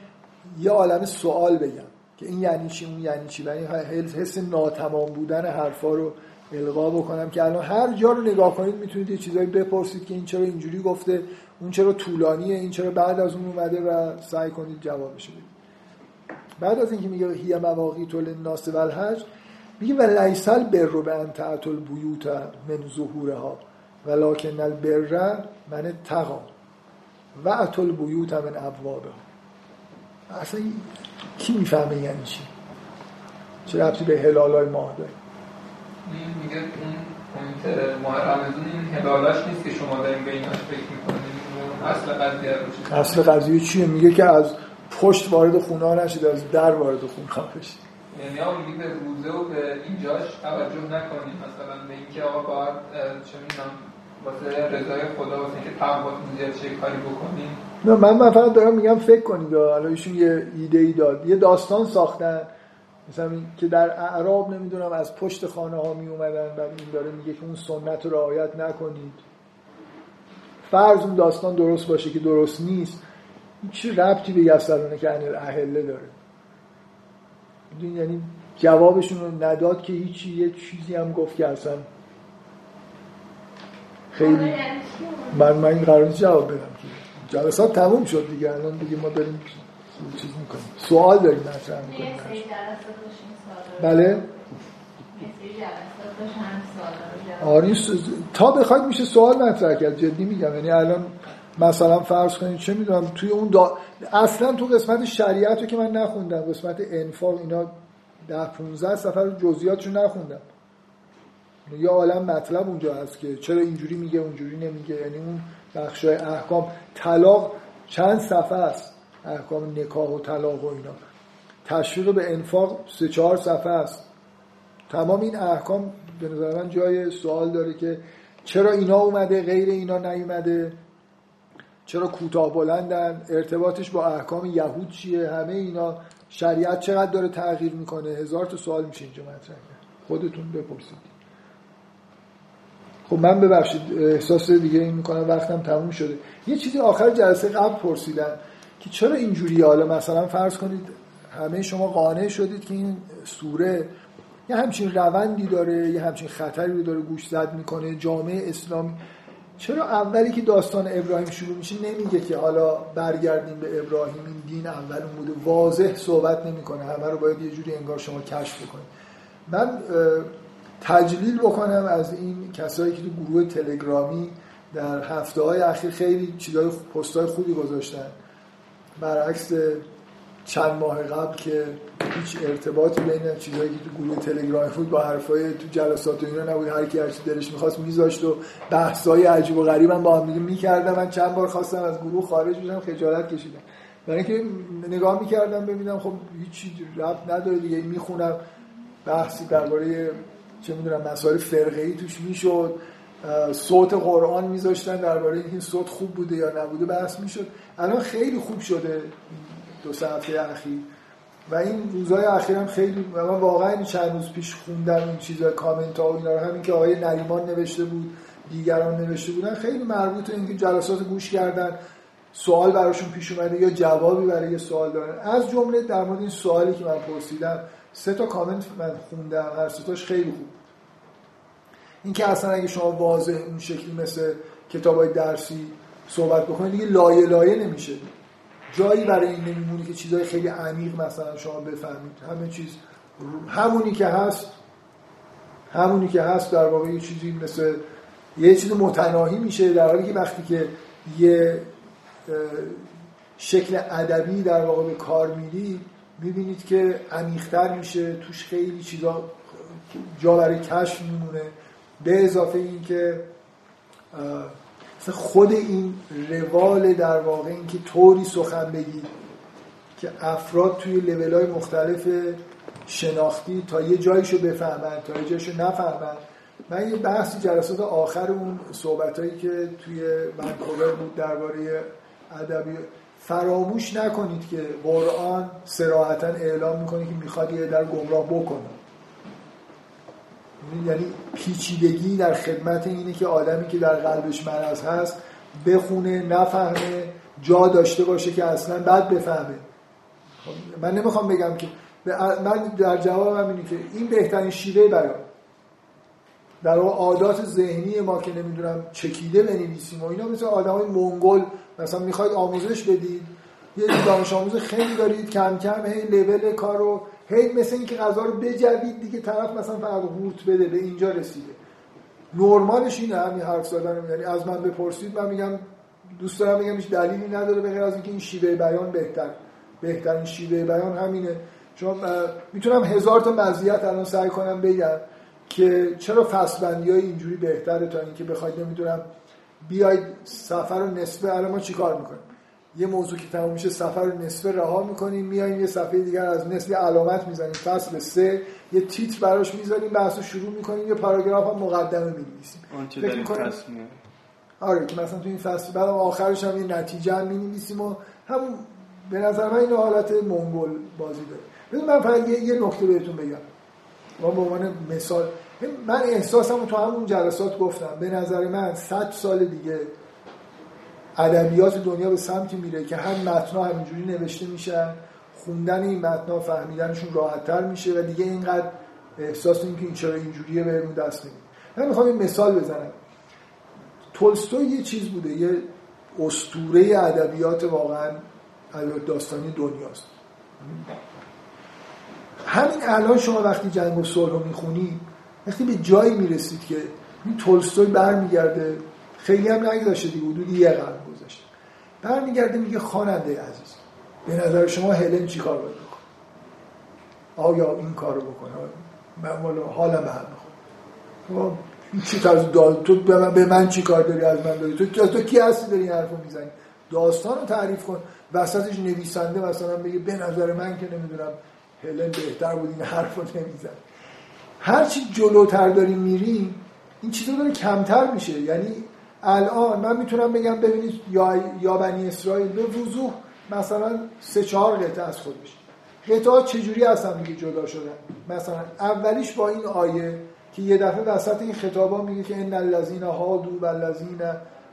یه عالمه سوال بگم که این یعنی چی، اون یعنی چی، یعنی حس ناتمام بودن حرفا رو القا بکنم که الان هر جا رو نگاه کنید میتونید یه چیزایی بپرسید که این چرا اینجوری گفته، اون چرا طولانیه، این چرا بعد از اون اومده، و سعی کنید جوابش بدید. بعد از اینکه میگه هی مواقیت للناس والحج، میگه ولیس البر بان تعتوا البیوت من ظهورها ولکن البر من اتقی و اعتوا البیوت من ابوابها. اصلا کی میفهمه یعنی چی، چرا ربطی به هلالای ماه داره؟ میگه اون پوینتر محرمزون این هلالاش نیست که شما دارین به ایناش فکر میکنید، اصل قضیه رو اصل قضیه چیه؟ میگه که از پشت وارد خونه نشید، از در وارد خونه بشید، یعنی ها میگه به روزه و به اینجاش توجه نکنید، مثلا به اینکه آقا باید چه میدونم واسه رضای خدا، واسه اینکه تقواتون زیاد چه کاری بکنید. نه من من فقط دارم میگم فکر کنید. حالا ایشون یه ایده ای داد، یه داستان ساختن مثلا که در اعراب نمیدونم از پشت خانه ها می اومدن، بعد این داره میگه که اون سنت رو رعایت نکنید. فرض اون داستان درست باشه که درست نیست، چه ربطی به یسالونه که انل اهله داره؟ یعنی جوابشون رو نداد که هیچی، یه چیزی هم گفت که اصلا خیلی من من این قرار جواب بدم که جلسات تموم شد دیگه، الان دیگه ما داریم چیز میکنیم، سوال داریم مطرح میکنیم. یه سری جلسات داشتیم سوال بله؟ یه سری جلسات داشت هم سوال رو جواب آره، تا بخواید میشه سوال مطرح کرد، جدی میگم، یعنی الان مثلا فرض کنید چه میدونم توی اون دا... اصلا تو قسمت شریعتو که من نخوندم، قسمت انفاق اینا ده پونزده سفر جزئیاتشو نخوندم، یه عالم مطلب اونجا هست که چرا اینجوری میگه اونجوری نمیگه. یعنی اون بخشای احکام طلاق چند صفحه است، احکام نکاح و طلاق و اینا، تشویق به انفاق سه چهار صفحه است. تمام این احکام به نظر من جای سوال داره که چرا اینا اومده غیر اینا نیومده، چرا کوتاه بلندن، ارتباطش با احکام یهود چیه، همه اینا شریعت چقدر داره تغییر میکنه. هزار تا سوال میشه اینجا مطرحه، خودتون بپرسید. خب من ببخشید احساس دیگه این میکنم وقتم تموم شده. یه چیزی آخر جلسه قبل پرسیدن که چرا اینجوری، حالا مثلا فرض کنید همه شما قانع شدید که این سوره یه همچین روندی داره، یه همچین خطری رو داره گوش زد میکنه جامعه اسلامی، چرا اولی که داستان ابراهیم شروع میشه نمیگه که حالا برگردیم به ابراهیم، این دین اول بوده، واضح صحبت نمیکنه، همه رو باید یه جوری انگار شما کشف بکنید. من تجلیل بکنم از این کسایی که تو گروه تلگرامی در هفته‌های اخیر خیلی چیزای پست‌های خوبی گذاشتن، برعکس چند ماه قبل که هیچ ارتباطی بین چیزایی که تو گروه تلگرام بود با حرفای تو جلسات و اینا نبود، هر کی هر چی دلش می‌خواست می‌ذاشت و بحث‌های عجیب و غریب هم با هم دیگه می‌کردم. من چند بار خواستم از گروه خارج بشم، خجالت کشیدم، برای اینکه نگاه می‌کردم ببینم خب هیچی ربط نداره دیگه، می‌خونم بحثی درباره چه می‌دونم مسائل فرقه‌ای توش می‌شد، صوت قرآن می‌ذاشتن درباره اینکه صوت خوب بوده یا نبوده بحث می‌شد. الان خیلی خوب شده دو سه هفته اخیر و این روزهای اخیر هم خیلی، من واقعا چند روز پیش خوندم این چیزا، کامنت ها و اینا، همین که آقای نریمان نوشته بود، دیگران نوشته بودن، خیلی مربوط به اینکه جلسات گوش کردن، سوال براشون پیش اومده یا جوابی برای یه سوال دارن. از جمله در مورد این سوالی که من پرسیدم سه تا کامنت من خوندم، هر سه تاش خیلی خوب. اینکه اصلا اگه شما واضح اون شکلی مثل کتابای درسی صحبت بکنید دیگه لایه لایه نمیشه، جایی برای این نمیمونه که چیزای خیلی عمیق مثلا شما بفهمید. همه چیز همونی که هست، همونی که هست در واقع یه چیزی مثل یه چیز متناهی میشه، در حالی که وقتی که یه شکل ادبی در واقع به کار میری میبینید که عمیق‌تر میشه، توش خیلی چیزا جا برای کشف میمونه. به اضافه این که خود این روال در واقع این که طوری سخن بگید که افراد توی لیول‌های مختلف شناختی تا یه جایشو بفهمن تا یه جایشو نفهمن. من یه بحث جلسات آخر اون صحبتایی که توی منکوبر بود درباره ادبی، فراموش نکنید که قرآن صراحتاً اعلام میکنه که میخواد یه در گمراه بکنه. یعنی پیچیدگی در خدمت اینه که آدمی که در قلبش مرض هست بخونه، نفهمه، جا داشته باشه که اصلا بعد بفهمه. من نمیخوام بگم که من در جوابم اینه که این بهترین شیوه برای در عادات ذهنی ما که نمیدونم چکیده بنویسیم و اینا، مثل آدمای منگول مثلا میخواید آموزش بدید، یه دانش آموز خیلی دارید، کم کم هی لول کارو هی مثل این که غذا رو بجوید دیگه، طرف مثلا فقط هورت بده به اینجا رسیده. نورمالش اینه همین حرف زدنم. یعنی از من بپرسید من میگم دوست دارم بگم هیچ دلیلی نداره به غیر از اینکه این شیوه بیان بهتر بهترین شیوه بیان همینه. چون میتونم هزار تا مزیت الان سعی کنم بگم که چرا فصلبندیای اینجوری بهتره تا اینکه بخواید نمیدونم بیاید سفر و نسبه. الان ما چیکار میکنیم؟ یه موضوع که تمام میشه سفر و نصفه رها میکنیم، میاییم یه صفحه دیگر از نصف علامت میزنیم، فصل سه یه تیتر براش میزنیم، بحثو شروع میکنیم، یه پاراگراف هم مقدمه می‌نویسیم. آنچه در این فصل آره که مثلا تو این فصل بعد آخرش هم یه نتیجه هم می‌نویسیم و همون به نظر من این حالت منگول بازی داره. من فقط یه, یه نکته بهتون بگم و به عنوان مثال، من احساسم تو همون جلسات گفتم، به نظر من صد سال دیگه ادبیات دنیا به سمتی میره که هم متن‌ها همینجوری نوشته میشن، خوندن این متن‌ها فهمیدنشون راحت‌تر میشه و دیگه اینقدر احساس نمی‌کنی که چرا اینجوریه بهمون دست نمی‌ده. من می‌خوام این مثال بزنم. تولستوی یه چیز بوده، یه اسطوره ادبیات واقعاً ادبیات داستانی دنیاست. همین الان شما وقتی جنگ و صلح رو می‌خونید، وقتی به جایی میرسید که این تولستوی برمیگرده، خیلی هم نگذاشته دیگه، حدود یه قرن گذاشته. برمیگرده میگه خواننده عزیز، به نظر شما هلن چی کار باید بکنه؟ آیا این کار رو بکنه؟ من والا حالا به هم بخون چی طرز داد تو به من, به من چی کار داری؟ از من داری؟ تو, تو کی هستی داری این حرف رو میزنی؟ داستان رو تعریف کن، وسطش نویسنده مثلا بگه به نظر من که نمیدونم هلن بهتر بود این حرف رو نمیزن. هرچی جلوتر داریم میریم این چیزا داره کمتر میشه. یعنی الان من میتونم بگم ببینید یا, یا بنی اسرائیل به وضوح مثلا سه چهار قطعه از خودش، قطعه چجوری هستن دیگه جدا شدن. مثلا اولیش با این آیه که یه دفعه وسط این خطابا میگه که ان الذین هادوا والذین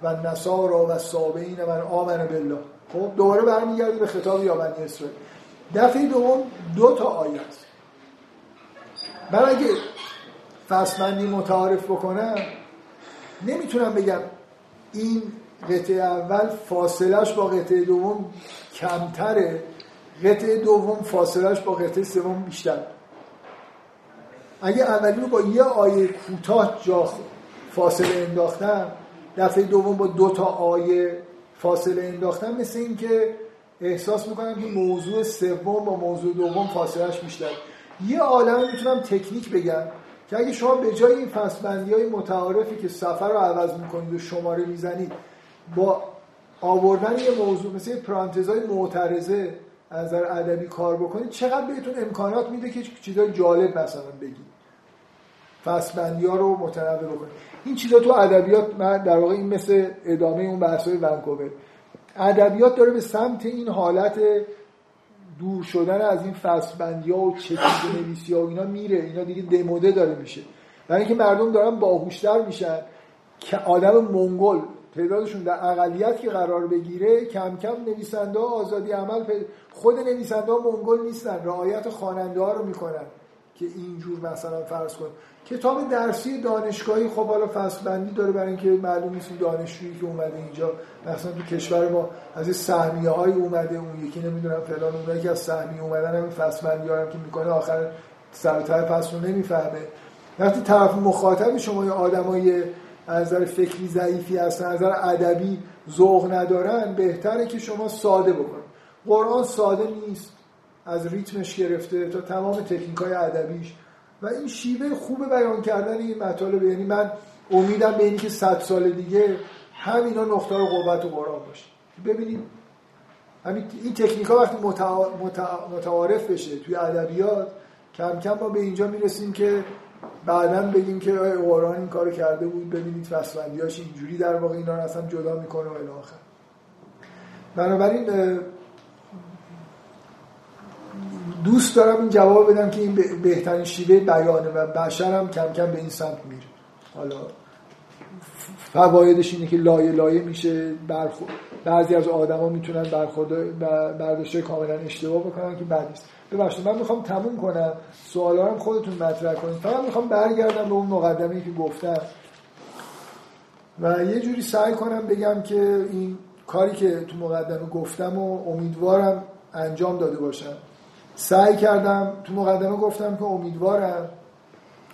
والنصارا والصابئین من آمن بالله، خب دوباره برمیگرده به خطاب یا بنی اسرائیل. دفعه دوم دو تا آیه است. من اگه فصلبندی متعارف بکنم نمیتونم بگم این قطعه اول فاصلهش با قطعه دوم کمتره، قطعه دوم فاصلهش با قطعه سوم بیشتر. اگه اولی رو با یه آیه کوتاه جا فاصله انداختم، دفعه دوم با دو تا آیه فاصله انداختم، مثل این که احساس میکنم که موضوع سوم با موضوع دوم فاصلهش بیشتر. یه عالمه میتونم تکنیک بگم که اگه شما به جای این فصلبندی‌های متعارفی که سفر رو عوض میکنید و شماره میزنید، با آوردن یه موضوع مثل پرانتزهای معترضه از نظر ادبی کار بکنید، چقدر بهتون امکانات میده که چیزای جالب مثلا بگید، فصلبندی‌ها رو متنوع بکنید. این چیزا تو ادبیات، من در واقع این مثل ادامه اون بحث‌های ونکوور، ادبیات داره به سمت این حالت دور شدن از این فصلبندی‌ها و چکیده نویسی‌ها و اینا میره. اینا دیگه دموده داره میشه، برای اینکه مردم دارن باهوش‌تر میشن که آدم منگول تعدادشون در اقلیت که قرار بگیره، کم کم نویسنده ها آزادی عمل پیدا، خود نویسنده ها منگول نیستن، رعایت خواننده ها رو میکنن که اینجور مثلا فرض کن کتاب درسی دانشگاهی، خب حالا فصلبندی داره برای اینکه معلوم نیست دانشجویی که اومده اینجا مثلا تو کشور ما از این سهمیه های اومده، اون یکی نمیدونم فلان، اونایی که از سهمیه اومدن همین فصلبندی ها هم که میکنه آخر سر تا پس رو نمیفهمه. وقتی طرف مخاطب شما یه آدمای از نظر فکری ضعیفی هستن، از نظر ادبی ذوق ندارن، بهتره که شما ساده بکنید. قرآن ساده نیست، از ریتمش گرفته تا تمام تکنیک‌های ادبیش و این شیوه خوب بیان کردن این مطالب. یعنی من امیدم به اینه که صد سال دیگه همینا نقطه رو قوت و قرآن باشه. ببینیم همین این تکنیک‌ها وقتی متع... متع... متعارف بشه توی ادبیات، کم کم ما به اینجا میرسیم که بعداً بگیم که قرآن این کارو کرده بود، ببینید فصلبندی‌هاش اینجوری در واقع اینا رو اصلا جدا می‌کنه و الی آخر. بنابراین دوست دارم این جواب بدم که این بهترین شیوه بیانه و بشر هم کم کم به این سمت میره. حالا فوایدش اینه که لایه لایه میشه، برخو... بعضی از آدما میتونن برخورد برداشته کاملا اشتباه بکنن که بد نیست. ببخشید من میخوام تموم کنم، سوالا رو خودتون مطرح کنید. فقط میخوام برگردم به اون مقدمه‌ای که گفتم و یه جوری سعی کنم بگم که این کاری که تو مقدمه گفتم و امیدوارم انجام داده باشم. سعی کردم تو مقدمه گفتم که امیدوارم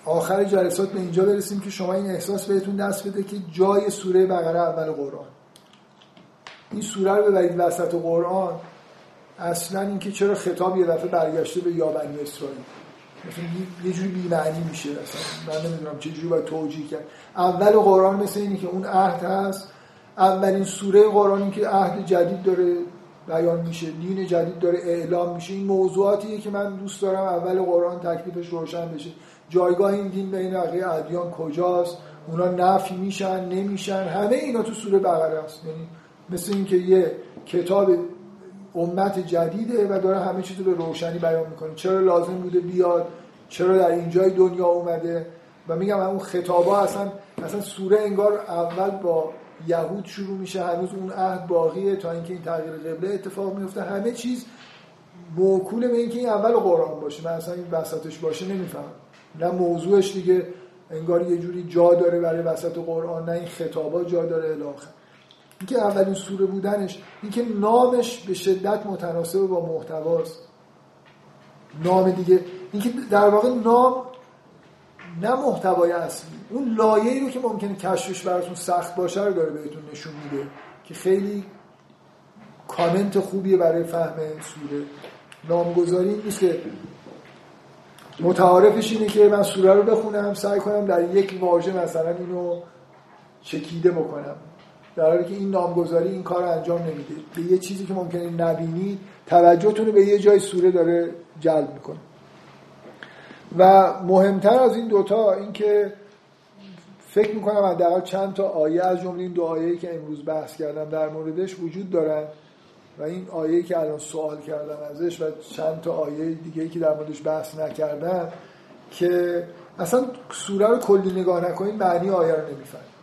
آخر جلسات به اینجا برسیم که شما این احساس بهتون دست بده که جای سوره بقره اول قرآن، این سوره رو ببرید وسط قرآن. اصلا اینکه چرا خطاب یه دفعه برگشته به یا بنی اسرائیل، مثلا یه جوری بی‌معنی میشه، اصلا من نمیدونم چه جوری باید توجیه کرد. اول قرآن مثل اینه که اون عهد هست، اولین سوره قرآنی که عهد جدید داره بیان میشه، دین جدید داره اعلام میشه. این موضوعاتیه که من دوست دارم اول قرآن تکلیفش روشن بشه. جایگاه این دین بین بقیه ادیان کجاست؟ اونا نفی میشن، نمیشن؟ همه اینا تو سوره بقره است. یعنی مثل اینکه یه کتاب امت جدیده و داره همه چیز رو به روشنی بیان میکنه، چرا لازم بوده بیاد، چرا در اینجای دنیا اومده. و میگم اون خطابا اصلا اصلا سوره انگار اول با یهود شروع میشه، هنوز اون عهد باقیه تا اینکه این تغییر قبله اتفاق میفته. همه چیز موکول به اینکه این اول قرآن باشه. من اصلا این وسطش باشه نمیفهم، نه موضوعش دیگه انگار یه جوری جا داره برای وسط قرآن، نه این خطابا جا داره الی آخر. اینکه اولین سوره بودنش، اینکه نامش به شدت متناسب با محتواست، نام دیگه، اینکه در واقع نام نه محتوای اصلی، اون لایه‌ای رو که ممکنه کشفش براتون سخت باشه رو داره بهتون نشون میده که خیلی کامنت خوبیه برای فهم سوره. نامگذاری این نیست که متعارفش اینه که من سوره رو بخونم سعی کنم در یک واژه مثلا اینو چکیده بکنم، در حالی که این نامگذاری این کار رو انجام نمیده. به یه چیزی که ممکنه نبینی توجهتون رو به یه جای سوره داره جلب میکنه. و مهمتر از این دوتا این که فکر میکنم حداقل چند تا آیه از جمله این دو آیه‌ای که امروز بحث کردم در موردش وجود دارن و این آیه‌ای که الان سوال کردم ازش و چند تا آیه دیگه‌ای که در موردش بحث نکردم که اصلا سوره رو کلی نگاه نکنین معنی آیه رو نمیفهمید.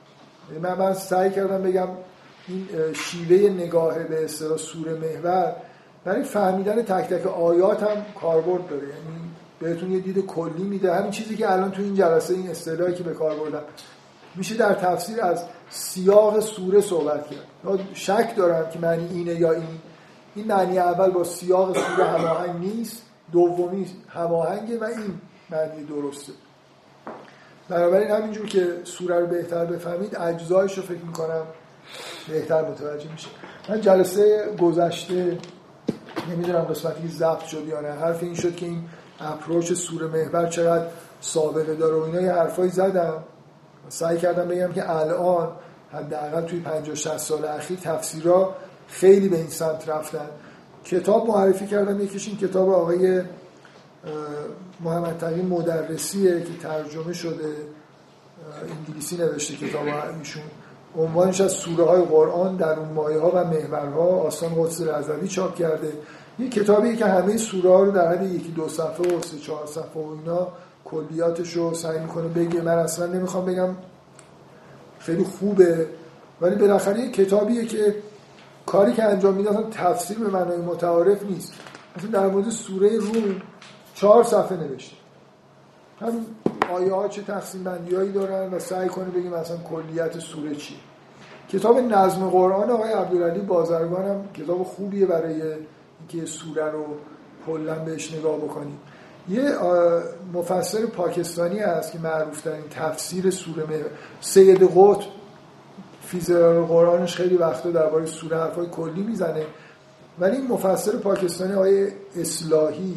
من من سعی کردم بگم این شیوه نگاه به اصطلاح سوره محور برای فهمیدن تک تک آیات هم کاربرد داره، یعنی بهتون یه دید کلی میده. همین چیزی که الان تو این جلسه این اصطلاحی که به کار بردم میشه در تفسیر از سیاق سوره صحبت کرد. شک دارم که معنی اینه یا این. این معنی اول با سیاق سوره هماهنگ نیست، دومی هماهنگه و این معنی درسته. بنابراین همینجور که سوره رو بهتر بفهمید اجزایش رو فکر میکنم بهتر متوجه میشه. من جلسه گذشته نمیدونم قسمتی ضبط شد یا نه، حرف این شد که این اپروچ سوره محور چقدر سابقه داره و اینا یه حرفایی زدم. سعی کردم بگم که الان حداقل توی پنجاه شصت سال اخیر تفسیرها خیلی به این سمت رفتن. کتاب معرفی کردم، یکیش این کتاب آقای محمد تقی مدرسیه که ترجمه شده، انگلیسی نوشته کتاب ایشون. عنوانش از سوره های قرآن در اون مایه ها و محورها، آستان قدس رضوی چاپ کرده. یه کتابی که همه سوره ها رو در حد یکی دو صفحه و سه چهار صفحه و اینا کلیاتش رو سعی میکنه بگه. من اصلا نمیخوام بگم خیلی خوبه، ولی بالاخره یه کتابیه که کاری که انجام میده اصلا تفسیر به معنای متعارف نیست. اصلا در مورد سوره روم چهار صفحه نوشته، هم آیه ها چه تقسیم بندی هایی دارن و سعی کنه بگیم اصلا کلیت سوره چیه. کتاب نظم قرآن آقای عبدالعلی بازرگان هم کتاب خوبیه برای که سوره رو کلا بهش نگاه بکنیم. یه مفسر پاکستانی هست که معروف ترین تفسیر سوره محور، سید قطب، فیزران قرآنش خیلی وقتا درباره سوره حرفای کلی میزنه، ولی این مفسر پاکستانی آقای اصلاحی،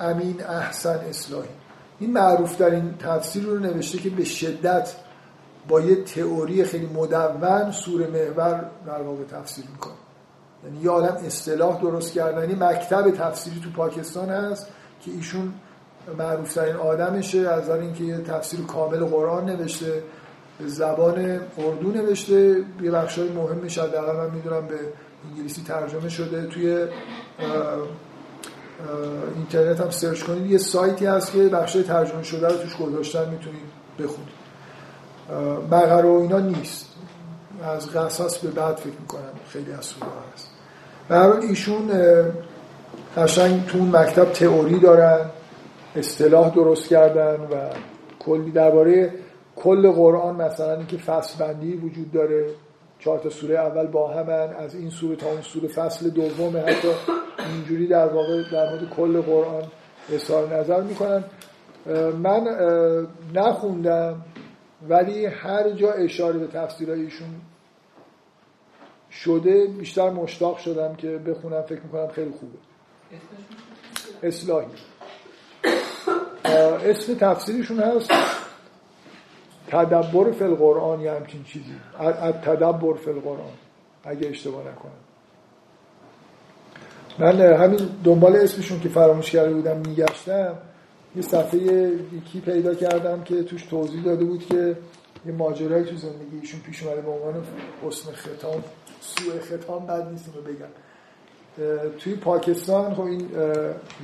امین احسن اصلاحی، این معروف ترین تفسیر رو نوشته که به شدت با یه تئوری خیلی مدون سوره محور در واقع تفسیر میکنه. یعنی یه عالم اصطلاح درست کردنی مکتب تفسیری تو پاکستان هست که ایشون معروف ترین آدمشه، از اینکه یه تفسیر کامل قرآن نوشته، به زبان اردو نوشته، یه بخشای مهمش حداقل من میدونم به انگلیسی ترجمه شده. توی اینترنت هم سرچ کنید یه سایتی هست که بخشای ترجمه شده رو توش گذاشتن، میتونید بخونید. بقره و اینا نیست، از قصص به بعد فکر میکنم خیلی از سوره هست. به هر حال ایشون قشنگ تو مکتب تئوری دارن، اصطلاح درست کردن و کلی درباره کل قرآن، مثلا اینکه فصل بندی وجود داره، چهار تا سوره اول با همن، از این سوره تا اون سوره فصل دومه، حتی اینجوری در واقع در مورد کل قرآن اظهار نظر میکنن. من نخوندم ولی هر جا اشاره به تفسیرایشون شده بیشتر مشتاق شدم که بخونم. فکر میکنم خیلی خوبه. اصلاحی اسم تفسیرشون هست تدبر فی القرآن یا همچین چیزی، تدبر فی القرآن اگه اشتباه نکنم. من همین دنبال اسمشون که فراموش کرده بودم میگشتم، یه صفحه ویکی پیدا کردم که توش توضیح داده بود که یه ماجرایی تو زندگی ایشون پیش اومده به عنوان حسن ختام، سوء ختام بد نیست اینو بگم. توی پاکستان خب این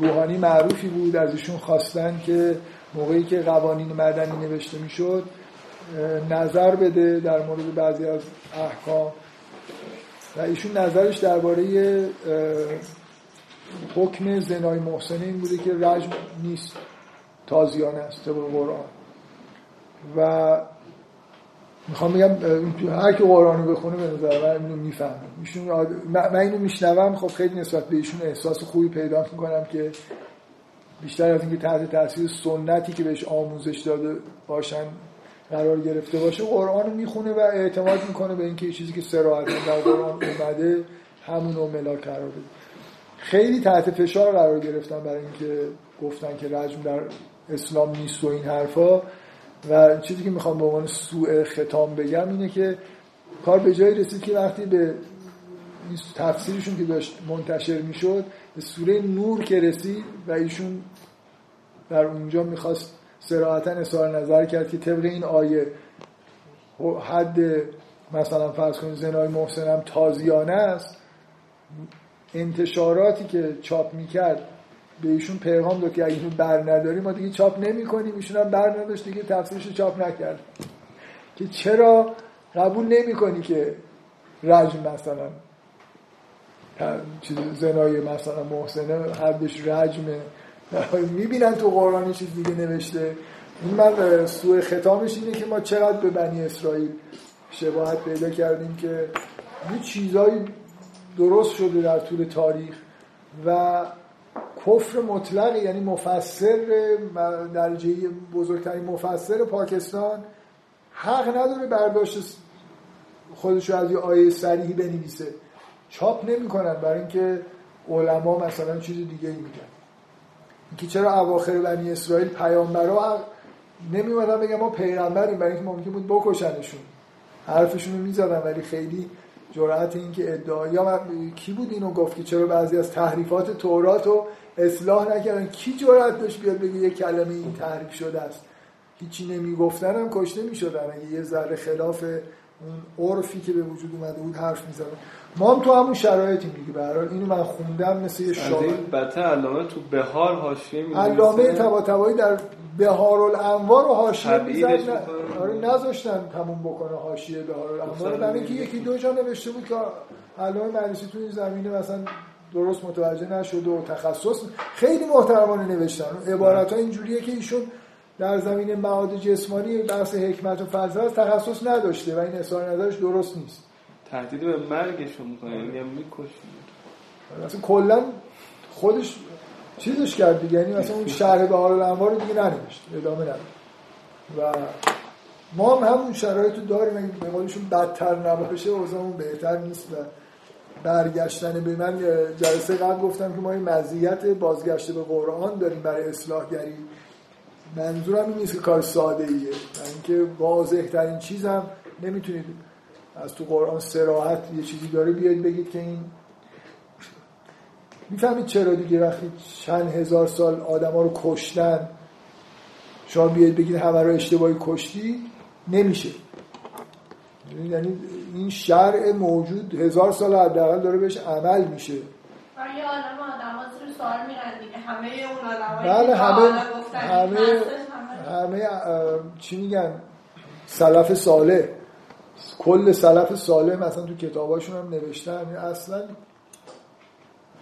روحانی معروفی بود، از ایشون خواستن که موقعی که قوانین مدنی نوشته میشد نظر بده در مورد بعضی از احکام و ایشون نظرش درباره حکم زنای محسنه این بوده که رجم نیست، تازیانه است طبق قرآن. و میخوام بگم هر که قرآن رو بخونه به نظر من اینو میفهمه. ایشون من اینو میشنوم، خب خیلی نسبت به ایشون احساس خوبی پیدا میکنم که بیشتر از اینکه تحت تاثیر سنتی که بهش آموزش داده باشن قرار گرفته باشه قرآن رو میخونه و اعتماد میکنه به اینکه چیزی که صراحتاً در قرآن اومده همونو ملاک قرار بده. خیلی تحت فشار قرار گرفتن برای اینکه گفتن که رجم در اسلام نیست و این حرفا. و چیزی که میخوام به عنوان سوء ختام بگم اینه که کار به جایی رسید که وقتی به تفسیرشون که داشت منتشر میشد به سوره نور که رسید و ایشون در اونجا میخواست صراحتاً اظهار نظر کرد که طبق این آیه حد مثلا فرض کنید زنای محسنم تازیانه است، انتشاراتی که چاپ میکرد به ایشون پیغام داد که اگه اینو بر نداری ما دیگه چاپ نمی کنیم. ایشون هم بر نداشت دیگه، تفسیرش چاپ نکرد که چرا قبول نمی کنی که رجم مثلا زنای مثلا محسنه حدش رجمه، میبینن تو قرآن چیز دیگه نوشته. این من سوء ختامش اینه که ما چقدر به بنی اسرائیل شباهت پیدا کردیم که یه چیزایی درست شده در طول تاریخ و کفر مطلقی، یعنی مفسر درجه بزرگترین مفسر پاکستان حق نداره برداشت خودش رو از یه آیه صریحی بنویسه، چاپ نمی‌کنن برای اینکه علما مثلا چیز دیگه ای میگن. اینکه چرا اواخر بنی اسرائیل پیامبرا نمی‌اومدن بگن ما پیغمبریم برای اینکه ممکن بود بکشنشون، حرفشون رو می‌زدن ولی خیلی جرأت این که ادعای کی بود اینو گفت که چرا بعضی از تحریفات تورات رو اصلاح نکردن؟ کی جرأت داشت بیاد بگه یک کلمه این تحریف شده است؟ هیچی نمیگفتن هم کشته میشدن اگه یه ذره خلاف اون عرفی که به وجود اومده بود حرف میزدن. ما هم تو همون شرایطی میگه. به هر حال اینو من خوندم مثل یه شاعر. البته علامه تو بهار حاشیه میگه، علامه طباطبایی در بهارالانوار و حاشیه میذارن، آره نذاشتن تموم بکنه حاشیه بهارالانوار، برای اینکه یکی دو جا نوشته بود که علامه مجلسی تو این زمینه مثلا درست متوجه نشد و تخصص خیلی محترمانه نوشتن. عبارات ها اینجوریه که ایشون در زمین معاد جسمانی بحث حکمت و فلسفه تخصص نداشته و این اظهار نظرش درست نیست. تهدید به مرگشون میکنه، یعنی میکشن. مثلا کلا خودش چیزش کرد دیگه، یعنی مثلا اون شرح بهارالانوار رو دیگه ننوشت، ادامه نداد. و ما هم همون شرایطو داریم، اگه به قولشون بدتر نباشه اوضاعمون بهتر نیست. و برگشتن به من جلسه قبل گفتم که ما این مزیت بازگشت به قرآن داریم برای اصلاح‌گری. منظورم این نیست که کار ساده ایه، اینکه واضح ترین چیز هم نمیتونید از تو قرآن صراحت یه چیزی داره بیاید بگید که این میفهمید چرا دیگه وقتی چند هزار سال آدما رو کشتن شما بیاید بگید همه رو اشتباهی کشتی، نمیشه. یعنی این شرع موجود هزار سال حداقل داره بهش عمل میشه. برای یه عالم آدما رو سوال میرن دیگه، همه اون آدمایی که همه همه همه چی میگن سلف صالح، کل سلف صالح مثلا تو کتاباشون هم نوشتن. اصلا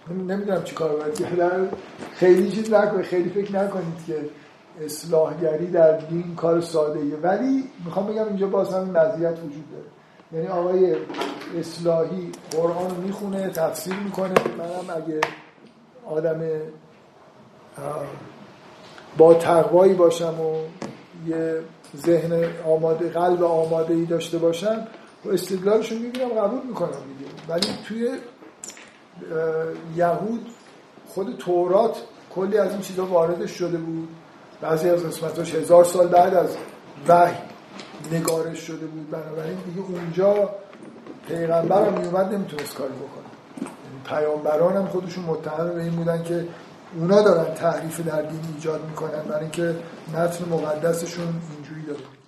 نمیدونم چی کار باید کرد. خیلی چیز نکنید، خیلی فکر نکنید که اصلاحگری در دین کار ساده ایه، ولی میخوام بگم اینجا باز هم مزیت وجود داره. یعنی آقای اصلاحی قرآن رو میخونه، تفسیر میکنه. منم اگه آدم با تقوایی باشم و یه ذهن آماده، قلب آماده ای داشته باشم و استدلالشون میبینم قبول میکنم دیگه. ولی توی یهود خود تورات کلی از این چیزا واردش شده بود، بعضی از قسمتاش هزار سال بعد از وحی نگارش شده بود، بنابراین دیگه اونجا پیغمبر هم میومد نمیتونست کاری بکنه. پیامبران هم خودشون متهم به این بودن که اونا دارن تحریف در دین ایجاد میکنن برای اینکه متن مقدسشون اینجوری داره.